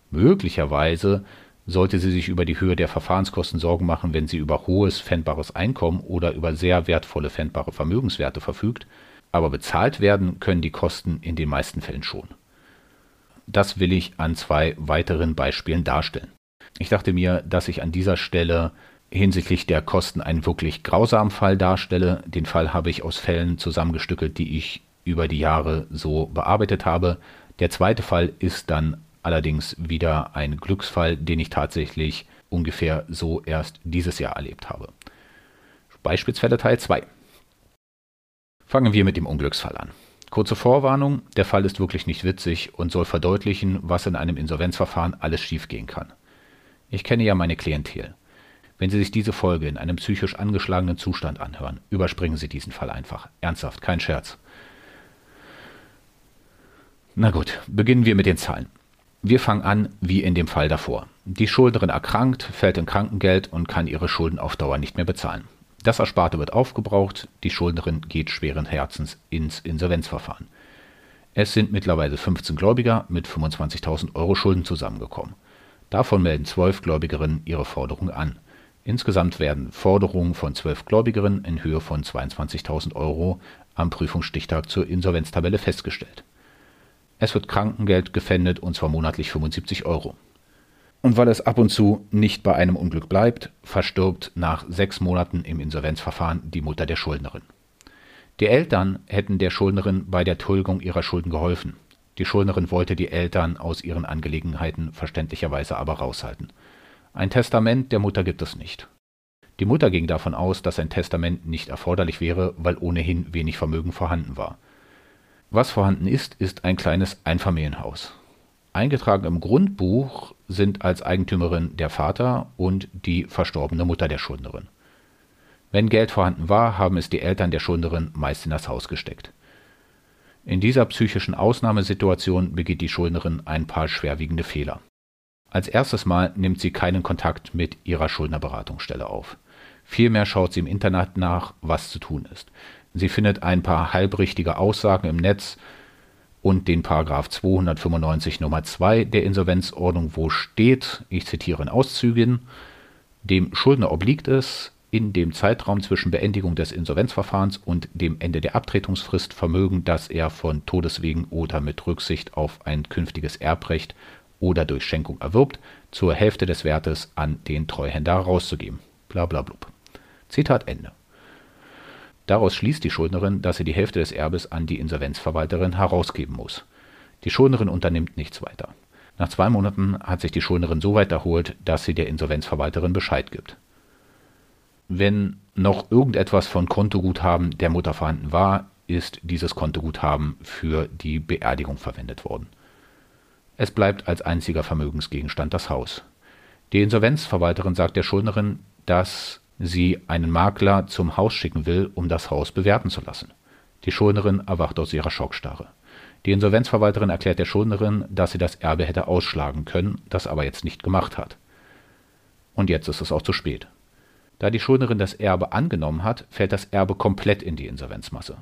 Möglicherweise sollte sie sich über die Höhe der Verfahrenskosten Sorgen machen, wenn sie über hohes pfändbares Einkommen oder über sehr wertvolle pfändbare Vermögenswerte verfügt, aber bezahlt werden können die Kosten in den meisten Fällen schon. Das will ich an 2 weiteren Beispielen darstellen. Ich dachte mir, dass ich an dieser Stelle hinsichtlich der Kosten einen wirklich grausamen Fall darstelle. Den Fall habe ich aus Fällen zusammengestückelt, die ich über die Jahre so bearbeitet habe. Der zweite Fall ist dann allerdings wieder ein Glücksfall, den ich tatsächlich ungefähr so erst dieses Jahr erlebt habe. Beispielsfälle Teil 2. Fangen wir mit dem Unglücksfall an. Kurze Vorwarnung, der Fall ist wirklich nicht witzig und soll verdeutlichen, was in einem Insolvenzverfahren alles schiefgehen kann. Ich kenne ja meine Klientel. Wenn Sie sich diese Folge in einem psychisch angeschlagenen Zustand anhören, überspringen Sie diesen Fall einfach. Ernsthaft, kein Scherz. Na gut, beginnen wir mit den Zahlen. Wir fangen an wie in dem Fall davor. Die Schuldnerin erkrankt, fällt in Krankengeld und kann ihre Schulden auf Dauer nicht mehr bezahlen. Das Ersparte wird aufgebraucht, die Schuldnerin geht schweren Herzens ins Insolvenzverfahren. Es sind mittlerweile 15 Gläubiger mit 25.000 € Schulden zusammengekommen. Davon melden 12 Gläubigerinnen ihre Forderung an. Insgesamt werden Forderungen von 12 Gläubigerinnen in Höhe von 22.000 € am Prüfungsstichtag zur Insolvenztabelle festgestellt. Es wird Krankengeld gefändet und zwar monatlich 75 €. Und weil es ab und zu nicht bei einem Unglück bleibt, verstirbt nach 6 Monaten im Insolvenzverfahren die Mutter der Schuldnerin. Die Eltern hätten der Schuldnerin bei der Tilgung ihrer Schulden geholfen. Die Schuldnerin wollte die Eltern aus ihren Angelegenheiten verständlicherweise aber raushalten. Ein Testament der Mutter gibt es nicht. Die Mutter ging davon aus, dass ein Testament nicht erforderlich wäre, weil ohnehin wenig Vermögen vorhanden war. Was vorhanden ist, ist ein kleines Einfamilienhaus. Eingetragen im Grundbuch sind als Eigentümerin der Vater und die verstorbene Mutter der Schuldnerin. Wenn Geld vorhanden war, haben es die Eltern der Schuldnerin meist in das Haus gesteckt. In dieser psychischen Ausnahmesituation begeht die Schuldnerin ein paar schwerwiegende Fehler. Als erstes Mal nimmt sie keinen Kontakt mit ihrer Schuldnerberatungsstelle auf. Vielmehr schaut sie im Internet nach, was zu tun ist. Sie findet ein paar halbrichtige Aussagen im Netz und den Paragraph 295 Nummer 2 der Insolvenzordnung, wo steht, ich zitiere in Auszügen, dem Schuldner obliegt es, in dem Zeitraum zwischen Beendigung des Insolvenzverfahrens und dem Ende der Abtretungsfrist Vermögen, das er von Todeswegen oder mit Rücksicht auf ein künftiges Erbrecht oder durch Schenkung erwirbt, zur Hälfte des Wertes an den Treuhänder rauszugeben. Blablabla. Zitat Ende. Daraus schließt die Schuldnerin, dass sie die Hälfte des Erbes an die Insolvenzverwalterin herausgeben muss. Die Schuldnerin unternimmt nichts weiter. Nach 2 Monaten hat sich die Schuldnerin so weit erholt, dass sie der Insolvenzverwalterin Bescheid gibt. Wenn noch irgendetwas von Kontoguthaben der Mutter vorhanden war, ist dieses Kontoguthaben für die Beerdigung verwendet worden. Es bleibt als einziger Vermögensgegenstand das Haus. Die Insolvenzverwalterin sagt der Schuldnerin, dass sie einen Makler zum Haus schicken will, um das Haus bewerten zu lassen. Die Schuldnerin erwacht aus ihrer Schockstarre. Die Insolvenzverwalterin erklärt der Schuldnerin, dass sie das Erbe hätte ausschlagen können, das aber jetzt nicht gemacht hat. Und jetzt ist es auch zu spät. Da die Schuldnerin das Erbe angenommen hat, fällt das Erbe komplett in die Insolvenzmasse.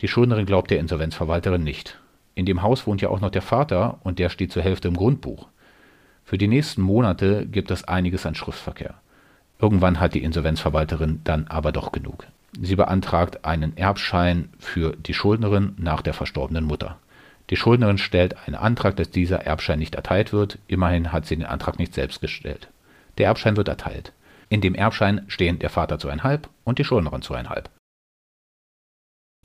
Die Schuldnerin glaubt der Insolvenzverwalterin nicht. In dem Haus wohnt ja auch noch der Vater und der steht zur Hälfte im Grundbuch. Für die nächsten Monate gibt es einiges an Schriftverkehr. Irgendwann hat die Insolvenzverwalterin dann aber doch genug. Sie beantragt einen Erbschein für die Schuldnerin nach der verstorbenen Mutter. Die Schuldnerin stellt einen Antrag, dass dieser Erbschein nicht erteilt wird. Immerhin hat sie den Antrag nicht selbst gestellt. Der Erbschein wird erteilt. In dem Erbschein stehen der Vater zu 1/2 und die Schuldnerin zu 1/2.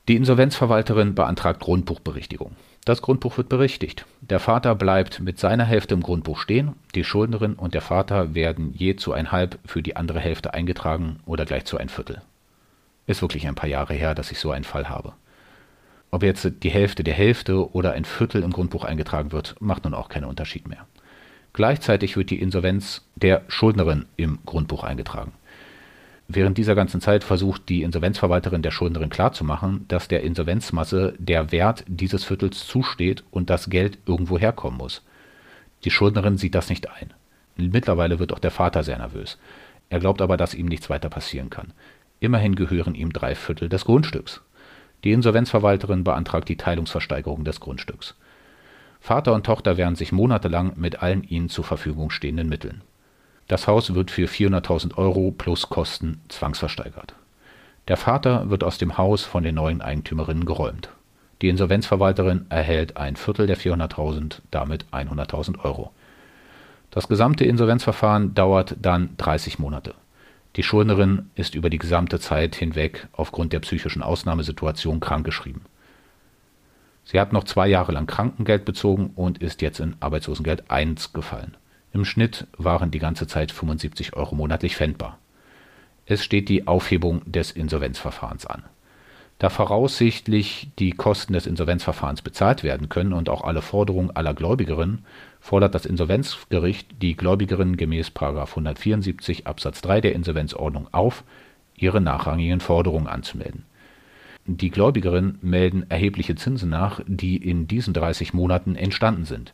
Die Insolvenzverwalterin beantragt Grundbuchberichtigung. Das Grundbuch wird berichtigt. Der Vater bleibt mit seiner Hälfte im Grundbuch stehen. Die Schuldnerin und der Vater werden je zu 1/2 für die andere Hälfte eingetragen oder gleich zu 1/4. Ist wirklich ein paar Jahre her, dass ich so einen Fall habe. Ob jetzt die Hälfte der Hälfte oder 1/4 im Grundbuch eingetragen wird, macht nun auch keinen Unterschied mehr. Gleichzeitig wird die Insolvenz der Schuldnerin im Grundbuch eingetragen. Während dieser ganzen Zeit versucht die Insolvenzverwalterin der Schuldnerin klarzumachen, dass der Insolvenzmasse der Wert dieses 1/4 zusteht und das Geld irgendwo herkommen muss. Die Schuldnerin sieht das nicht ein. Mittlerweile wird auch der Vater sehr nervös. Er glaubt aber, dass ihm nichts weiter passieren kann. Immerhin gehören ihm 3/4 des Grundstücks. Die Insolvenzverwalterin beantragt die Teilungsversteigerung des Grundstücks. Vater und Tochter wehren sich monatelang mit allen ihnen zur Verfügung stehenden Mitteln. Das Haus wird für 400.000 € plus Kosten zwangsversteigert. Der Vater wird aus dem Haus von den neuen Eigentümerinnen geräumt. Die Insolvenzverwalterin erhält 1/4 der 400.000, damit 100.000 €. Das gesamte Insolvenzverfahren dauert dann 30 Monate. Die Schuldnerin ist über die gesamte Zeit hinweg aufgrund der psychischen Ausnahmesituation krankgeschrieben. Sie hat noch 2 Jahre lang Krankengeld bezogen und ist jetzt in Arbeitslosengeld 1 gefallen. Im Schnitt waren die ganze Zeit 75 € monatlich pfändbar. Es steht die Aufhebung des Insolvenzverfahrens an. Da voraussichtlich die Kosten des Insolvenzverfahrens bezahlt werden können und auch alle Forderungen aller Gläubigerinnen, fordert das Insolvenzgericht die Gläubigerinnen gemäß § 174 Absatz 3 der Insolvenzordnung auf, ihre nachrangigen Forderungen anzumelden. Die Gläubigerinnen melden erhebliche Zinsen nach, die in diesen 30 Monaten entstanden sind.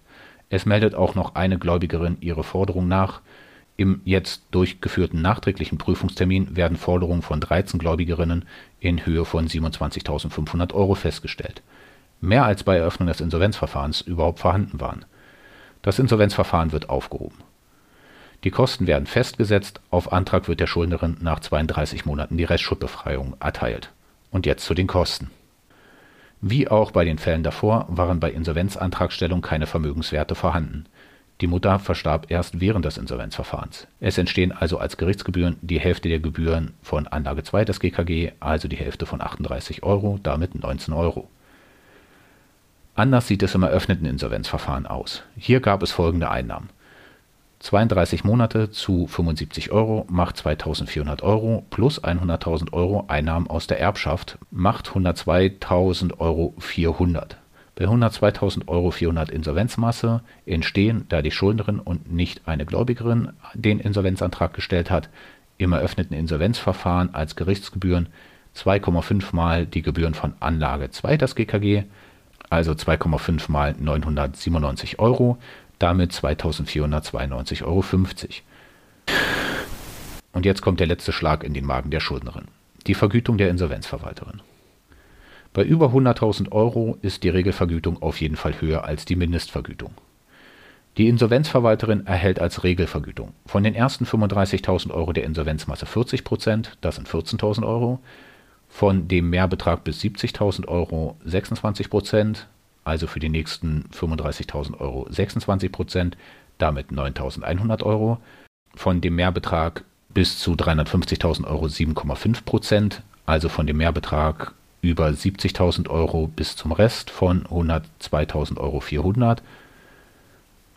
Es meldet auch noch eine Gläubigerin ihre Forderung nach. Im jetzt durchgeführten nachträglichen Prüfungstermin werden Forderungen von 13 Gläubigerinnen in Höhe von 27.500 € festgestellt. Mehr als bei Eröffnung des Insolvenzverfahrens überhaupt vorhanden waren. Das Insolvenzverfahren wird aufgehoben. Die Kosten werden festgesetzt. Auf Antrag wird der Schuldnerin nach 32 Monaten die Restschuldbefreiung erteilt. Und jetzt zu den Kosten. Wie auch bei den Fällen davor waren bei Insolvenzantragstellung keine Vermögenswerte vorhanden. Die Mutter verstarb erst während des Insolvenzverfahrens. Es entstehen also als Gerichtsgebühren die Hälfte der Gebühren von Anlage 2 des GKG, also die Hälfte von 38 €, damit 19 €. Anders sieht es im eröffneten Insolvenzverfahren aus. Hier gab es folgende Einnahmen. 32 Monate zu 75 € macht 2.400 € plus 100.000 € Einnahmen aus der Erbschaft macht 102.400 €. Bei 102.400 € Insolvenzmasse entstehen, da die Schuldnerin und nicht eine Gläubigerin den Insolvenzantrag gestellt hat, im eröffneten Insolvenzverfahren als Gerichtsgebühren 2,5 mal die Gebühren von Anlage 2 des GKG, also 2,5 mal 997 €. Damit 2.492,50 €. Und jetzt kommt der letzte Schlag in den Magen der Schuldnerin. Die Vergütung der Insolvenzverwalterin. Bei über 100.000 € ist die Regelvergütung auf jeden Fall höher als die Mindestvergütung. Die Insolvenzverwalterin erhält als Regelvergütung von den ersten 35.000 € der Insolvenzmasse 40%, das sind 14.000 €, von dem Mehrbetrag bis 70.000 € 26%, also für die nächsten 35.000 € 26%, damit 9.100 €, von dem Mehrbetrag bis zu 350.000 € 7,5%, also von dem Mehrbetrag über 70.000 € bis zum Rest von 102.400 €,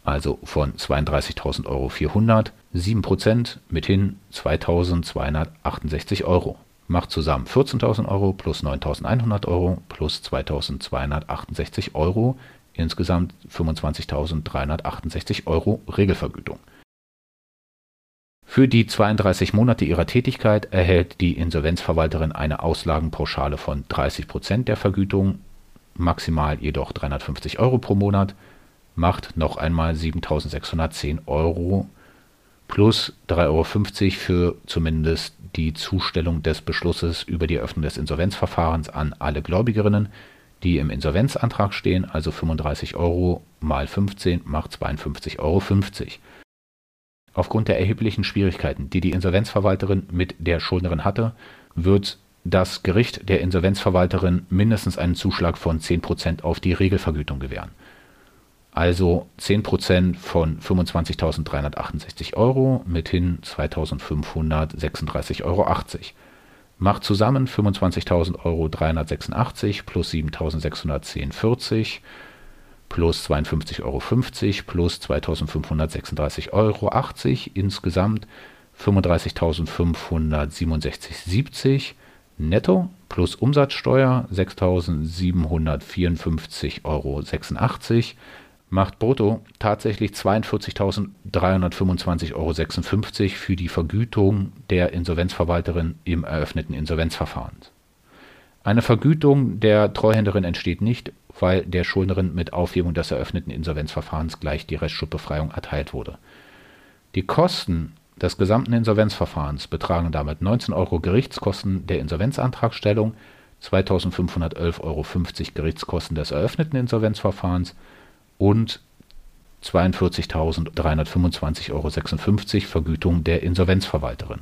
also von 32.400 €, 7% mithin 2.268 €. Macht zusammen 14.000 € plus 9.100 € plus 2.268 €, insgesamt 25.368 € Regelvergütung. Für die 32 Monate ihrer Tätigkeit erhält die Insolvenzverwalterin eine Auslagenpauschale von 30% der Vergütung, maximal jedoch 350 € pro Monat, macht noch einmal 7.610 € plus 3,50 € für zumindest die Zustellung des Beschlusses über die Eröffnung des Insolvenzverfahrens an alle Gläubigerinnen, die im Insolvenzantrag stehen, also 35 € mal 15 macht 52,50 €. Aufgrund der erheblichen Schwierigkeiten, die die Insolvenzverwalterin mit der Schuldnerin hatte, wird das Gericht der Insolvenzverwalterin mindestens einen Zuschlag von 10% auf die Regelvergütung gewähren. Also 10% von 25.368 Euro, mithin 2.536,80 Euro. Macht zusammen 25.000 Euro 386 plus 7.610,40 plus 52,50 Euro plus 2.536,80 Euro. Insgesamt 35.567,70 netto plus Umsatzsteuer 6.754,86 Euro. Macht brutto tatsächlich 42.325,56 Euro für die Vergütung der Insolvenzverwalterin im eröffneten Insolvenzverfahren. Eine Vergütung der Treuhänderin entsteht nicht, weil der Schuldnerin mit Aufhebung des eröffneten Insolvenzverfahrens gleich die Restschuldbefreiung erteilt wurde. Die Kosten des gesamten Insolvenzverfahrens betragen damit 19 Euro Gerichtskosten der Insolvenzantragstellung, 2.511,50 Euro Gerichtskosten des eröffneten Insolvenzverfahrens, und 42.325,56 Euro Vergütung der Insolvenzverwalterin.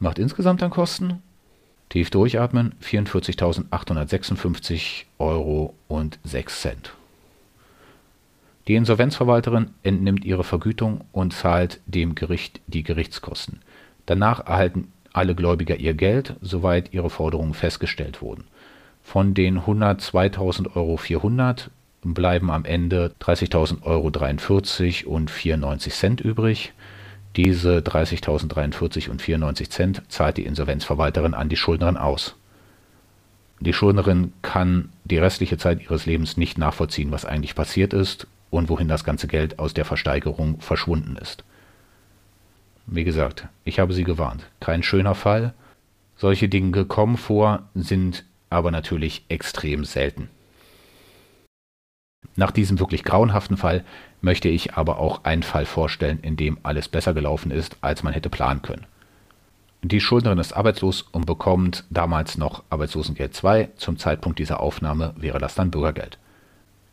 Macht insgesamt an Kosten, tief durchatmen, 44.856,06 Euro. Die Insolvenzverwalterin entnimmt ihre Vergütung und zahlt dem Gericht die Gerichtskosten. Danach erhalten alle Gläubiger ihr Geld, soweit ihre Forderungen festgestellt wurden. Von den 102.400 Euro bleiben am Ende 30.000 Euro 43 und 94 Cent übrig. Diese 30.043 und 94 Cent zahlt die Insolvenzverwalterin an die Schuldnerin aus. Die Schuldnerin kann die restliche Zeit ihres Lebens nicht nachvollziehen, was eigentlich passiert ist und wohin das ganze Geld aus der Versteigerung verschwunden ist. Wie gesagt, ich habe Sie gewarnt. Kein schöner Fall. Solche Dinge kommen vor, sind aber natürlich extrem selten. Nach diesem wirklich grauenhaften Fall möchte ich aber auch einen Fall vorstellen, in dem alles besser gelaufen ist, als man hätte planen können. Die Schuldnerin ist arbeitslos und bekommt damals noch Arbeitslosengeld 2. Zum Zeitpunkt dieser Aufnahme wäre das dann Bürgergeld.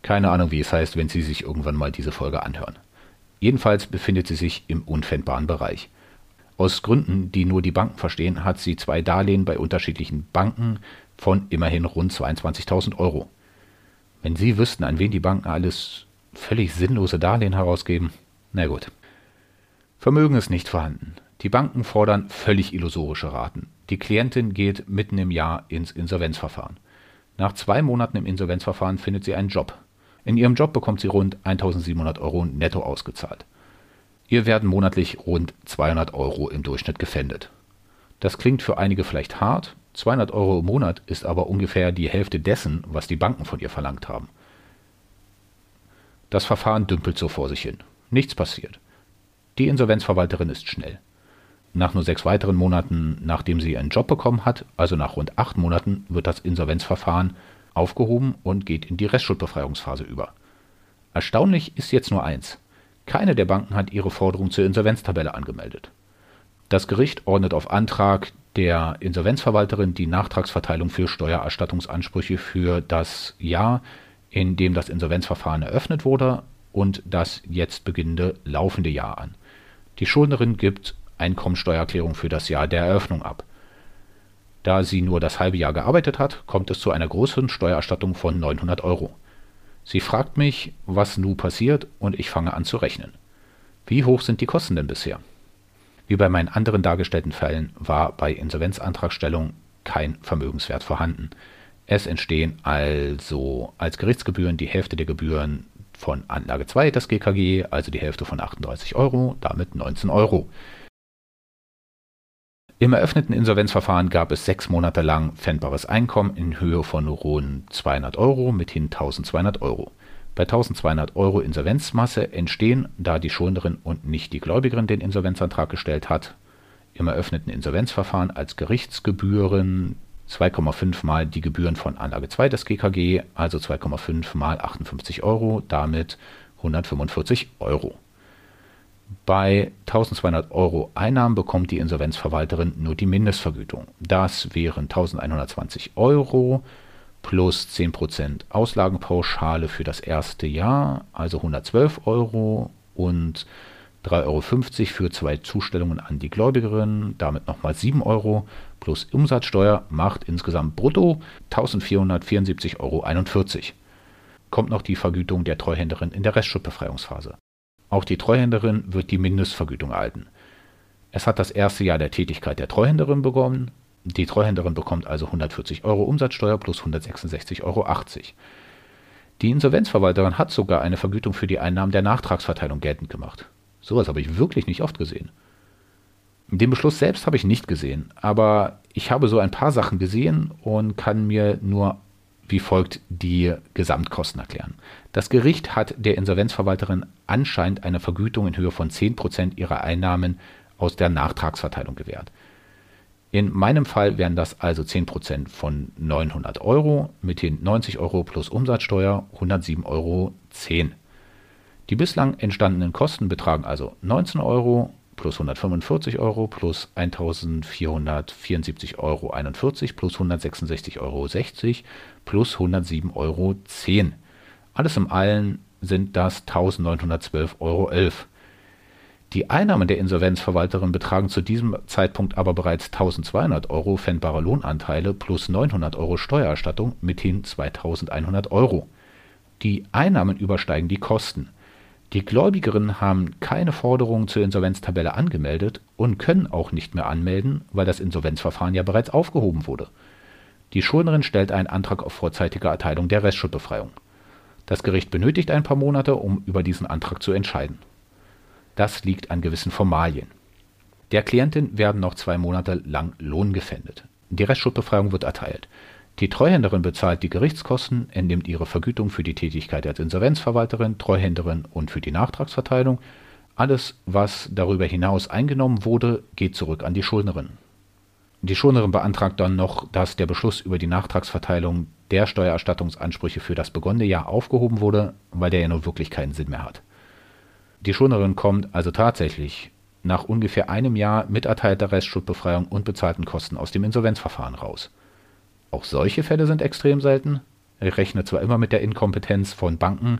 Keine Ahnung, wie es heißt, wenn Sie sich irgendwann mal diese Folge anhören. Jedenfalls befindet sie sich im unpfändbaren Bereich. Aus Gründen, die nur die Banken verstehen, hat sie zwei Darlehen bei unterschiedlichen Banken von immerhin rund 22.000 Euro. Wenn Sie wüssten, an wen die Banken alles völlig sinnlose Darlehen herausgeben, na gut. Vermögen ist nicht vorhanden. Die Banken fordern völlig illusorische Raten. Die Klientin geht mitten im Jahr ins Insolvenzverfahren. Nach 2 Monaten im Insolvenzverfahren findet sie einen Job. In ihrem Job bekommt sie rund 1.700 Euro netto ausgezahlt. Ihr werden monatlich rund 200 Euro im Durchschnitt gefändet. Das klingt für einige vielleicht hart. 200 Euro im Monat ist aber ungefähr die Hälfte dessen, was die Banken von ihr verlangt haben. Das Verfahren dümpelt so vor sich hin. Nichts passiert. Die Insolvenzverwalterin ist schnell. Nach nur 6 weiteren Monaten, nachdem sie einen Job bekommen hat, also nach rund 8 Monaten, wird das Insolvenzverfahren aufgehoben und geht in die Restschuldbefreiungsphase über. Erstaunlich ist jetzt nur eins. Keine der Banken hat ihre Forderung zur Insolvenztabelle angemeldet. Das Gericht ordnet auf Antrag der Insolvenzverwalterin die Nachtragsverteilung für Steuererstattungsansprüche für das Jahr, in dem das Insolvenzverfahren eröffnet wurde, und das jetzt beginnende laufende Jahr an. Die Schuldnerin gibt Einkommensteuererklärung für das Jahr der Eröffnung ab. Da sie nur das halbe Jahr gearbeitet hat, kommt es zu einer großen Steuererstattung von 900 Euro. Sie fragt mich, was nun passiert, und ich fange an zu rechnen. Wie hoch sind die Kosten denn bisher? Wie bei meinen anderen dargestellten Fällen war bei Insolvenzantragstellung kein Vermögenswert vorhanden. Es entstehen also als Gerichtsgebühren die Hälfte der Gebühren von Anlage 2 des GKG, also die Hälfte von 38 Euro, damit 19 Euro. Im eröffneten Insolvenzverfahren gab es 6 Monate lang pfändbares Einkommen in Höhe von rund 200 Euro, mithin 1.200 Euro. Bei 1.200 Euro Insolvenzmasse entstehen, da die Schuldnerin und nicht die Gläubigerin den Insolvenzantrag gestellt hat, im eröffneten Insolvenzverfahren als Gerichtsgebühren 2,5 mal die Gebühren von Anlage 2 des GKG, also 2,5 mal 58 Euro, damit 145 Euro. Bei 1.200 Euro Einnahmen bekommt die Insolvenzverwalterin nur die Mindestvergütung. Das wären 1.120 Euro. Plus 10% Auslagenpauschale für das erste Jahr, also 112 Euro und 3,50 Euro für 2 Zustellungen an die Gläubigerin, damit nochmal 7 Euro plus Umsatzsteuer macht insgesamt brutto 1.474,41 Euro. kommt noch die Vergütung der Treuhänderin in der Restschuldbefreiungsphase. Auch die Treuhänderin wird die Mindestvergütung erhalten. Es hat das erste Jahr der Tätigkeit der Treuhänderin begonnen. Die Treuhänderin bekommt also 140 € Umsatzsteuer plus 166,80 €. Die Insolvenzverwalterin hat sogar eine Vergütung für die Einnahmen der Nachtragsverteilung geltend gemacht. Sowas habe ich wirklich nicht oft gesehen. Den Beschluss selbst habe ich nicht gesehen, aber ich habe so ein paar Sachen gesehen und kann mir nur wie folgt die Gesamtkosten erklären. Das Gericht hat der Insolvenzverwalterin anscheinend eine Vergütung in Höhe von 10% ihrer Einnahmen aus der Nachtragsverteilung gewährt. In meinem Fall wären das also 10% von 900 € mit den 90 € plus Umsatzsteuer 107,10 €. Die bislang entstandenen Kosten betragen also 19 € plus 145 € plus 1474,41 € plus 166,60 € plus 107,10 €. Alles im Allen sind das 1912,11 €. Die Einnahmen der Insolvenzverwalterin betragen zu diesem Zeitpunkt aber bereits 1200 € pfändbare Lohnanteile plus 900 € Steuererstattung mit hin 2100 €. Die Einnahmen übersteigen die Kosten. Die Gläubigerinnen haben keine Forderungen zur Insolvenztabelle angemeldet und können auch nicht mehr anmelden, weil das Insolvenzverfahren ja bereits aufgehoben wurde. Die Schuldnerin stellt einen Antrag auf vorzeitige Erteilung der Restschuldbefreiung. Das Gericht benötigt ein paar Monate, um über diesen Antrag zu entscheiden. Das liegt an gewissen Formalien. Der Klientin werden noch 2 Monate lang Lohn gefändet. Die Restschuldbefreiung wird erteilt. Die Treuhänderin bezahlt die Gerichtskosten, entnimmt ihre Vergütung für die Tätigkeit als Insolvenzverwalterin, Treuhänderin und für die Nachtragsverteilung. Alles, was darüber hinaus eingenommen wurde, geht zurück an die Schuldnerin. Die Schuldnerin beantragt dann noch, dass der Beschluss über die Nachtragsverteilung der Steuererstattungsansprüche für das begonnene Jahr aufgehoben wurde, weil der ja nun wirklich keinen Sinn mehr hat. Die Schuldnerin kommt also tatsächlich nach ungefähr einem Jahr mit erteilter Restschuldbefreiung und bezahlten Kosten aus dem Insolvenzverfahren raus. Auch solche Fälle sind extrem selten. Ich rechne zwar immer mit der Inkompetenz von Banken,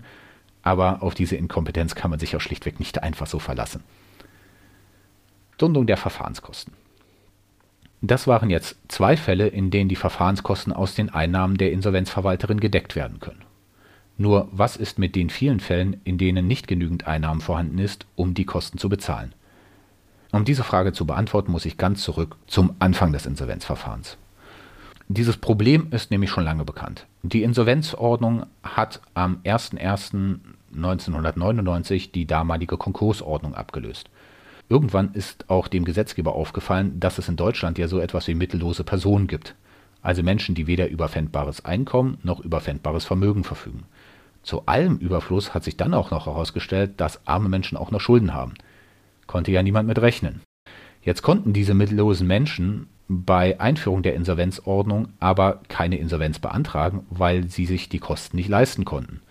aber auf diese Inkompetenz kann man sich auch schlichtweg nicht einfach so verlassen. Stundung der Verfahrenskosten. Das waren jetzt 2 Fälle, in denen die Verfahrenskosten aus den Einnahmen der Insolvenzverwalterin gedeckt werden können. Nur was ist mit den vielen Fällen, in denen nicht genügend Einnahmen vorhanden ist, um die Kosten zu bezahlen? Um diese Frage zu beantworten, muss ich ganz zurück zum Anfang des Insolvenzverfahrens. Dieses Problem ist nämlich schon lange bekannt. Die Insolvenzordnung hat am 01.01.1999 die damalige Konkursordnung abgelöst. Irgendwann ist auch dem Gesetzgeber aufgefallen, dass es in Deutschland ja so etwas wie mittellose Personen gibt. Also Menschen, die weder über pfändbares Einkommen noch über pfändbares Vermögen verfügen. Zu allem Überfluss hat sich dann auch noch herausgestellt, dass arme Menschen auch noch Schulden haben. Konnte ja niemand mit rechnen. Jetzt konnten diese mittellosen Menschen bei Einführung der Insolvenzordnung aber keine Insolvenz beantragen, weil sie sich die Kosten nicht leisten konnten.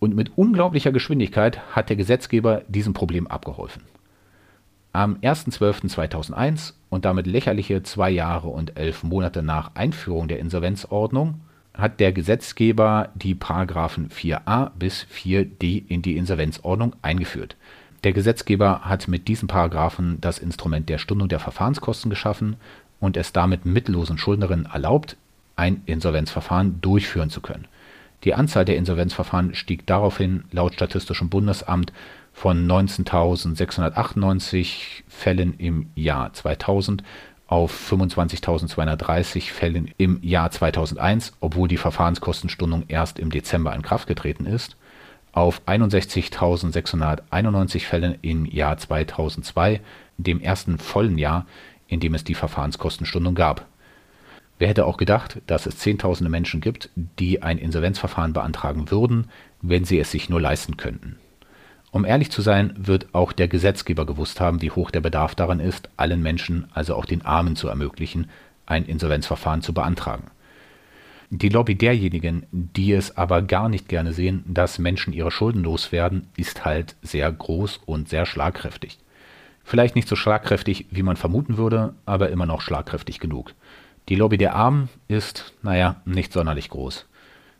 Und mit unglaublicher Geschwindigkeit hat der Gesetzgeber diesem Problem abgeholfen. Am 01.12.2001 und damit lächerliche 2 Jahre und 11 Monate nach Einführung der Insolvenzordnung hat der Gesetzgeber die Paragraphen 4a bis 4d in die Insolvenzordnung eingeführt. Der Gesetzgeber hat mit diesen Paragraphen das Instrument der Stundung der Verfahrenskosten geschaffen und es damit mittellosen Schuldnerinnen erlaubt, ein Insolvenzverfahren durchführen zu können. Die Anzahl der Insolvenzverfahren stieg daraufhin laut Statistischem Bundesamt von 19.698 Fällen im Jahr 2000 auf 25.230 Fällen im Jahr 2001, obwohl die Verfahrenskostenstundung erst im Dezember in Kraft getreten ist, auf 61.691 Fälle im Jahr 2002, dem ersten vollen Jahr, in dem es die Verfahrenskostenstundung gab. Wer hätte auch gedacht, dass es Zehntausende Menschen gibt, die ein Insolvenzverfahren beantragen würden, wenn sie es sich nur leisten könnten. Um ehrlich zu sein, wird auch der Gesetzgeber gewusst haben, wie hoch der Bedarf daran ist, allen Menschen, also auch den Armen, zu ermöglichen, ein Insolvenzverfahren zu beantragen. Die Lobby derjenigen, die es aber gar nicht gerne sehen, dass Menschen ihre Schulden loswerden, ist halt sehr groß und sehr schlagkräftig. Vielleicht nicht so schlagkräftig, wie man vermuten würde, aber immer noch schlagkräftig genug. Die Lobby der Armen ist, naja, nicht sonderlich groß.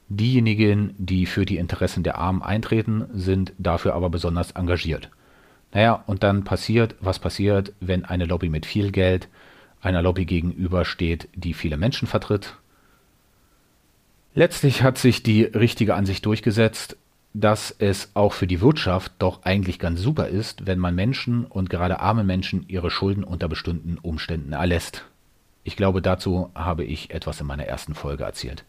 Diejenigen, die für die Interessen der Armen eintreten, sind dafür aber besonders engagiert. Naja, und dann passiert, was passiert, wenn eine Lobby mit viel Geld einer Lobby gegenübersteht, die viele Menschen vertritt? Letztlich hat sich die richtige Ansicht durchgesetzt, dass es auch für die Wirtschaft doch eigentlich ganz super ist, wenn man Menschen und gerade arme Menschen ihre Schulden unter bestimmten Umständen erlässt. Ich glaube, dazu habe ich etwas in meiner ersten Folge erzählt.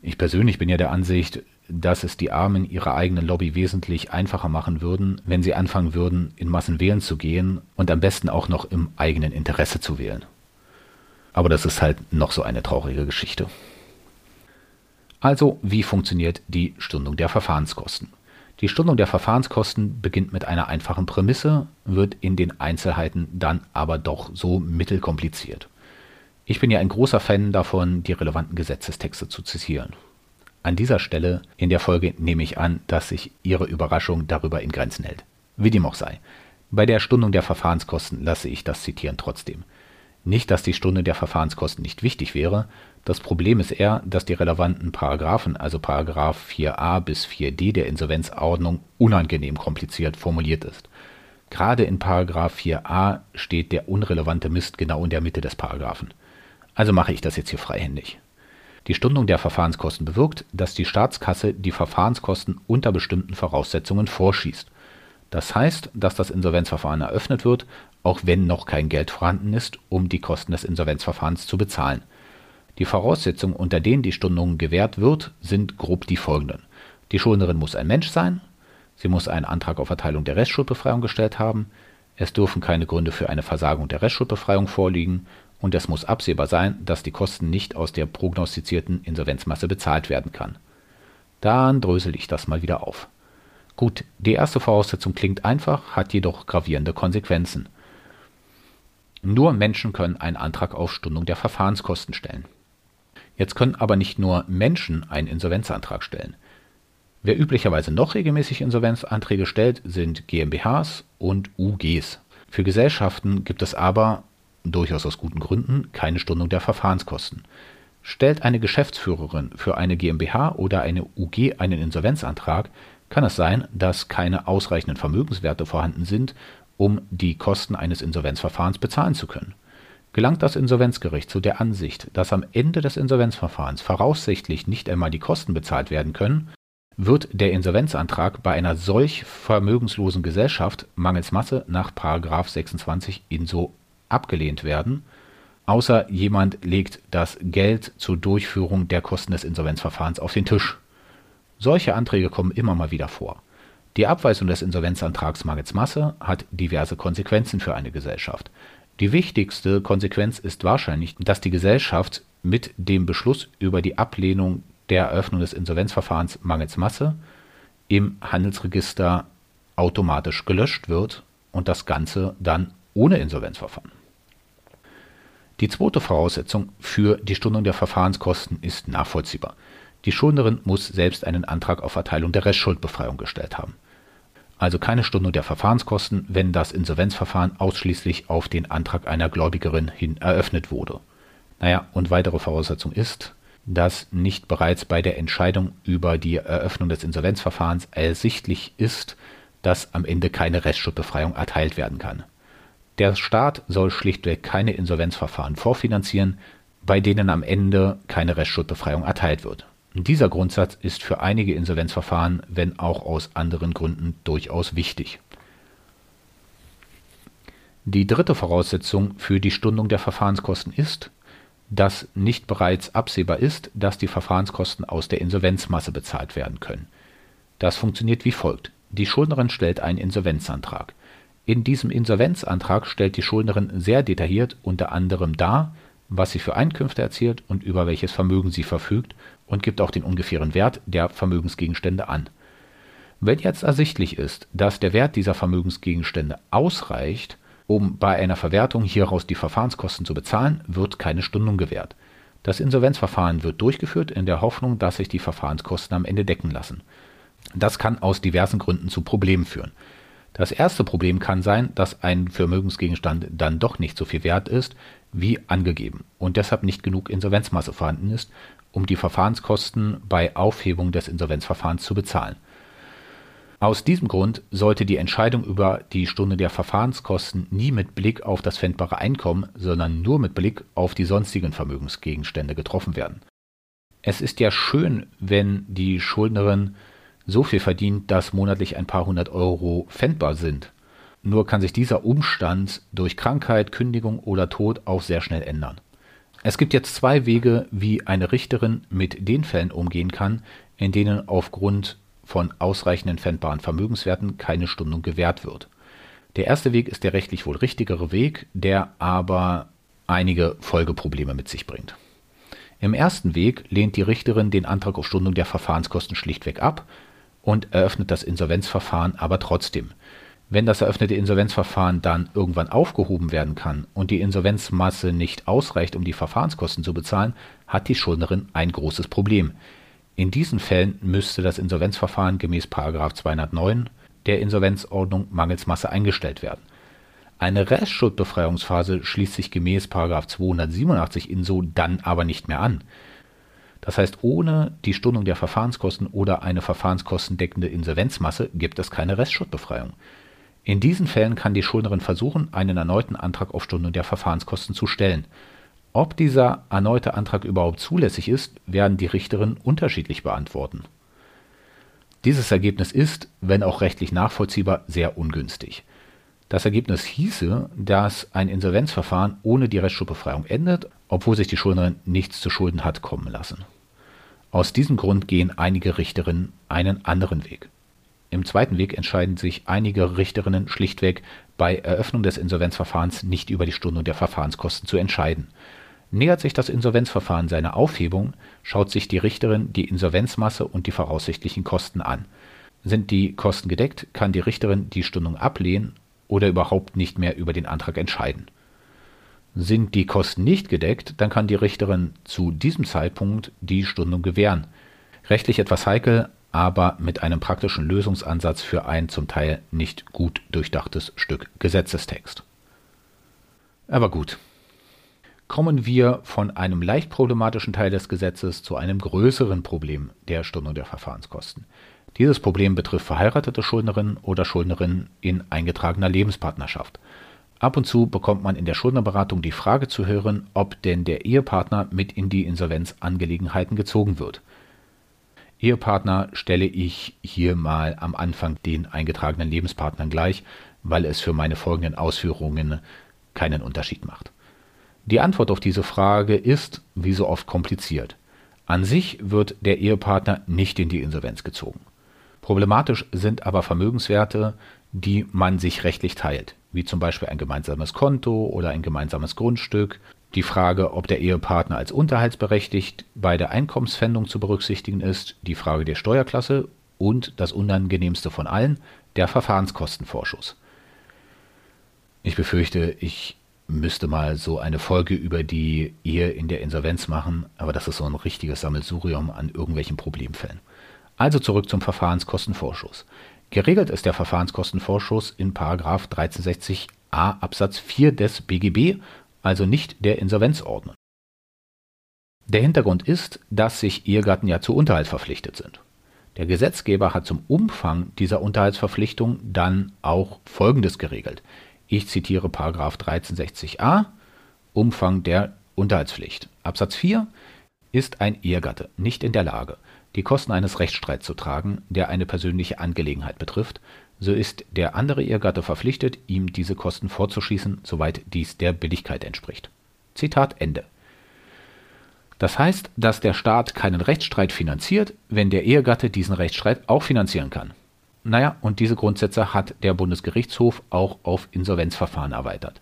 Ich persönlich bin ja der Ansicht, dass es die Armen ihrer eigenen Lobby wesentlich einfacher machen würden, wenn sie anfangen würden, in Massen wählen zu gehen und am besten auch noch im eigenen Interesse zu wählen. Aber das ist halt noch so eine traurige Geschichte. Also, wie funktioniert die Stundung der Verfahrenskosten? Die Stundung der Verfahrenskosten beginnt mit einer einfachen Prämisse, wird in den Einzelheiten dann aber doch so mittelkompliziert. Ich bin ja ein großer Fan davon, die relevanten Gesetzestexte zu zitieren. An dieser Stelle in der Folge nehme ich an, dass sich Ihre Überraschung darüber in Grenzen hält. Wie dem auch sei. Bei der Stundung der Verfahrenskosten lasse ich das Zitieren trotzdem. Nicht, dass die Stundung der Verfahrenskosten nicht wichtig wäre, das Problem ist eher, dass die relevanten Paragraphen, also Paragraph 4a bis 4d der Insolvenzordnung, unangenehm kompliziert formuliert ist. Gerade in Paragraph 4a steht der unrelevante Mist genau in der Mitte des Paragraphen. Also mache ich das jetzt hier freihändig. Die Stundung der Verfahrenskosten bewirkt, dass die Staatskasse die Verfahrenskosten unter bestimmten Voraussetzungen vorschießt. Das heißt, dass das Insolvenzverfahren eröffnet wird, auch wenn noch kein Geld vorhanden ist, um die Kosten des Insolvenzverfahrens zu bezahlen. Die Voraussetzungen, unter denen die Stundung gewährt wird, sind grob die folgenden. Die Schuldnerin muss ein Mensch sein, sie muss einen Antrag auf Erteilung der Restschuldbefreiung gestellt haben, es dürfen keine Gründe für eine Versagung der Restschuldbefreiung vorliegen und es muss absehbar sein, dass die Kosten nicht aus der prognostizierten Insolvenzmasse bezahlt werden kann. Dann drösel ich das mal wieder auf. Gut, die erste Voraussetzung klingt einfach, hat jedoch gravierende Konsequenzen. Nur Menschen können einen Antrag auf Stundung der Verfahrenskosten stellen. Jetzt können aber nicht nur Menschen einen Insolvenzantrag stellen. Wer üblicherweise noch regelmäßig Insolvenzanträge stellt, sind GmbHs und UGs. Für Gesellschaften gibt es aber, durchaus aus guten Gründen, keine Stundung der Verfahrenskosten. Stellt eine Geschäftsführerin für eine GmbH oder eine UG einen Insolvenzantrag, kann es sein, dass keine ausreichenden Vermögenswerte vorhanden sind, um die Kosten eines Insolvenzverfahrens bezahlen zu können. Gelangt das Insolvenzgericht zu der Ansicht, dass am Ende des Insolvenzverfahrens voraussichtlich nicht einmal die Kosten bezahlt werden können, wird der Insolvenzantrag bei einer solch vermögenslosen Gesellschaft mangels Masse nach § 26 Inso abgelehnt werden, außer jemand legt das Geld zur Durchführung der Kosten des Insolvenzverfahrens auf den Tisch. Solche Anträge kommen immer mal wieder vor. Die Abweisung des Insolvenzantrags mangels Masse hat diverse Konsequenzen für eine Gesellschaft. Die wichtigste Konsequenz ist wahrscheinlich, dass die Gesellschaft mit dem Beschluss über die Ablehnung der Eröffnung des Insolvenzverfahrens mangels Masse im Handelsregister automatisch gelöscht wird und das Ganze dann ohne Insolvenzverfahren. Die zweite Voraussetzung für die Stundung der Verfahrenskosten ist nachvollziehbar. Die Schuldnerin muss selbst einen Antrag auf Erteilung der Restschuldbefreiung gestellt haben. Also keine Stundung der Verfahrenskosten, wenn das Insolvenzverfahren ausschließlich auf den Antrag einer Gläubigerin hin eröffnet wurde. Naja, und weitere Voraussetzung ist, dass nicht bereits bei der Entscheidung über die Eröffnung des Insolvenzverfahrens ersichtlich ist, dass am Ende keine Restschuldbefreiung erteilt werden kann. Der Staat soll schlichtweg keine Insolvenzverfahren vorfinanzieren, bei denen am Ende keine Restschuldbefreiung erteilt wird. Dieser Grundsatz ist für einige Insolvenzverfahren, wenn auch aus anderen Gründen, durchaus wichtig. Die dritte Voraussetzung für die Stundung der Verfahrenskosten ist, dass nicht bereits absehbar ist, dass die Verfahrenskosten aus der Insolvenzmasse bezahlt werden können. Das funktioniert wie folgt. Die Schuldnerin stellt einen Insolvenzantrag. In diesem Insolvenzantrag stellt die Schuldnerin sehr detailliert unter anderem dar, was sie für Einkünfte erzielt und über welches Vermögen sie verfügt und gibt auch den ungefähren Wert der Vermögensgegenstände an. Wenn jetzt ersichtlich ist, dass der Wert dieser Vermögensgegenstände ausreicht, um bei einer Verwertung hieraus die Verfahrenskosten zu bezahlen, wird keine Stundung gewährt. Das Insolvenzverfahren wird durchgeführt in der Hoffnung, dass sich die Verfahrenskosten am Ende decken lassen. Das kann aus diversen Gründen zu Problemen führen. Das erste Problem kann sein, dass ein Vermögensgegenstand dann doch nicht so viel wert ist, wie angegeben und deshalb nicht genug Insolvenzmasse vorhanden ist, um die Verfahrenskosten bei Aufhebung des Insolvenzverfahrens zu bezahlen. Aus diesem Grund sollte die Entscheidung über die Stundung der Verfahrenskosten nie mit Blick auf das pfändbare Einkommen, sondern nur mit Blick auf die sonstigen Vermögensgegenstände getroffen werden. Es ist ja schön, wenn die Schuldnerin so viel verdient, dass monatlich ein paar hundert Euro pfändbar sind. Nur kann sich dieser Umstand durch Krankheit, Kündigung oder Tod auch sehr schnell ändern. Es gibt jetzt zwei Wege, wie eine Richterin mit den Fällen umgehen kann, in denen aufgrund von ausreichenden pfändbaren Vermögenswerten keine Stundung gewährt wird. Der erste Weg ist der rechtlich wohl richtigere Weg, der aber einige Folgeprobleme mit sich bringt. Im ersten Weg lehnt die Richterin den Antrag auf Stundung der Verfahrenskosten schlichtweg ab und eröffnet das Insolvenzverfahren aber trotzdem. Wenn das eröffnete Insolvenzverfahren dann irgendwann aufgehoben werden kann und die Insolvenzmasse nicht ausreicht, um die Verfahrenskosten zu bezahlen, hat die Schuldnerin ein großes Problem. In diesen Fällen müsste das Insolvenzverfahren gemäß § 209 der Insolvenzordnung mangels Masse eingestellt werden. Eine Restschuldbefreiungsphase schließt sich gemäß § 287 Inso dann aber nicht mehr an. Das heißt, ohne die Stundung der Verfahrenskosten oder eine verfahrenskostendeckende Insolvenzmasse gibt es keine Restschuldbefreiung. In diesen Fällen kann die Schuldnerin versuchen, einen erneuten Antrag auf Stundung der Verfahrenskosten zu stellen. Ob dieser erneute Antrag überhaupt zulässig ist, werden die Richterinnen unterschiedlich beantworten. Dieses Ergebnis ist, wenn auch rechtlich nachvollziehbar, sehr ungünstig. Das Ergebnis hieße, dass ein Insolvenzverfahren ohne die Restschuldbefreiung endet, obwohl sich die Schuldnerin nichts zu Schulden hat kommen lassen. Aus diesem Grund gehen einige Richterinnen einen anderen Weg. Im zweiten Weg entscheiden sich einige Richterinnen schlichtweg, bei Eröffnung des Insolvenzverfahrens nicht über die Stundung der Verfahrenskosten zu entscheiden. Nähert sich das Insolvenzverfahren seiner Aufhebung, schaut sich die Richterin die Insolvenzmasse und die voraussichtlichen Kosten an. Sind die Kosten gedeckt, kann die Richterin die Stundung ablehnen oder überhaupt nicht mehr über den Antrag entscheiden. Sind die Kosten nicht gedeckt, dann kann die Richterin zu diesem Zeitpunkt die Stundung gewähren. Rechtlich etwas heikel, aber mit einem praktischen Lösungsansatz für ein zum Teil nicht gut durchdachtes Stück Gesetzestext. Aber gut. Kommen wir von einem leicht problematischen Teil des Gesetzes zu einem größeren Problem der Stundung der Verfahrenskosten. Dieses Problem betrifft verheiratete Schuldnerinnen oder Schuldnerinnen in eingetragener Lebenspartnerschaft. Ab und zu bekommt man in der Schuldnerberatung die Frage zu hören, ob denn der Ehepartner mit in die Insolvenzangelegenheiten gezogen wird. Ehepartner stelle ich hier mal am Anfang den eingetragenen Lebenspartnern gleich, weil es für meine folgenden Ausführungen keinen Unterschied macht. Die Antwort auf diese Frage ist, wie so oft, kompliziert. An sich wird der Ehepartner nicht in die Insolvenz gezogen. Problematisch sind aber Vermögenswerte, die man sich rechtlich teilt, wie zum Beispiel ein gemeinsames Konto oder ein gemeinsames Grundstück. Die Frage, ob der Ehepartner als unterhaltsberechtigt bei der Einkommenspfändung zu berücksichtigen ist, die Frage der Steuerklasse und das unangenehmste von allen, der Verfahrenskostenvorschuss. Ich befürchte, ich müsste mal so eine Folge über die Ehe in der Insolvenz machen, aber das ist so ein richtiges Sammelsurium an irgendwelchen Problemfällen. Also zurück zum Verfahrenskostenvorschuss. Geregelt ist der Verfahrenskostenvorschuss in § 1360a Absatz 4 des BGB, also nicht der Insolvenzordnung. Der Hintergrund ist, dass sich Ehegatten ja zu Unterhalt verpflichtet sind. Der Gesetzgeber hat zum Umfang dieser Unterhaltsverpflichtung dann auch Folgendes geregelt. Ich zitiere § 1360a, Umfang der Unterhaltspflicht. Absatz 4: Ist ein Ehegatte nicht in der Lage, die Kosten eines Rechtsstreits zu tragen, der eine persönliche Angelegenheit betrifft, so ist der andere Ehegatte verpflichtet, ihm diese Kosten vorzuschießen, soweit dies der Billigkeit entspricht. Zitat Ende. Das heißt, dass der Staat keinen Rechtsstreit finanziert, wenn der Ehegatte diesen Rechtsstreit auch finanzieren kann. Naja, und diese Grundsätze hat der Bundesgerichtshof auch auf Insolvenzverfahren erweitert.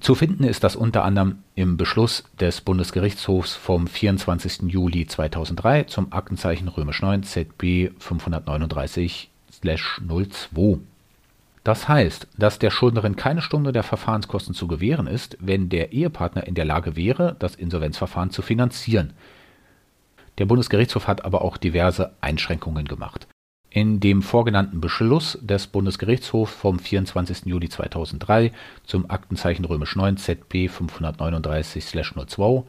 Zu finden ist das unter anderem im Beschluss des Bundesgerichtshofs vom 24. Juli 2003 zum Aktenzeichen römisch 9 ZB 539/02. Das heißt, dass der Schuldnerin keine Stundung der Verfahrenskosten zu gewähren ist, wenn der Ehepartner in der Lage wäre, das Insolvenzverfahren zu finanzieren. Der Bundesgerichtshof hat aber auch diverse Einschränkungen gemacht. In dem vorgenannten Beschluss des Bundesgerichtshofs vom 24. Juli 2003 zum Aktenzeichen römisch 9 ZB 539/02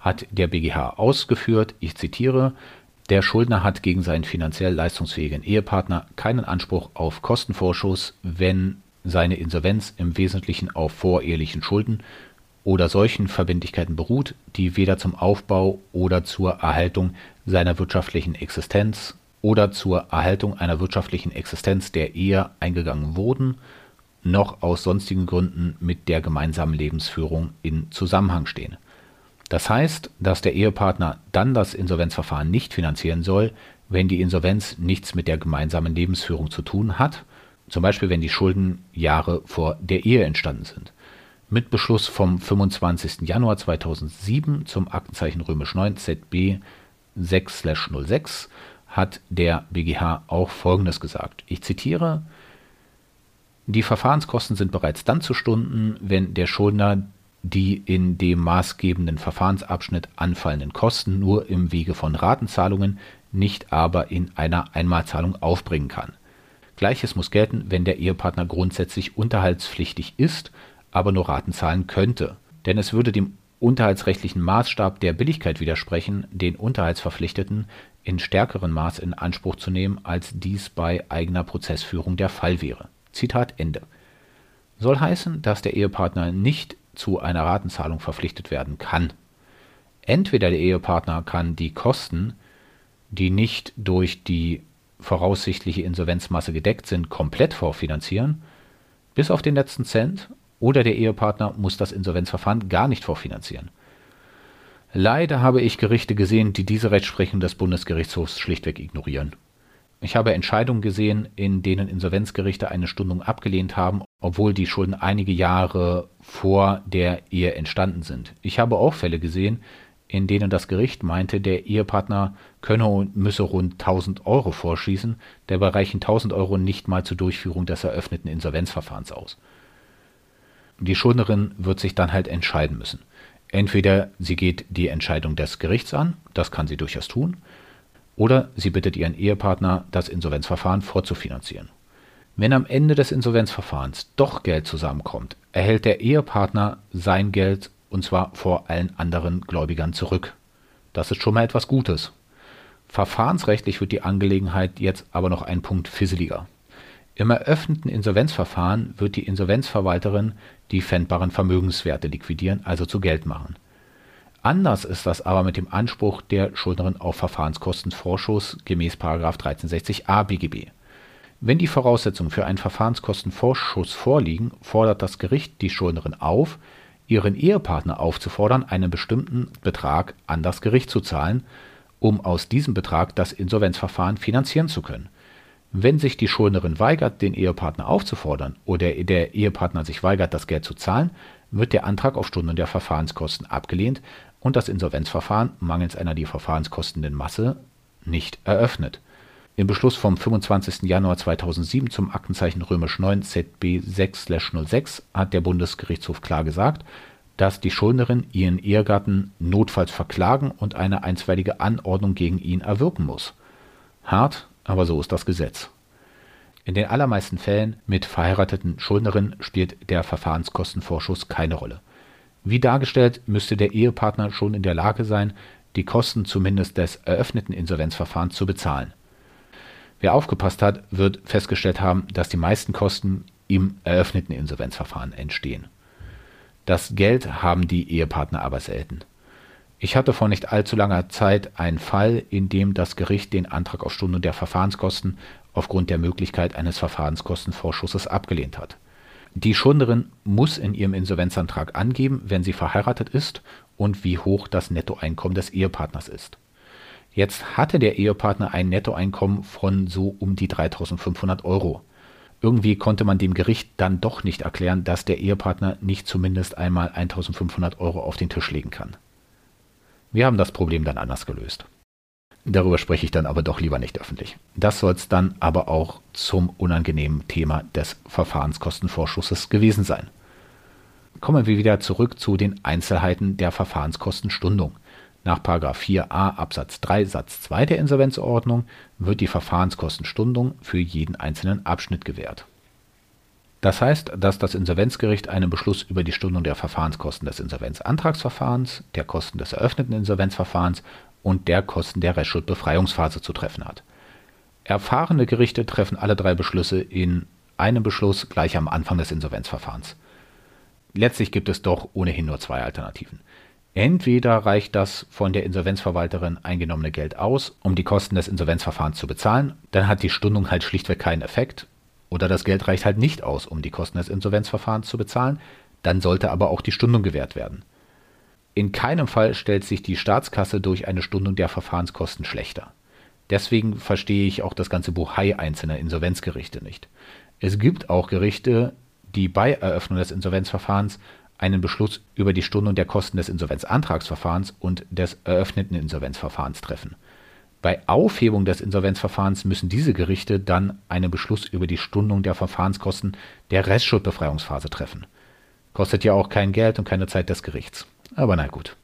hat der BGH ausgeführt, ich zitiere: Der Schuldner hat gegen seinen finanziell leistungsfähigen Ehepartner keinen Anspruch auf Kostenvorschuss, wenn seine Insolvenz im Wesentlichen auf vorehelichen Schulden oder solchen Verbindlichkeiten beruht, die weder zum Aufbau oder zur Erhaltung seiner wirtschaftlichen Existenz oder zur Erhaltung einer wirtschaftlichen Existenz, der eher eingegangen wurden, noch aus sonstigen Gründen mit der gemeinsamen Lebensführung in Zusammenhang stehen. Das heißt, dass der Ehepartner dann das Insolvenzverfahren nicht finanzieren soll, wenn die Insolvenz nichts mit der gemeinsamen Lebensführung zu tun hat, zum Beispiel wenn die Schulden Jahre vor der Ehe entstanden sind. Mit Beschluss vom 25. Januar 2007 zum Aktenzeichen römisch 9 ZB 6/06 hat der BGH auch Folgendes gesagt. Ich zitiere: Die Verfahrenskosten sind bereits dann zu stunden, wenn der Schuldner die in dem maßgebenden Verfahrensabschnitt anfallenden Kosten nur im Wege von Ratenzahlungen, nicht aber in einer Einmalzahlung aufbringen kann. Gleiches muss gelten, wenn der Ehepartner grundsätzlich unterhaltspflichtig ist, aber nur Raten zahlen könnte. Denn es würde dem unterhaltsrechtlichen Maßstab der Billigkeit widersprechen, den Unterhaltsverpflichteten in stärkerem Maß in Anspruch zu nehmen, als dies bei eigener Prozessführung der Fall wäre. Zitat Ende. Soll heißen, dass der Ehepartner nicht zu einer Ratenzahlung verpflichtet werden kann. Entweder der Ehepartner kann die Kosten, die nicht durch die voraussichtliche Insolvenzmasse gedeckt sind, komplett vorfinanzieren, bis auf den letzten Cent, oder der Ehepartner muss das Insolvenzverfahren gar nicht vorfinanzieren. Leider habe ich Gerichte gesehen, die diese Rechtsprechung des Bundesgerichtshofs schlichtweg ignorieren. Ich habe Entscheidungen gesehen, in denen Insolvenzgerichte eine Stundung abgelehnt haben, obwohl die Schulden einige Jahre vor der Ehe entstanden sind. Ich habe auch Fälle gesehen, in denen das Gericht meinte, der Ehepartner könne und müsse rund 1000 Euro vorschießen, dabei reichen 1000 Euro nicht mal zur Durchführung des eröffneten Insolvenzverfahrens aus. Die Schuldnerin wird sich dann halt entscheiden müssen. Entweder sie geht die Entscheidung des Gerichts an, das kann sie durchaus tun, oder sie bittet ihren Ehepartner, das Insolvenzverfahren vorzufinanzieren. Wenn am Ende des Insolvenzverfahrens doch Geld zusammenkommt, erhält der Ehepartner sein Geld, und zwar vor allen anderen Gläubigern, zurück. Das ist schon mal etwas Gutes. Verfahrensrechtlich wird die Angelegenheit jetzt aber noch ein Punkt fisseliger. Im eröffneten Insolvenzverfahren wird die Insolvenzverwalterin die pfändbaren Vermögenswerte liquidieren, also zu Geld machen. Anders ist das aber mit dem Anspruch der Schuldnerin auf Verfahrenskostenvorschuss gemäß § 1360a BGB. Wenn die Voraussetzungen für einen Verfahrenskostenvorschuss vorliegen, fordert das Gericht die Schuldnerin auf, ihren Ehepartner aufzufordern, einen bestimmten Betrag an das Gericht zu zahlen, um aus diesem Betrag das Insolvenzverfahren finanzieren zu können. Wenn sich die Schuldnerin weigert, den Ehepartner aufzufordern, oder der Ehepartner sich weigert, das Geld zu zahlen, wird der Antrag auf Stundung der Verfahrenskosten abgelehnt und das Insolvenzverfahren mangels einer die verfahrenskostenden Masse nicht eröffnet. Im Beschluss vom 25. Januar 2007 zum Aktenzeichen römisch 9 ZB 6/06 hat der Bundesgerichtshof klar gesagt, dass die Schuldnerin ihren Ehegatten notfalls verklagen und eine einstweilige Anordnung gegen ihn erwirken muss. Hart, aber so ist das Gesetz. In den allermeisten Fällen mit verheirateten Schuldnerinnen spielt der Verfahrenskostenvorschuss keine Rolle. Wie dargestellt, müsste der Ehepartner schon in der Lage sein, die Kosten zumindest des eröffneten Insolvenzverfahrens zu bezahlen. Wer aufgepasst hat, wird festgestellt haben, dass die meisten Kosten im eröffneten Insolvenzverfahren entstehen. Das Geld haben die Ehepartner aber selten. Ich hatte vor nicht allzu langer Zeit einen Fall, in dem das Gericht den Antrag auf Stundung der Verfahrenskosten aufgrund der Möglichkeit eines Verfahrenskostenvorschusses abgelehnt hat. Die Schuldnerin muss in ihrem Insolvenzantrag angeben, wenn sie verheiratet ist und wie hoch das Nettoeinkommen des Ehepartners ist. Jetzt hatte der Ehepartner ein Nettoeinkommen von so um die 3.500 Euro. Irgendwie konnte man dem Gericht dann doch nicht erklären, dass der Ehepartner nicht zumindest einmal 1.500 Euro auf den Tisch legen kann. Wir haben das Problem dann anders gelöst. Darüber spreche ich dann aber doch lieber nicht öffentlich. Das soll es dann aber auch zum unangenehmen Thema des Verfahrenskostenvorschusses gewesen sein. Kommen wir wieder zurück zu den Einzelheiten der Verfahrenskostenstundung. Nach § 4a Absatz 3 Satz 2 der Insolvenzordnung wird die Verfahrenskostenstundung für jeden einzelnen Abschnitt gewährt. Das heißt, dass das Insolvenzgericht einen Beschluss über die Stundung der Verfahrenskosten des Insolvenzantragsverfahrens, der Kosten des eröffneten Insolvenzverfahrens und der Kosten der Restschuldbefreiungsphase zu treffen hat. Erfahrene Gerichte treffen alle drei Beschlüsse in einem Beschluss gleich am Anfang des Insolvenzverfahrens. Letztlich gibt es doch ohnehin nur zwei Alternativen. Entweder reicht das von der Insolvenzverwalterin eingenommene Geld aus, um die Kosten des Insolvenzverfahrens zu bezahlen, dann hat die Stundung halt schlichtweg keinen Effekt, oder das Geld reicht halt nicht aus, um die Kosten des Insolvenzverfahrens zu bezahlen, dann sollte aber auch die Stundung gewährt werden. In keinem Fall stellt sich die Staatskasse durch eine Stundung der Verfahrenskosten schlechter. Deswegen verstehe ich auch das ganze Bohai einzelner Insolvenzgerichte nicht. Es gibt auch Gerichte, die bei Eröffnung des Insolvenzverfahrens einen Beschluss über die Stundung der Kosten des Insolvenzantragsverfahrens und des eröffneten Insolvenzverfahrens treffen. Bei Aufhebung des Insolvenzverfahrens müssen diese Gerichte dann einen Beschluss über die Stundung der Verfahrenskosten der Restschuldbefreiungsphase treffen. Kostet ja auch kein Geld und keine Zeit des Gerichts. Aber na gut.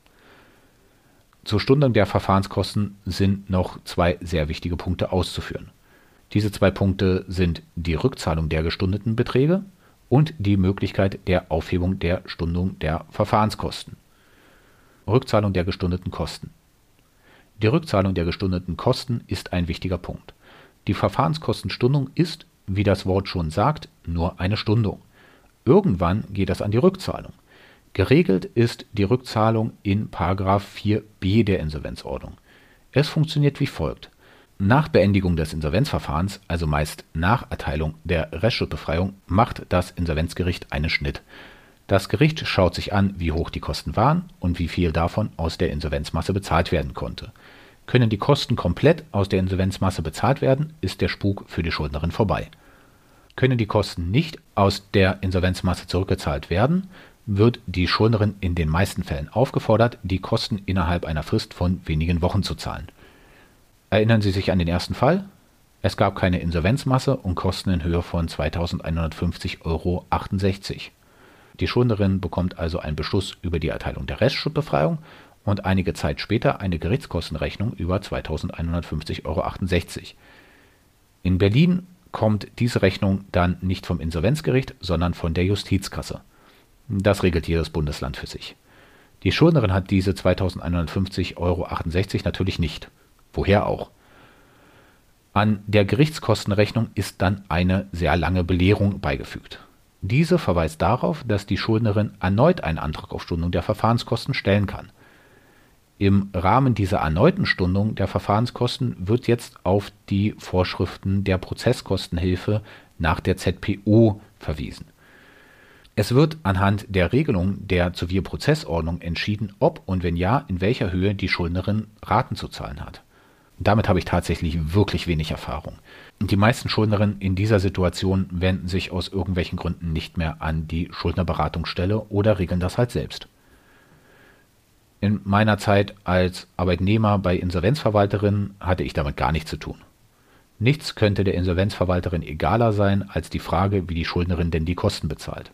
Zur Stundung der Verfahrenskosten sind noch zwei sehr wichtige Punkte auszuführen. Diese zwei Punkte sind die Rückzahlung der gestundeten Beträge und die Möglichkeit der Aufhebung der Stundung der Verfahrenskosten. Rückzahlung der gestundeten Kosten. Die Rückzahlung der gestundeten Kosten ist ein wichtiger Punkt. Die Verfahrenskostenstundung ist, wie das Wort schon sagt, nur eine Stundung. Irgendwann geht das an die Rückzahlung. Geregelt ist die Rückzahlung in § 4b der Insolvenzordnung. Es funktioniert wie folgt. Nach Beendigung des Insolvenzverfahrens, also meist nach Erteilung der Restschuldbefreiung, macht das Insolvenzgericht einen Schnitt. Das Gericht schaut sich an, wie hoch die Kosten waren und wie viel davon aus der Insolvenzmasse bezahlt werden konnte. Können die Kosten komplett aus der Insolvenzmasse bezahlt werden, ist der Spuk für die Schuldnerin vorbei. Können die Kosten nicht aus der Insolvenzmasse zurückgezahlt werden, wird die Schuldnerin in den meisten Fällen aufgefordert, die Kosten innerhalb einer Frist von wenigen Wochen zu zahlen. Erinnern Sie sich an den ersten Fall? Es gab keine Insolvenzmasse und Kosten in Höhe von 2.150,68 Euro. Die Schuldnerin bekommt also einen Beschluss über die Erteilung der Restschuldbefreiung und einige Zeit später eine Gerichtskostenrechnung über 2.150,68 Euro. In Berlin kommt diese Rechnung dann nicht vom Insolvenzgericht, sondern von der Justizkasse. Das regelt jedes Bundesland für sich. Die Schuldnerin hat diese 2.150,68 Euro natürlich nicht. Woher auch? An der Gerichtskostenrechnung ist dann eine sehr lange Belehrung beigefügt. Diese verweist darauf, dass die Schuldnerin erneut einen Antrag auf Stundung der Verfahrenskosten stellen kann. Im Rahmen dieser erneuten Stundung der Verfahrenskosten wird jetzt auf die Vorschriften der Prozesskostenhilfe nach der ZPO verwiesen. Es wird anhand der Regelung der Zivilprozessordnung entschieden, ob und wenn ja, in welcher Höhe die Schuldnerin Raten zu zahlen hat. Damit habe ich tatsächlich wirklich wenig Erfahrung. Die meisten Schuldnerinnen in dieser Situation wenden sich aus irgendwelchen Gründen nicht mehr an die Schuldnerberatungsstelle oder regeln das halt selbst. In meiner Zeit als Arbeitnehmer bei Insolvenzverwalterinnen hatte ich damit gar nichts zu tun. Nichts könnte der Insolvenzverwalterin egaler sein als die Frage, wie die Schuldnerin denn die Kosten bezahlt.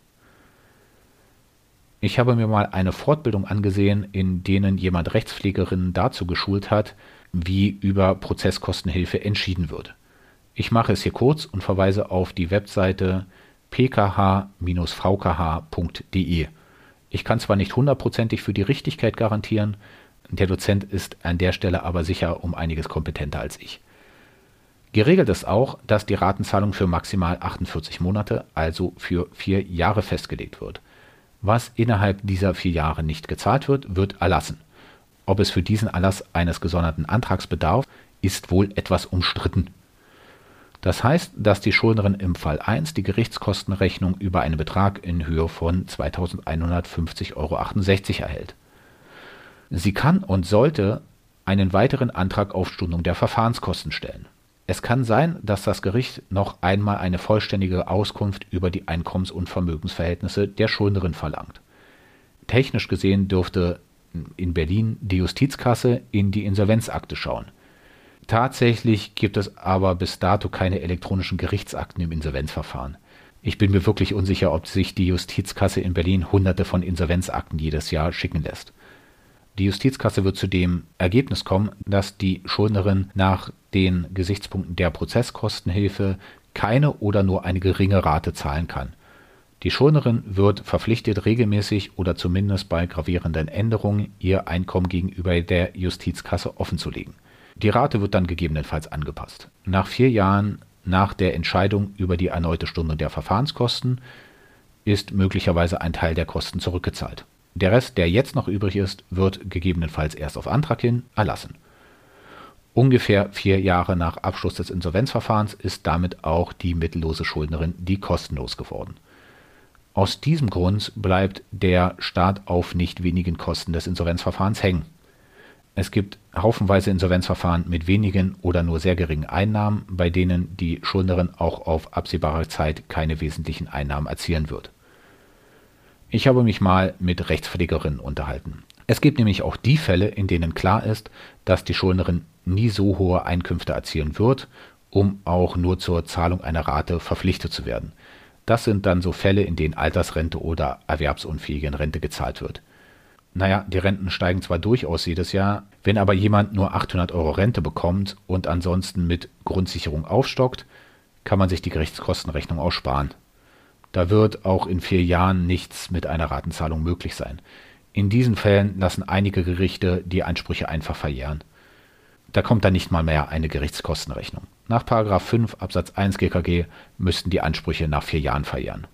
Ich habe mir mal eine Fortbildung angesehen, in denen jemand Rechtspflegerinnen dazu geschult hat, wie über Prozesskostenhilfe entschieden wird. Ich mache es hier kurz und verweise auf die Webseite pkh-vkh.de. Ich kann zwar nicht hundertprozentig für die Richtigkeit garantieren, der Dozent ist an der Stelle aber sicher um einiges kompetenter als ich. Geregelt ist auch, dass die Ratenzahlung für maximal 48 Monate, also für 4 Jahre festgelegt wird. Was innerhalb dieser 4 Jahre nicht gezahlt wird, wird erlassen. Ob es für diesen Erlass eines gesonderten Antrags bedarf, ist wohl etwas umstritten. Das heißt, dass die Schuldnerin im Fall 1 die Gerichtskostenrechnung über einen Betrag in Höhe von 2.150,68 Euro erhält. Sie kann und sollte einen weiteren Antrag auf Stundung der Verfahrenskosten stellen. Es kann sein, dass das Gericht noch einmal eine vollständige Auskunft über die Einkommens- und Vermögensverhältnisse der Schuldnerin verlangt. Technisch gesehen dürfte in Berlin die Justizkasse in die Insolvenzakte schauen. Tatsächlich gibt es aber bis dato keine elektronischen Gerichtsakten im Insolvenzverfahren. Ich bin mir wirklich unsicher, ob sich die Justizkasse in Berlin hunderte von Insolvenzakten jedes Jahr schicken lässt. Die Justizkasse wird zu dem Ergebnis kommen, dass die Schuldnerin nach den Gesichtspunkten der Prozesskostenhilfe keine oder nur eine geringe Rate zahlen kann. Die Schuldnerin wird verpflichtet, regelmäßig oder zumindest bei gravierenden Änderungen ihr Einkommen gegenüber der Justizkasse offenzulegen. Die Rate wird dann gegebenenfalls angepasst. Nach 4 Jahren nach der Entscheidung über die erneute Stundung der Verfahrenskosten ist möglicherweise ein Teil der Kosten zurückgezahlt. Der Rest, der jetzt noch übrig ist, wird gegebenenfalls erst auf Antrag hin erlassen. Ungefähr 4 Jahre nach Abschluss des Insolvenzverfahrens ist damit auch die mittellose Schuldnerin die kostenlos geworden. Aus diesem Grund bleibt der Staat auf nicht wenigen Kosten des Insolvenzverfahrens hängen. Es gibt haufenweise Insolvenzverfahren mit wenigen oder nur sehr geringen Einnahmen, bei denen die Schuldnerin auch auf absehbare Zeit keine wesentlichen Einnahmen erzielen wird. Ich habe mich mal mit Rechtspflegerinnen unterhalten. Es gibt nämlich auch die Fälle, in denen klar ist, dass die Schuldnerin nie so hohe Einkünfte erzielen wird, um auch nur zur Zahlung einer Rate verpflichtet zu werden. Das sind dann so Fälle, in denen Altersrente oder Erwerbsunfähigenrente gezahlt wird. Naja, die Renten steigen zwar durchaus jedes Jahr, wenn aber jemand nur 800 € Rente bekommt und ansonsten mit Grundsicherung aufstockt, kann man sich die Gerichtskostenrechnung auch sparen. Da wird auch in 4 Jahren nichts mit einer Ratenzahlung möglich sein. In diesen Fällen lassen einige Gerichte die Ansprüche einfach verjähren. Da kommt dann nicht mal mehr eine Gerichtskostenrechnung. Nach § 5 Absatz 1 GKG müssten die Ansprüche nach 4 Jahren verjähren.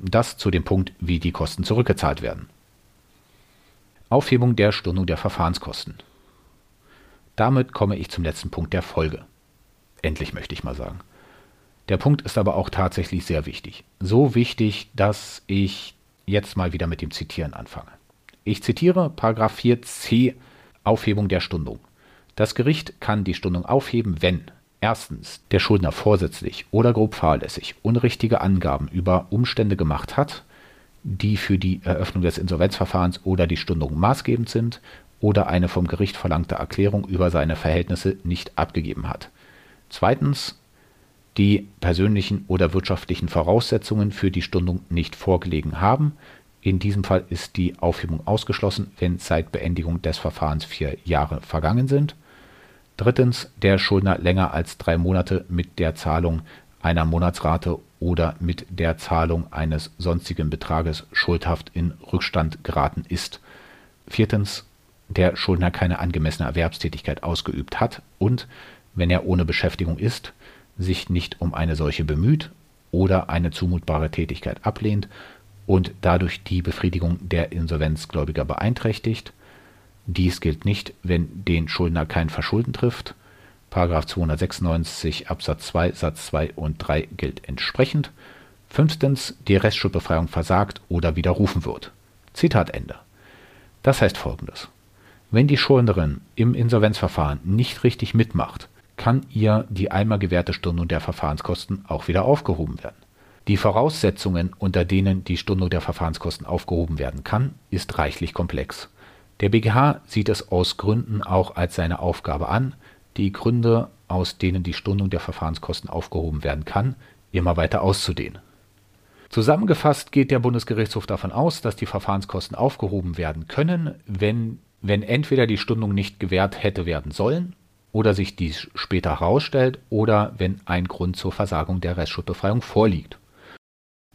Das zu dem Punkt, wie die Kosten zurückgezahlt werden. Aufhebung der Stundung der Verfahrenskosten. Damit komme ich zum letzten Punkt der Folge. Endlich möchte ich mal sagen. Der Punkt ist aber auch tatsächlich sehr wichtig. So wichtig, dass ich jetzt mal wieder mit dem Zitieren anfange. Ich zitiere § 4c Aufhebung der Stundung. Das Gericht kann die Stundung aufheben, wenn erstens der Schuldner vorsätzlich oder grob fahrlässig unrichtige Angaben über Umstände gemacht hat, die für die Eröffnung des Insolvenzverfahrens oder die Stundung maßgebend sind, oder eine vom Gericht verlangte Erklärung über seine Verhältnisse nicht abgegeben hat. Zweitens die persönlichen oder wirtschaftlichen Voraussetzungen für die Stundung nicht vorgelegen haben. In diesem Fall ist die Aufhebung ausgeschlossen, wenn seit Beendigung des Verfahrens 4 Jahre vergangen sind. Drittens, der Schuldner länger als 3 Monate mit der Zahlung einer Monatsrate oder mit der Zahlung eines sonstigen Betrages schuldhaft in Rückstand geraten ist. Viertens, der Schuldner keine angemessene Erwerbstätigkeit ausgeübt hat und, wenn er ohne Beschäftigung ist, sich nicht um eine solche bemüht oder eine zumutbare Tätigkeit ablehnt und dadurch die Befriedigung der Insolvenzgläubiger beeinträchtigt. Dies gilt nicht, wenn den Schuldner kein Verschulden trifft. § 296 Absatz 2 Satz 2 und 3 gilt entsprechend. Fünftens, die Restschuldbefreiung versagt oder widerrufen wird. Zitat Ende. Das heißt Folgendes: Wenn die Schuldnerin im Insolvenzverfahren nicht richtig mitmacht, kann ihr die einmal gewährte Stundung der Verfahrenskosten auch wieder aufgehoben werden. Die Voraussetzungen, unter denen die Stundung der Verfahrenskosten aufgehoben werden kann, ist reichlich komplex. Der BGH sieht es aus Gründen auch als seine Aufgabe an, die Gründe, aus denen die Stundung der Verfahrenskosten aufgehoben werden kann, immer weiter auszudehnen. Zusammengefasst geht der Bundesgerichtshof davon aus, dass die Verfahrenskosten aufgehoben werden können, wenn entweder die Stundung nicht gewährt hätte werden sollen oder sich dies später herausstellt oder wenn ein Grund zur Versagung der Restschuldbefreiung vorliegt.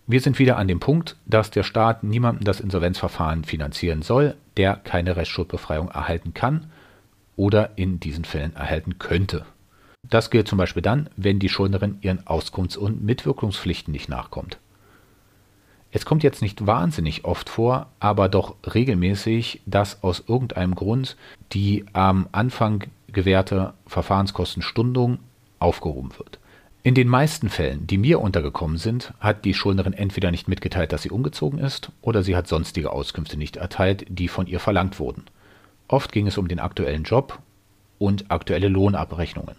Wir sind wieder an dem Punkt, dass der Staat niemandem das Insolvenzverfahren finanzieren soll, der keine Restschuldbefreiung erhalten kann oder in diesen Fällen erhalten könnte. Das gilt zum Beispiel dann, wenn die Schuldnerin ihren Auskunfts- und Mitwirkungspflichten nicht nachkommt. Es kommt jetzt nicht wahnsinnig oft vor, aber doch regelmäßig, dass aus irgendeinem Grund die am Anfang gewährte Verfahrenskostenstundung aufgehoben wird. In den meisten Fällen, die mir untergekommen sind, hat die Schuldnerin entweder nicht mitgeteilt, dass sie umgezogen ist, oder sie hat sonstige Auskünfte nicht erteilt, die von ihr verlangt wurden. Oft ging es um den aktuellen Job und aktuelle Lohnabrechnungen.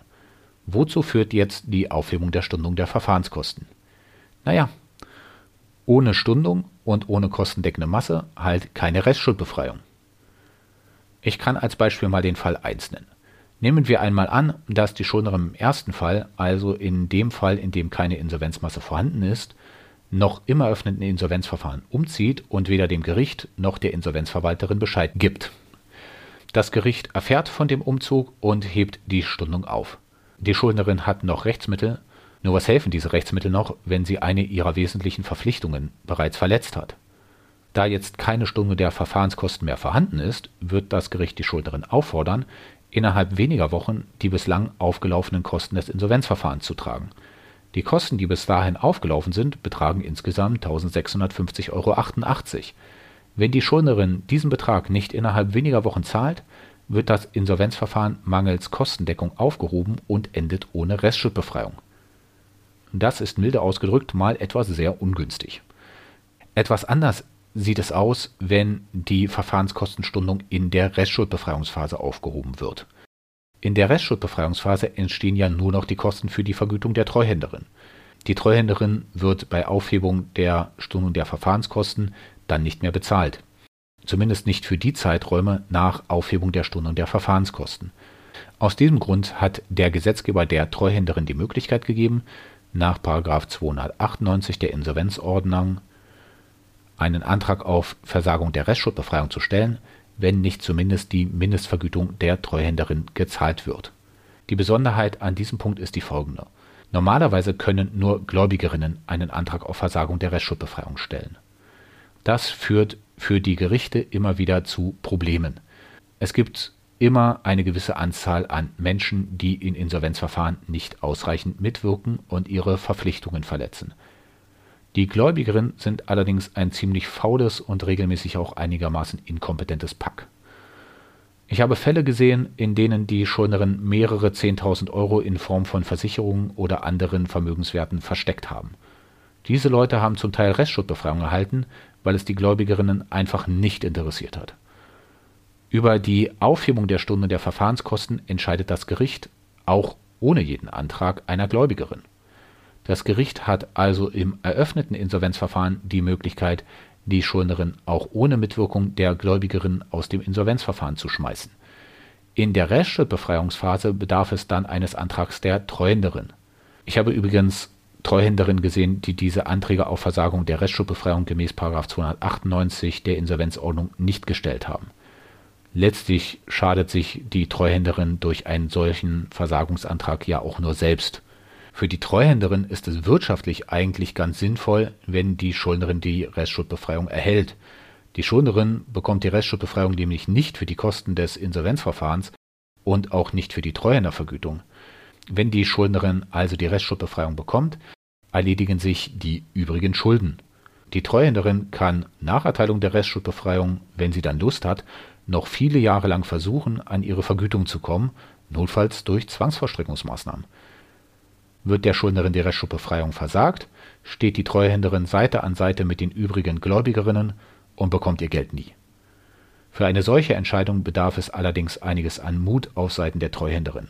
Wozu führt jetzt die Aufhebung der Stundung der Verfahrenskosten? Naja, ohne Stundung und ohne kostendeckende Masse halt keine Restschuldbefreiung. Ich kann als Beispiel mal den Fall 1 nennen. Nehmen wir einmal an, dass die Schuldnerin im ersten Fall, also in dem Fall, in dem keine Insolvenzmasse vorhanden ist, noch im eröffneten Insolvenzverfahren umzieht und weder dem Gericht noch der Insolvenzverwalterin Bescheid gibt. Das Gericht erfährt von dem Umzug und hebt die Stundung auf. Die Schuldnerin hat noch Rechtsmittel, nur was helfen diese Rechtsmittel noch, wenn sie eine ihrer wesentlichen Verpflichtungen bereits verletzt hat? Da jetzt keine Stundung der Verfahrenskosten mehr vorhanden ist, wird das Gericht die Schuldnerin auffordern, innerhalb weniger Wochen die bislang aufgelaufenen Kosten des Insolvenzverfahrens zu tragen. Die Kosten, die bis dahin aufgelaufen sind, betragen insgesamt 1.650,88 €. Wenn die Schuldnerin diesen Betrag nicht innerhalb weniger Wochen zahlt, wird das Insolvenzverfahren mangels Kostendeckung aufgehoben und endet ohne Restschuldbefreiung. Das ist milde ausgedrückt mal etwas sehr ungünstig. Etwas anders sieht es aus, wenn die Verfahrenskostenstundung in der Restschuldbefreiungsphase aufgehoben wird. In der Restschuldbefreiungsphase entstehen ja nur noch die Kosten für die Vergütung der Treuhänderin. Die Treuhänderin wird bei Aufhebung der Stundung der Verfahrenskosten dann nicht mehr bezahlt. Zumindest nicht für die Zeiträume nach Aufhebung der Stundung der Verfahrenskosten. Aus diesem Grund hat der Gesetzgeber der Treuhänderin die Möglichkeit gegeben, nach § 298 der Insolvenzordnung einen Antrag auf Versagung der Restschuldbefreiung zu stellen, wenn nicht zumindest die Mindestvergütung der Treuhänderin gezahlt wird. Die Besonderheit an diesem Punkt ist die folgende. Normalerweise können nur Gläubigerinnen einen Antrag auf Versagung der Restschuldbefreiung stellen. Das führt für die Gerichte immer wieder zu Problemen. Es gibt immer eine gewisse Anzahl an Menschen, die in Insolvenzverfahren nicht ausreichend mitwirken und ihre Verpflichtungen verletzen. Die Gläubigerinnen sind allerdings ein ziemlich faules und regelmäßig auch einigermaßen inkompetentes Pack. Ich habe Fälle gesehen, in denen die Schuldnerin mehrere 10.000 Euro in Form von Versicherungen oder anderen Vermögenswerten versteckt haben. Diese Leute haben zum Teil Restschuldbefreiung erhalten, weil es die Gläubigerinnen einfach nicht interessiert hat. Über die Aufhebung der Stunde der Verfahrenskosten entscheidet das Gericht, auch ohne jeden Antrag einer Gläubigerin. Das Gericht hat also im eröffneten Insolvenzverfahren die Möglichkeit, die Schuldnerin auch ohne Mitwirkung der Gläubigerin aus dem Insolvenzverfahren zu schmeißen. In der Restschuldbefreiungsphase bedarf es dann eines Antrags der Treuhänderin. Ich habe übrigens Treuhänderin gesehen, die diese Anträge auf Versagung der Restschuldbefreiung gemäß § 298 der Insolvenzordnung nicht gestellt haben. Letztlich schadet sich die Treuhänderin durch einen solchen Versagungsantrag ja auch nur selbst. Für die Treuhänderin ist es wirtschaftlich eigentlich ganz sinnvoll, wenn die Schuldnerin die Restschuldbefreiung erhält. Die Schuldnerin bekommt die Restschuldbefreiung nämlich nicht für die Kosten des Insolvenzverfahrens und auch nicht für die Treuhändervergütung. Wenn die Schuldnerin also die Restschuldbefreiung bekommt, erledigen sich die übrigen Schulden. Die Treuhänderin kann nach Erteilung der Restschuldbefreiung, wenn sie dann Lust hat, noch viele Jahre lang versuchen, an ihre Vergütung zu kommen, notfalls durch Zwangsvollstreckungsmaßnahmen. Wird der Schuldnerin die Restschuldbefreiung versagt, steht die Treuhänderin Seite an Seite mit den übrigen Gläubigerinnen und bekommt ihr Geld nie. Für eine solche Entscheidung bedarf es allerdings einiges an Mut auf Seiten der Treuhänderin.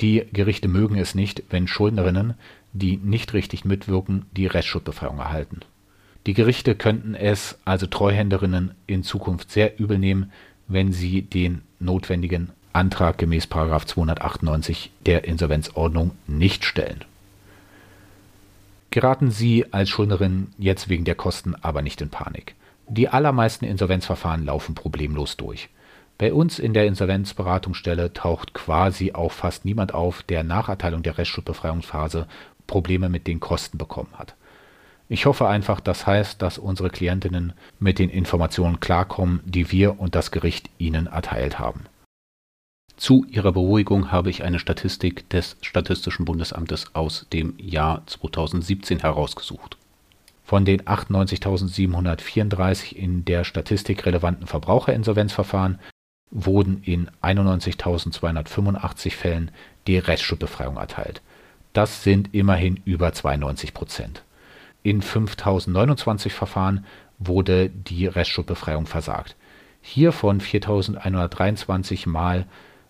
Die Gerichte mögen es nicht, wenn Schuldnerinnen, die nicht richtig mitwirken, die Restschuldbefreiung erhalten. Die Gerichte könnten es, also Treuhänderinnen, in Zukunft sehr übel nehmen, wenn sie den notwendigen Antrag gemäß § 298 der Insolvenzordnung nicht stellen. Geraten Sie als Schuldnerin jetzt wegen der Kosten aber nicht in Panik. Die allermeisten Insolvenzverfahren laufen problemlos durch. Bei uns in der Insolvenzberatungsstelle taucht quasi auch fast niemand auf, der nach Erteilung der Restschuldbefreiungsphase Probleme mit den Kosten bekommen hat. Ich hoffe einfach, das heißt, dass unsere Klientinnen mit den Informationen klarkommen, die wir und das Gericht ihnen erteilt haben. Zu Ihrer Beruhigung habe ich eine Statistik des Statistischen Bundesamtes aus dem Jahr 2017 herausgesucht. Von den 98.734 in der Statistik relevanten Verbraucherinsolvenzverfahren wurden in 91.285 Fällen die Restschuldbefreiung erteilt. Das sind immerhin über 92%. In 5.029 Verfahren wurde die Restschuldbefreiung versagt. Hiervon 4.123 Mal,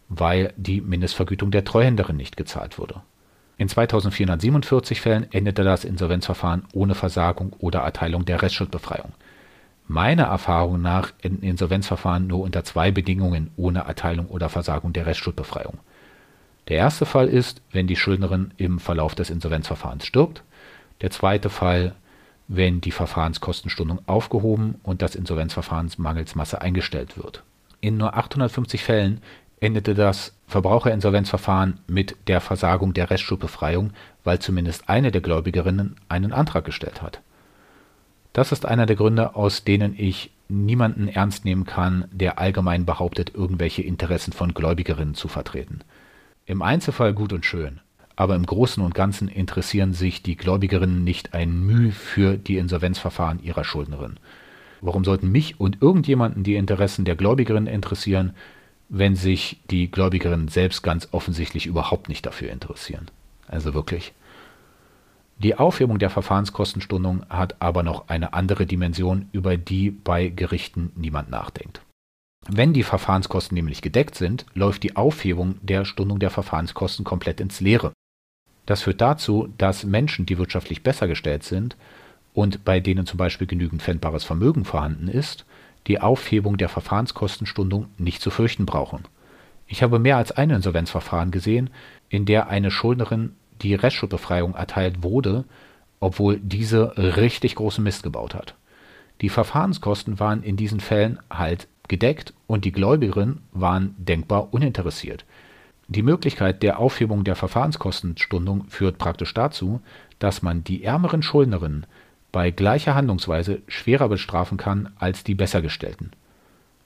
weil die Mindestvergütung der Treuhänderin nicht gezahlt wurde. In 2.447 Fällen endete das Insolvenzverfahren ohne Versagung oder Erteilung der Restschuldbefreiung. Meiner Erfahrung nach enden Insolvenzverfahren nur unter zwei Bedingungen ohne Erteilung oder Versagung der Restschuldbefreiung. Der erste Fall ist, wenn die Schuldnerin im Verlauf des Insolvenzverfahrens stirbt. Der zweite Fall, wenn die Verfahrenskostenstundung aufgehoben und das Insolvenzverfahren mangels Masse eingestellt wird. In nur 850 Fällen endete das Verbraucherinsolvenzverfahren mit der Versagung der Restschuldbefreiung, weil zumindest eine der Gläubigerinnen einen Antrag gestellt hat. Das ist einer der Gründe, aus denen ich niemanden ernst nehmen kann, der allgemein behauptet, irgendwelche Interessen von Gläubigerinnen zu vertreten. Im Einzelfall gut und schön, aber im Großen und Ganzen interessieren sich die Gläubigerinnen nicht ein Mühe für die Insolvenzverfahren ihrer Schuldnerin. Warum sollten mich und irgendjemanden die Interessen der Gläubigerin interessieren, wenn sich die Gläubigerinnen selbst ganz offensichtlich überhaupt nicht dafür interessieren? Also wirklich. Die Aufhebung der Verfahrenskostenstundung hat aber noch eine andere Dimension, über die bei Gerichten niemand nachdenkt. Wenn die Verfahrenskosten nämlich gedeckt sind, läuft die Aufhebung der Stundung der Verfahrenskosten komplett ins Leere. Das führt dazu, dass Menschen, die wirtschaftlich besser gestellt sind und bei denen zum Beispiel genügend pfändbares Vermögen vorhanden ist, die Aufhebung der Verfahrenskostenstundung nicht zu fürchten brauchen. Ich habe mehr als ein Insolvenzverfahren gesehen, in der eine Schuldnerin die Restschuldbefreiung erteilt wurde, obwohl diese richtig großen Mist gebaut hat. Die Verfahrenskosten waren in diesen Fällen halt gedeckt und die Gläubigerinnen waren denkbar uninteressiert. Die Möglichkeit der Aufhebung der Verfahrenskostenstundung führt praktisch dazu, dass man die ärmeren Schuldnerinnen bei gleicher Handlungsweise schwerer bestrafen kann als die Bessergestellten.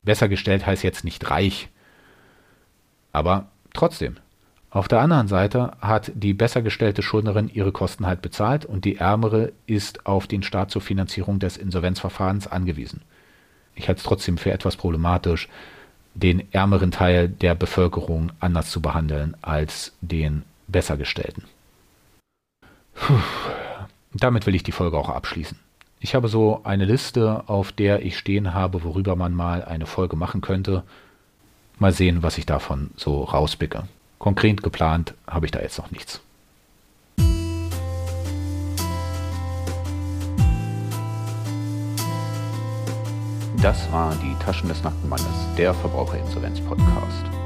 Bessergestellt heißt jetzt nicht reich, aber trotzdem. Auf der anderen Seite hat die bessergestellte Schuldnerin ihre Kosten halt bezahlt und die ärmere ist auf den Staat zur Finanzierung des Insolvenzverfahrens angewiesen. Ich halte es trotzdem für etwas problematisch, den ärmeren Teil der Bevölkerung anders zu behandeln als den Bessergestellten. Puh. Damit will ich die Folge auch abschließen. Ich habe so eine Liste, auf der ich stehen habe, worüber man mal eine Folge machen könnte. Mal sehen, was ich davon so rauspicke. Konkret geplant habe ich da jetzt noch nichts. Das war die Taschen des nackten Mannes, der Verbraucherinsolvenz-Podcast.